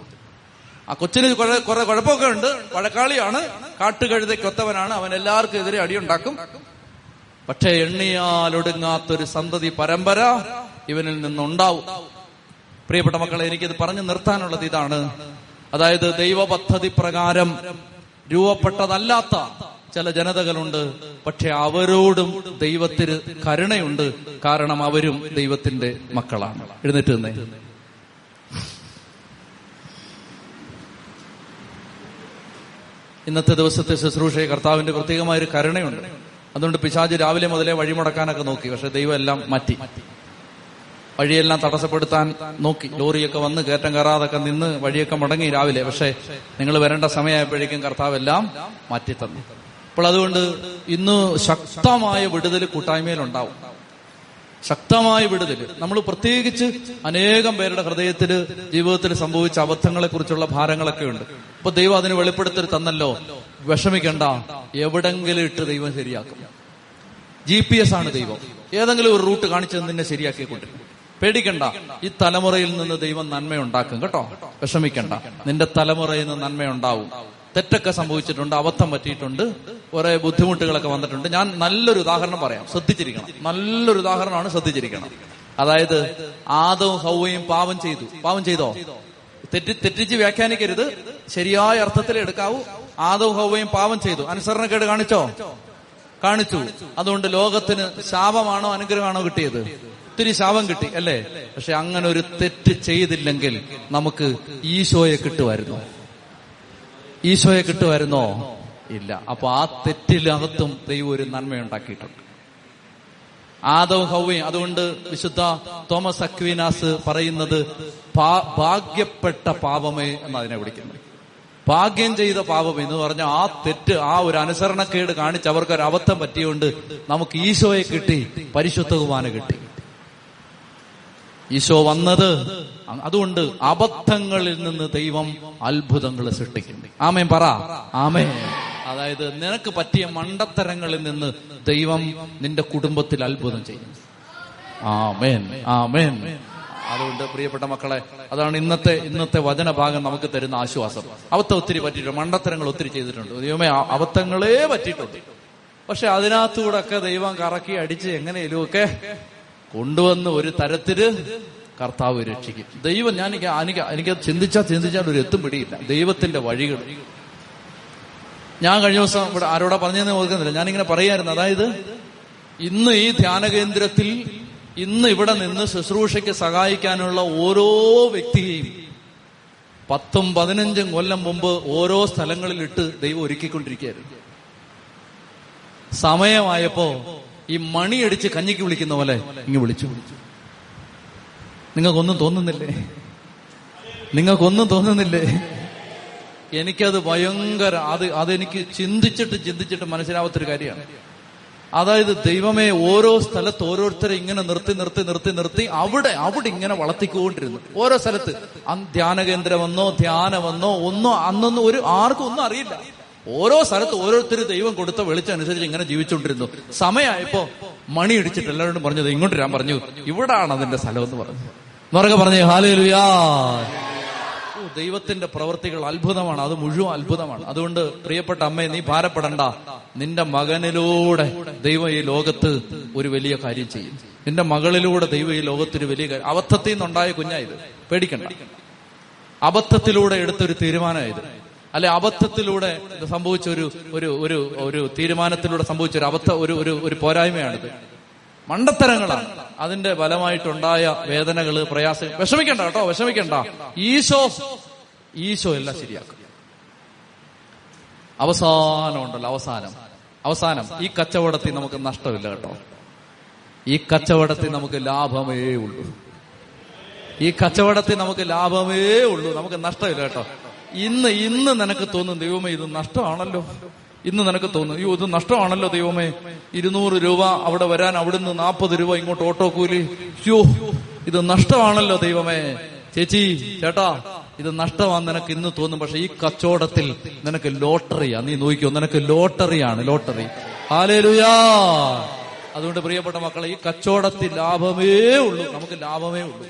ആ കൊച്ചിന് കുറെ കുഴപ്പമൊക്കെ ഉണ്ട്, വഴക്കാളിയാണ്, കാട്ടുകഴുതയ്ക്കൊത്തവനാണ്, അവൻ എല്ലാവർക്കും എതിരെ അടിയുണ്ടാക്കും, പക്ഷെ എണ്ണിയാലൊടുങ്ങാത്തൊരു സന്തതി പരമ്പര ഇവനിൽ നിന്നുണ്ടാവും. പ്രിയപ്പെട്ട മക്കളെ, എനിക്കിത് പറഞ്ഞു നിർത്താനുള്ളത് ഇതാണ്. അതായത് ദൈവ പദ്ധതി പ്രകാരം രൂപപ്പെട്ടതല്ലാത്ത ചില ജനതകളുണ്ട്, പക്ഷെ അവരോടും ദൈവത്തിന് കരുണയുണ്ട്, കാരണം അവരും ദൈവത്തിന്റെ മക്കളാണ്. എഴുന്നേറ്റ് നിന്നേ. ഇന്നത്തെ ദിവസത്തെ ശുശ്രൂഷയെ കർത്താവിന്റെ പ്രത്യേകമായൊരു കരുണയുണ്ട്. അതുകൊണ്ട് പിശാച് രാവിലെ മുതലേ വഴിമുടക്കാനൊക്കെ നോക്കി, പക്ഷെ ദൈവം എല്ലാം മാറ്റി, വഴിയെല്ലാം തടസ്സപ്പെടുത്താൻ നോക്കി. ലോറിയൊക്കെ വന്ന് കയറ്റം കയറാതൊക്കെ നിന്ന് വഴിയൊക്കെ മുടങ്ങി രാവിലെ, പക്ഷെ നിങ്ങൾ വരേണ്ട സമയമായപ്പോഴേക്കും കർത്താവ് എല്ലാം മാറ്റി തന്നു. അപ്പോൾ അതുകൊണ്ട് ഇന്ന് ശക്തമായ വിടുതൽ കൂട്ടായ്മയിലുണ്ടാവും, ശക്തമായ വിടുതൽ. നമ്മൾ പ്രത്യേകിച്ച് അനേകം പേരുടെ ഹൃദയത്തിൽ ജീവിതത്തിൽ സംഭവിച്ച അബദ്ധങ്ങളെക്കുറിച്ചുള്ള ഭാരങ്ങളൊക്കെ ഉണ്ട്. അപ്പൊ ദൈവം അതിന് വെളിപ്പെടുത്തൽ തന്നല്ലോ, വിഷമിക്കണ്ട, എവിടെങ്കിലും ഇട്ട് ദൈവം ശരിയാക്കും. ജി പി എസ് ആണ് ദൈവം, ഏതെങ്കിലും ഒരു റൂട്ട് കാണിച്ചു നിന്നെ ശരിയാക്കിക്കൊണ്ടിരിക്കും. പേടിക്കണ്ട, ഈ തലമുറയിൽ നിന്ന് ദൈവം നന്മയുണ്ടാക്കും കേട്ടോ, വിഷമിക്കണ്ട. നിന്റെ തലമുറയിൽ നിന്ന് നന്മയുണ്ടാവും. തെറ്റൊക്കെ സംഭവിച്ചിട്ടുണ്ട്, അബദ്ധം പറ്റിയിട്ടുണ്ട്, കുറെ ബുദ്ധിമുട്ടുകളൊക്കെ വന്നിട്ടുണ്ട്. ഞാൻ നല്ലൊരു ഉദാഹരണം പറയാം, ശ്രദ്ധിച്ചിരിക്കണം, നല്ലൊരു ഉദാഹരണമാണ്, ശ്രദ്ധിച്ചിരിക്കണം. അതായത് ആദവും ഹവ്വയും പാപം ചെയ്തു. പാപം ചെയ്തോ? തെറ്റി തെറ്റിച്ച് വ്യാഖ്യാനിക്കരുത്, ശരിയായ അർത്ഥത്തിൽ എടുക്കാവൂ. ആദവും ഹവ്വയും പാപം ചെയ്തു. അനുസരണക്കേട് കാണിച്ചോ? കാണിച്ചു. അതുകൊണ്ട് ലോകത്തിന് ശാപമാണോ അനുഗ്രഹമാണോ കിട്ടിയത്? ഒത്തിരി ശാപം കിട്ടി അല്ലേ? പക്ഷെ അങ്ങനെ ഒരു തെറ്റ് ചെയ്തില്ലെങ്കിൽ നമുക്ക് ഈശോയെ കിട്ടുമായിരുന്നു? ഈശോയെ കിട്ടുമായിരുന്നോ? ഇല്ല. അപ്പൊ ആ തെറ്റിലകത്തും ദൈവം ഒരു നന്മയുണ്ടാക്കിയിട്ടുണ്ട്, ആദവും ഹവ്വയും. അതുകൊണ്ട് വിശുദ്ധ തോമസ് അക്വീനാസ് പറയുന്നത് ഭാഗ്യപ്പെട്ട പാപമേ എന്നതിനെ വിളിക്കുന്നത്. ഭാഗ്യം ചെയ്ത പാപം എന്ന് പറഞ്ഞ ആ തെറ്റ്, ആ ഒരു അനുസരണക്കേട് കാണിച്ച് അവർക്ക് ഒരു അബദ്ധം പറ്റിയോണ്ട് നമുക്ക് ഈശോയെ കിട്ടി, പരിശുദ്ധ കുർബാന കിട്ടി, ഈശോ വന്നത്. അതുകൊണ്ട് അബദ്ധങ്ങളിൽ നിന്ന് ദൈവം അത്ഭുതങ്ങൾ സൃഷ്ടിക്കുന്നു. ആമേൻ പറ, ആമേൻ. അതായത് നിനക്ക് പറ്റിയ മണ്ടത്തരങ്ങളിൽ നിന്ന് ദൈവം നിന്റെ കുടുംബത്തിൽ അത്ഭുതം ചെയ്യും. ആമേൻ, ആമേൻ. അതുകൊണ്ട് പ്രിയപ്പെട്ട മക്കളെ, അതാണ് ഇന്നത്തെ ഇന്നത്തെ വചനഭാഗം നമുക്ക് തരുന്ന ആശ്വാസം. അബദ്ധം ഒത്തിരി പറ്റിയിട്ടുണ്ട്, മണ്ടത്തരങ്ങൾ ഒത്തിരി ചെയ്തിട്ടുണ്ട്, ദൈവമേ അബദ്ധങ്ങളേ പറ്റിയിട്ടുണ്ട്, പക്ഷെ അതിനകത്തൂടൊക്കെ ദൈവം കറക്കി അടിച്ച് എങ്ങനെയും ഒക്കെ കൊണ്ടുവന്ന് ഒരു തരത്തില് കർത്താവ് രക്ഷിക്കും. ദൈവം ഞാൻ എനിക്ക് എനിക്ക് ചിന്തിച്ചാൽ ചിന്തിച്ചാൽ ഒരു എത്തും പിടിയില്ല ദൈവത്തിന്റെ വഴികൾ. ഞാൻ കഴിഞ്ഞ ദിവസം ഇവിടെ ആരോടാ പറഞ്ഞതെന്ന് ഓർക്കുന്നില്ല, ഞാനിങ്ങനെ പറയായിരുന്നു. അതായത് ഇന്ന് ഈ ധ്യാന കേന്ദ്രത്തിൽ ഇന്ന് ഇവിടെ നിന്ന് ശുശ്രൂഷയ്ക്ക് സഹായിക്കാനുള്ള ഓരോ വ്യക്തിയെയും പത്തും പതിനഞ്ചും കൊല്ലം മുമ്പ് ഓരോ സ്ഥലങ്ങളിലിട്ട് ദൈവം ഒരുക്കിക്കൊണ്ടിരിക്കുകയായിരുന്നു. സമയമായപ്പോ ഈ മണിയടിച്ച് കഞ്ഞിക്ക് വിളിക്കുന്ന പോലെ ഇങ്ങ് വിളിച്ചു വിളിച്ചു നിങ്ങൾക്കൊന്നും തോന്നുന്നില്ലേ? നിങ്ങൾക്കൊന്നും തോന്നുന്നില്ലേ? എനിക്കത് ഭയങ്കര അത് അതെനിക്ക് ചിന്തിച്ചിട്ട് ചിന്തിച്ചിട്ട് മനസ്സിലാവാത്തൊരു കാര്യമാണ്. അതായത് ദൈവമേ ഓരോ സ്ഥലത്ത് ഓരോരുത്തരെ ഇങ്ങനെ നിർത്തി നിർത്തി നിർത്തി നിർത്തി അവിടെ അവിടെ ഇങ്ങനെ വളർത്തിക്കൊണ്ടിരുന്നു. ഓരോ സ്ഥലത്ത് ധ്യാന കേന്ദ്രമെന്നോ ധ്യാനമെന്നോ ഒന്നോ അന്നൊന്നും ഒരു ആർക്കും ഒന്നും അറിയില്ല. ഓരോ സ്ഥലത്ത് ഓരോരുത്തർ ദൈവം കൊടുത്ത വെളിച്ചനുസരിച്ച് ഇങ്ങനെ ജീവിച്ചുകൊണ്ടിരുന്നു. സമയമായപ്പോ മണിയിടിച്ചിട്ട് എല്ലാവരും പറഞ്ഞത് ഇങ്ങോട്ട് ഞാൻ പറഞ്ഞു ഇവിടാണ് അതിന്റെ സ്ഥലം എന്ന് പറഞ്ഞു മറക്കെ പറഞ്ഞു ഹല്ലേലൂയാ. ദൈവത്തിന്റെ പ്രവൃത്തികൾ അത്ഭുതമാണ്, അത് മുഴുവൻ അത്ഭുതമാണ്. അതുകൊണ്ട് പ്രിയപ്പെട്ട അമ്മയെ നീ ഭാരപ്പെടണ്ട, നിന്റെ മകനിലൂടെ ദൈവം ഈ ലോകത്ത് ഒരു വലിയ കാര്യം ചെയ്യും. നിന്റെ മകളിലൂടെ ദൈവം ഈ ലോകത്തൊരു വലിയ കാര്യം. അബദ്ധത്തിൽ നിന്നുണ്ടായ കുഞ്ഞായത്, പേടിക്കണ്ട. അബദ്ധത്തിലൂടെ എടുത്തൊരു തീരുമാനമായത്, അല്ലെ അബദ്ധത്തിലൂടെ സംഭവിച്ച ഒരു ഒരു ഒരു ഒരു തീരുമാനത്തിലൂടെ സംഭവിച്ച ഒരു അബദ്ധ ഒരു ഒരു പോരായ്മയാണിത്. മണ്ടത്തരങ്ങളാണ്. അതിന്റെ ഫലമായിട്ടുണ്ടായ വേദനകള് പ്രയാസം. വിഷമിക്കണ്ട കേട്ടോ, വിഷമിക്കണ്ട. ഈശോ ഈശോ എല്ലാം ശരിയാക്കും. അവസാനം ഉണ്ടല്ലോ, അവസാനം അവസാനം ഈ കച്ചവടത്തിൽ നമുക്ക് നഷ്ടമില്ല കേട്ടോ. ഈ കച്ചവടത്തിൽ നമുക്ക് ലാഭമേ ഉള്ളൂ. ഈ കച്ചവടത്തിൽ നമുക്ക് ലാഭമേ ഉള്ളൂ, നമുക്ക് നഷ്ടമില്ല കേട്ടോ. ഇന്ന് ഇന്ന് നിനക്ക് തോന്നും ദൈവമേ ഇത് നഷ്ടമാണല്ലോ, ഇന്ന് നിനക്ക് തോന്നും അയ്യോ ഇത് നഷ്ടമാണല്ലോ ദൈവമേ, ഇരുന്നൂറ് രൂപ അവിടെ വരാൻ അവിടുന്ന് നാൽപ്പത് രൂപ ഇങ്ങോട്ട് ഓട്ടോ കൂലി, അയ്യോ ഇത് നഷ്ടമാണല്ലോ ദൈവമേ, ചേച്ചി ചേട്ടാ ഇത് നഷ്ടമാണ് നിനക്ക് ഇന്ന് തോന്നും. പക്ഷെ ഈ കച്ചവടത്തിൽ നിനക്ക് ലോട്ടറിയാ, നീ നോക്കിയോ നിനക്ക് ലോട്ടറിയാണ്, ലോട്ടറി. ഹല്ലേലൂയാ. അതുകൊണ്ട് പ്രിയപ്പെട്ട മക്കളെ ഈ കച്ചവടത്തിൽ ലാഭമേ ഉള്ളൂ, നമുക്ക് ലാഭമേ ഉള്ളൂ.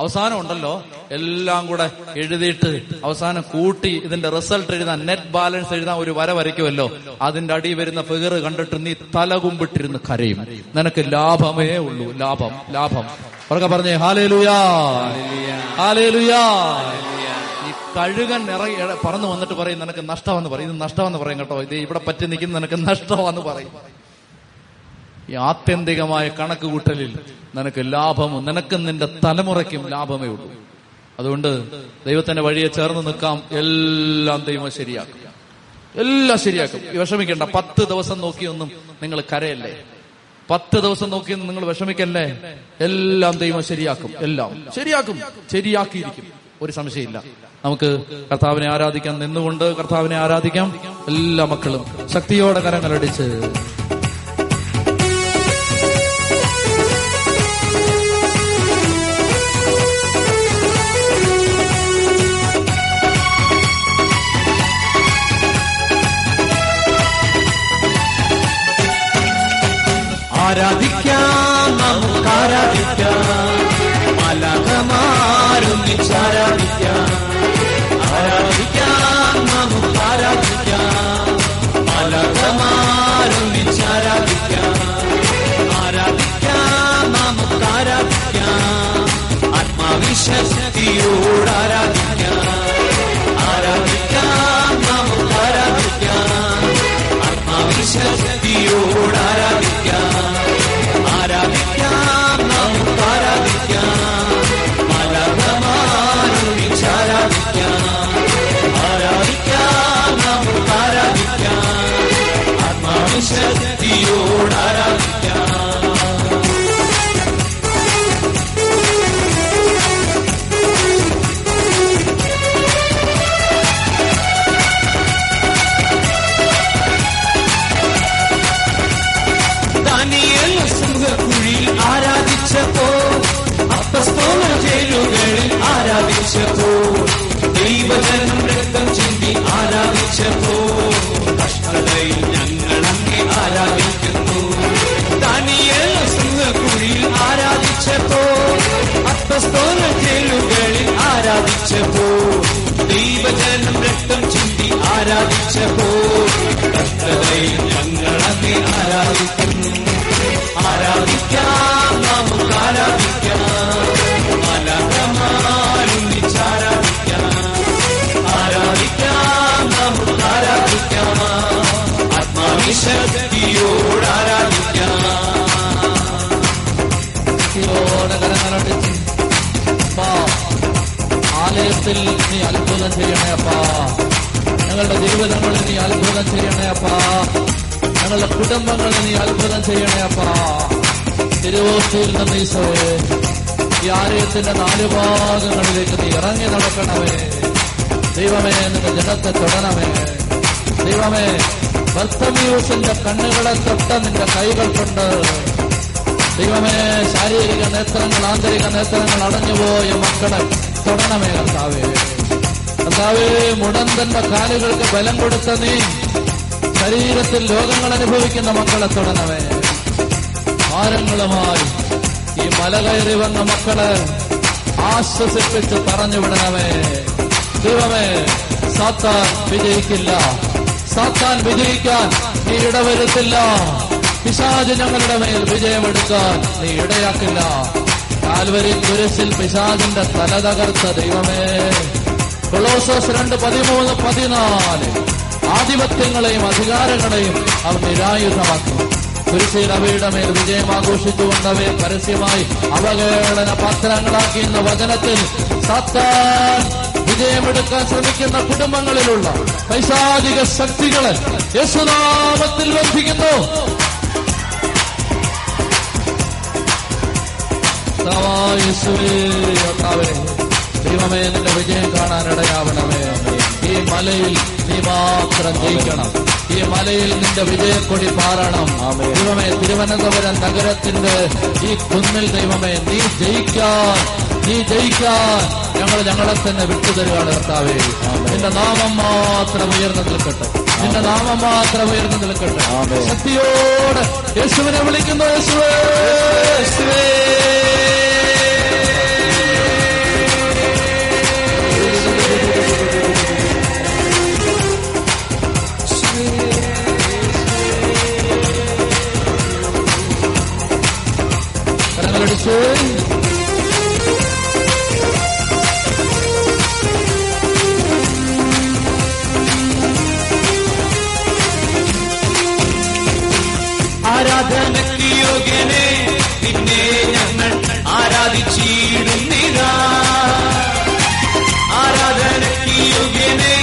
അവസാനം ഉണ്ടല്ലോ എല്ലാം കൂടെ എഴുതിയിട്ട് അവസാനം കൂട്ടി ഇതിന്റെ റിസൾട്ട് എഴുതാൻ നെറ്റ് ബാലൻസ് എഴുതാൻ ഒരു വര വരയ്ക്കുമല്ലോ, അതിന്റെ അടി വരുന്ന ഫിഗർ കണ്ടിട്ട് നീ തലകുമ്പിട്ടിരുന്ന് കരയും. നിനക്ക് ലാഭമേ ഉള്ളൂ, ലാഭം ലാഭം ഉറക്കെ പറഞ്ഞേ ഹല്ലേലൂയാ ഹല്ലേലൂയാ. ഈ കഴുകൻ ഇറങ്ങി പറന്നു വന്നിട്ട് പറയും നിനക്ക് നഷ്ടമെന്ന് പറയും, ഇത് നഷ്ടമെന്ന് പറയും കേട്ടോ, ഇത് ഇവിടെ പറ്റി നിൽക്കുന്ന നിനക്ക് നഷ്ടമാന്ന് പറയും. ഈ ആത്യന്തികമായ കണക്ക് കൂട്ടലിൽ നിനക്ക് ലാഭമോ നിനക്കും നിന്റെ തലമുറയ്ക്കും ലാഭമേ ഉള്ളൂ. അതുകൊണ്ട് ദൈവത്തിന്റെ വഴിയെ ചേർന്ന് നിൽക്കാം. എല്ലാം ദൈവം ശരിയാക്കും, എല്ലാം ശരിയാക്കും. വിഷമിക്കണ്ട. പത്ത് ദിവസം നോക്കിയൊന്നും നിങ്ങൾ കരയല്ലേ, പത്ത് ദിവസം നോക്കിയൊന്നും നിങ്ങൾ വിഷമിക്കല്ലേ. എല്ലാം ദൈവം ശരിയാക്കും, എല്ലാം ശരിയാക്കും, ശരിയാക്കിയിരിക്കും, ഒരു സംശയമില്ല. നമുക്ക് കർത്താവിനെ ആരാധിക്കാം, നിന്നുകൊണ്ട് കർത്താവിനെ ആരാധിക്കാം. എല്ലാ മക്കളും ശക്തിയോടെ കരങ്ങളടിച്ച് ആരാധിക്കാം, നമുക്ക് ആരാധിക്കാം, മലകമാരുമിച്ച് ആരാധിക്കാം, ആരാധിക്കാം, നമുക്ക് ആരാധിക്കാം, മലകമാരുമിച്ച് ആരാധിക്കാം, ആരാധിക്കാം, നമുക്ക് ആരാധിക്കാം, ആത്മവിശ്വസ്തിയോട് ആരാധിക്കാം, ആരാധിക്കാം, നമുക്ക് ആരാധിക്കാം, ആത്മവിശ്വസ്തിയോട് ആരാധിക്കാം, ആരാധിക്കാം, നമുക്ക് ആരാധിക്കാം, മലകമാരുമിച്ച് ആരാധിക്കാം, ആരാധിക്കാം, നമുക്ക് ആരാധിക്കാം, ആത്മവിശ്വസ്തിയോട് ആരാധിക്കാം. ജയിലുകളിൽ ആരാധിച്ചപ്പോ, ദൈവജനം രക്തം ചിന്തി ആരാധിച്ചപ്പോ, കഷ്ടതയിൽ ഞങ്ങൾ അങ്ങേ ആരാധിക്കുന്നു. ദാനിയേൽ സിംഹക്കുഴിയിൽ ആരാധിച്ചപ്പോ, അപ്പസ്തോല ജയിലുകളിൽ ആരാധിച്ചപ്പോ, ദൈവജനം രക്തം ചിന്തി ആരാധിച്ചപ്പോ, കഷ്ടതയിൽ ഞങ്ങൾ അങ്ങേ ജീവിതത്തിൽ നീ അത്ഭുതം ചെയ്യണേ അപ്പാ. ഞങ്ങളുടെ ജീവിതങ്ങളിൽ നീ അത്ഭുതം ചെയ്യണേ അപ്പാ. ഞങ്ങളുടെ കുടുംബങ്ങളിൽ നീ അത്ഭുതം ചെയ്യണേ അപ്പാ. തിരുവോസ്തിയിൽ നിന്ന് ഈശോയെ ഈ ആലയത്തിന്റെ നാല് ഭാഗങ്ങളിലേക്ക് നീ ഇറങ്ങി നടക്കണമേ ദൈവമേ. നിന്റെ ജനത്തെ തൊടണമേ ദൈവമേ. ബർത്തമിയൂസിന്റെ കണ്ണുകളെ തൊട്ട നിന്റെ കൈകൾ കൊണ്ട് ദൈവമേ. ശാരീരിക നേത്രങ്ങൾ ആന്തരിക നേത്രങ്ങൾ അടഞ്ഞുപോയ മക്കളെ തൊടണമേ കർത്താവേ. കർത്താവേ, മുടന്തന്റെ കാലുകൾക്ക് ബലം കൊടുത്ത നീ ശരീരത്തിൽ രോഗങ്ങൾ അനുഭവിക്കുന്ന മക്കളെ തൊടണമേ. ഭാരങ്ങളുമായി ഈ മല കയറി വന്ന മക്കളെ ആശ്വസിപ്പിച്ച് പറഞ്ഞുവിടണമേ ദൈവമേ. സാത്താൻ വിജയിക്കില്ല, സാത്താൻ വിജയിക്കാൻ നീ ഇടവരുത്തില്ല. പിശാച് ഞങ്ങളുടെ മേൽ വിജയമെടുക്കാൻ നീ ഇടയാക്കില്ല. കാൽവരി കുരിശിൽ പിശാചിന്റെ തല തകർത്ത ദൈവമേ. കൊളോസ്യർ രണ്ട് പതിമൂന്ന് പതിനാല് ആധിപത്യങ്ങളെയും അധികാരങ്ങളെയും അവർ നിരായുധമാക്കി. കുരിശിൽ അവയുടെ മേൽ വിജയം ആഘോഷിച്ചുകൊണ്ടവയെ പരസ്യമായി അവഹേളന പാത്രങ്ങളാക്കി എന്ന വചനത്തിൽ സാത്താൻ വിജയമെടുക്കാൻ ശ്രമിക്കുന്ന കുടുംബങ്ങളിലുള്ള പൈശാചിക ശക്തികളെ യേശുനാമത്തിൽ ബന്ധിക്കുന്നു. ദൈവമേ, നിന്റെ വിജയം കാണാനിടയാവണമേ. ഈ മലയിൽ നീ മാത്രം ജയിക്കണം. ഈ മലയിൽ നിന്റെ വിജയക്കൊടി പാറണം ദൈവമേ. തിരുവനന്തപുരം നഗരത്തിന്റെ ഈ കുന്നിൽ ദൈവമേ നീ ജയിക്കാൻ നീ ജയിക്കാൻ ഞങ്ങൾ ഞങ്ങളെ തന്നെ വിട്ടുതരുകയാണ് കർത്താവേ. നിന്റെ നാമം മാത്രം ഉയർന്നു നിൽക്കട്ടെ, നിന്റെ നാമം മാത്രം ഉയർന്നു നിൽക്കട്ടെ. ശക്തിയോടെ യേശുവിനെ വിളിക്കുന്നു. യേശുവേ യേശുവേ യേശുവേ. ആരാധനക്ക് യോഗ്യനെ നിന്നെ ഞങ്ങൾ ആരാധിച്ചിടുന്നിതാ. ആരാധനക്ക് യോഗ്യനെ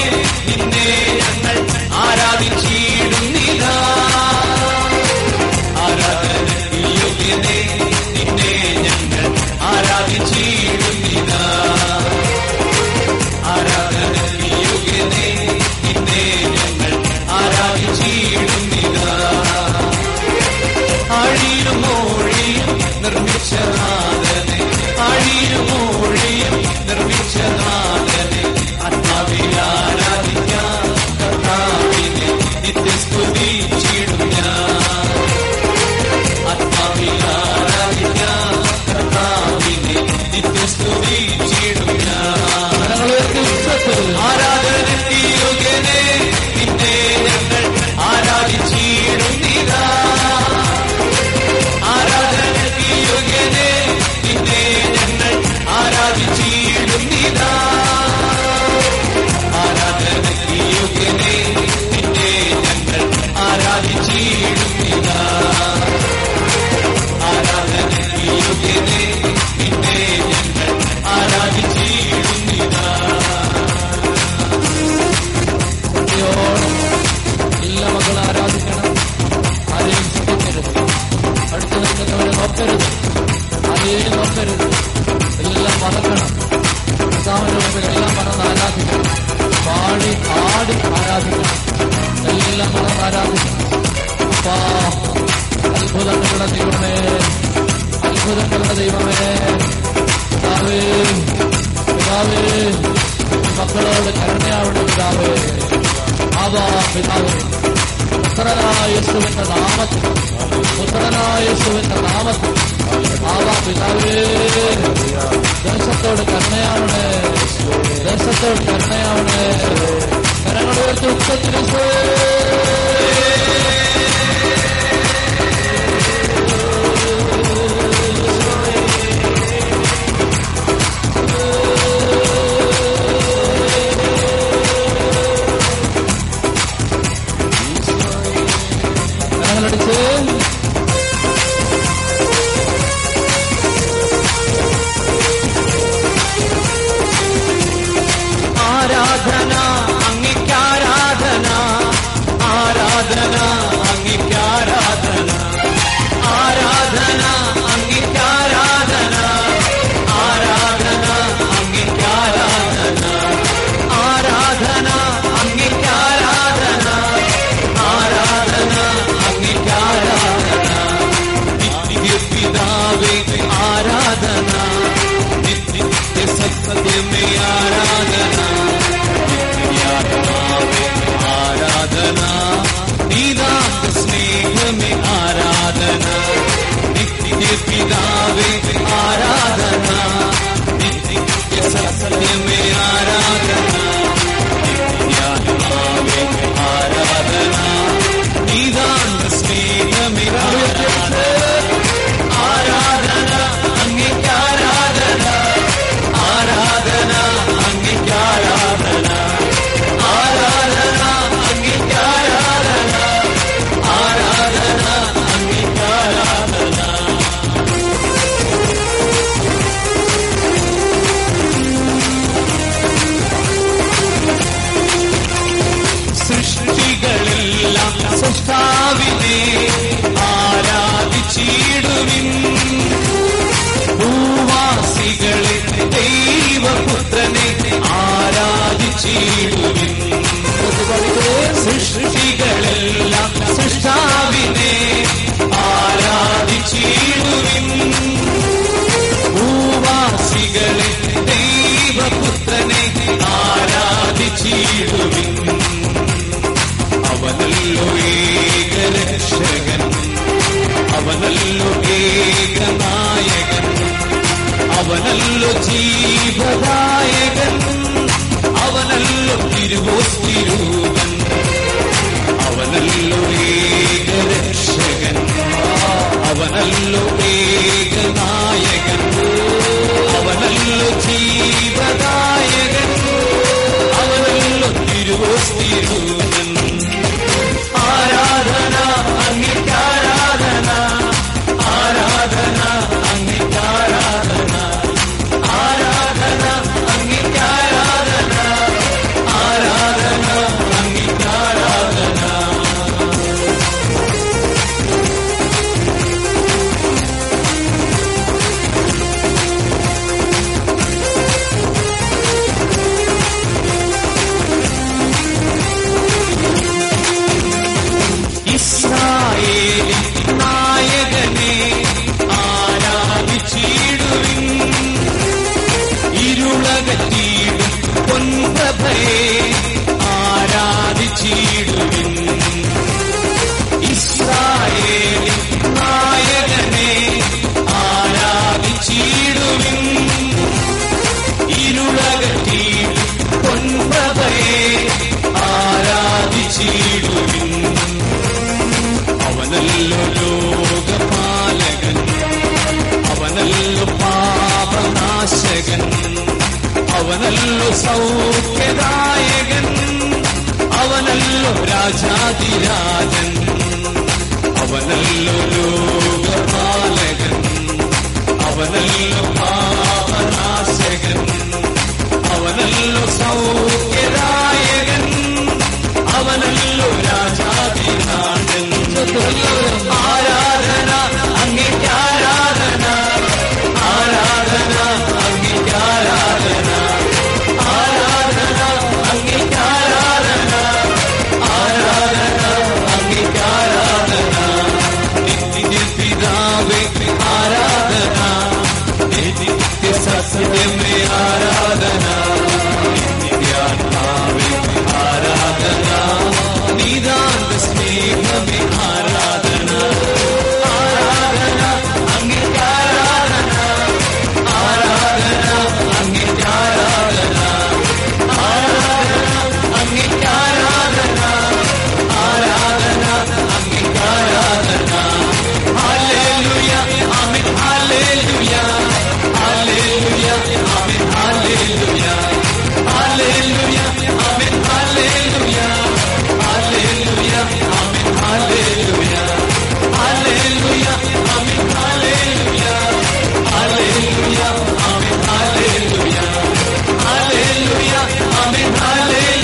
നിന്നെ ഞങ്ങൾ ആരാധിച്ചിടുന്നിതാ. ആരാധനക്ക് യോഗ്യനെ നിന്നെ ഞങ്ങൾ ആരാധിച്ചിടുന്നിതാ. ആരാധനക്ക് യോഗ്യനെ നിന്നെ ഞങ്ങൾ ആരാധിച്ചിടുന്നിതാ. ആഴിയും മോഴിയും നിർമ്മിച്ച നാഥനെ, ആഴിയും മോഴിയും നിർമ്മിച്ച നാഥനെ, ആത്മാവിൽ ആരാധിക്കാം കർത്താവിനെ നിത്യസ്തുതിച്ചിടും ഞാൻ. ആത്മാവിൽ ആരാധിക്കാം കർത്താവിനെ നിത്യസ്തുതിച്ചിടും ഞാൻ. ആരാധനയ്ക്ക് യോഗ്യനെ നിന്നെ ഞങ്ങൾ ആരാധിച്ചിടും നിതാ. യോഗ്യനെ നിന്നെ ഞങ്ങൾ ആരാധിച്ചിടും നിതാ. ആരാധനയ്ക്ക് യോഗ്യനെ നിന്നെ ഞങ്ങൾ ആരാധിച്ചിടും നിതാ. ആരാധനയ്ക്ക് യോഗ്യനെ നിന്നെ ഞങ്ങൾ ആരാധിച്ചിടും നിതാ. ഇല്ല മകൾ ആരാധിക്കണം, ആരെയും ശ്രദ്ധിക്കരുത്, അടുത്ത് നിൽക്കുന്നവരെ നോക്കരുത്, ആരെയും നോക്കരുത്, എല്ലാം മറക്കണം. കർത്താവിന്റെ മുമ്പിൽ എല്ലാം മറന്ന് ആരാധിക്കണം, പാടി ആടി ആരാധിക്കണം, എല്ലാം മറന്ന് ആരാധിക്കണം. അപ്പാ, അത്ഭുതങ്ങളുടെ ദൈവമേ, അത്ഭുതങ്ങളുടെ ദൈവമേ, പിതാവേ പിതാവേ മക്കളോട് കരുണയാവണം പിതാവേ. ആവാ പിതാവേ, പുത്രനായ യേശുവിന്റെ നാമത്തിൽ, പുത്രനായ യേശുവിന്റെ നാമത്തിൽ ആവാ പിതാവേ, ദേശത്തോട് കരുണയാവണേ, ദേശത്തോട് കരുണയാവണേ. കരങ്ങൾ ഉയർത്തി ഉച്ചത്തിൽ ജീവദായകൻ അവനല്ലോ തിരുവോസ്തിരൂപൻ അവനല്ലോ ഏകരക്ഷകൻ അവനല്ലോ ഏകനായകൻ അവനല്ലോ ജീവദായകൻ അവനല്ലോ തിരുവോസ്തിരൂപൻ ആരാധന അങ്ങിക്കാരാധന ആരാധന അങ്ങിക്കാരാധന ആരാധന അങ്ങിക്കാരാധന ആരാധന അങ്ങിക്കാരാധന ആരാധിച്ചിടുവിൻ ഇസ്രായേലിൻ നായകനെ ആരാധിച്ചിടുവിൻ ഇരുളകത്തിൽ പൊൻപ്രഭയെ ആരാധിച്ചിടുവിൻ അവനല്ലോ ലോകപാലകൻ അവനല്ലോ പാപനാശകൻ അവനല്ലോ സൗഖ്യദായകൻ അവനല്ലോ രാജാതിരാജൻ അവനല്ലോ ലോകപാലകൻ അവനല്ലോ പാപനാശകൻ അവനല്ലോ സൗഖ്യദായകൻ അവനല്ലോ രാജാതിരാജൻ ആരാധന അങ്ങേക്ക് ആരാധന ആരാധന അങ്ങേക്ക് ആരാധന സത്യമേ ആരാധന നിത്യാത്മാവേ ആരാധന നിതാന്ത സ്നേഹമേ ആരാധന ആരാധന അങ്ങേക്ക് ആരാധന ആരാധന അങ്ങേക്ക് ആരാധന ആരാധന അങ്ങേക്ക് ആരാധന ആരാധന അങ്ങേക്ക് ആരാധന ഹല്ലേലൂയ ആമേൻ ഹല്ലേലൂയ Hallelujah, amen, hallelujah. Hallelujah, amen, hallelujah. Hallelujah, amen, hallelujah. Hallelujah, amen, hallelujah. Hallelujah, amen, hallelujah. Hallelujah, amen, hallelujah. Hallelujah, amen, hallelujah. Hallelujah, amen, hallelujah.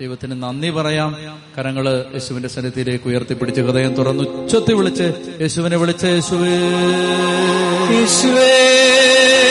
ദൈവത്തിന് നന്ദി പറയാം. കരങ്ങള് യേശുവിന്റെ സന്നിധിയിലേക്ക് ഉയർത്തിപ്പിടിച്ച് ഹൃദയം തുറന്ന് ഉച്ചത്തിൽ വിളിച്ച് യേശുവിനെ വിളിച്ച് യേശുവേ യേശുവേ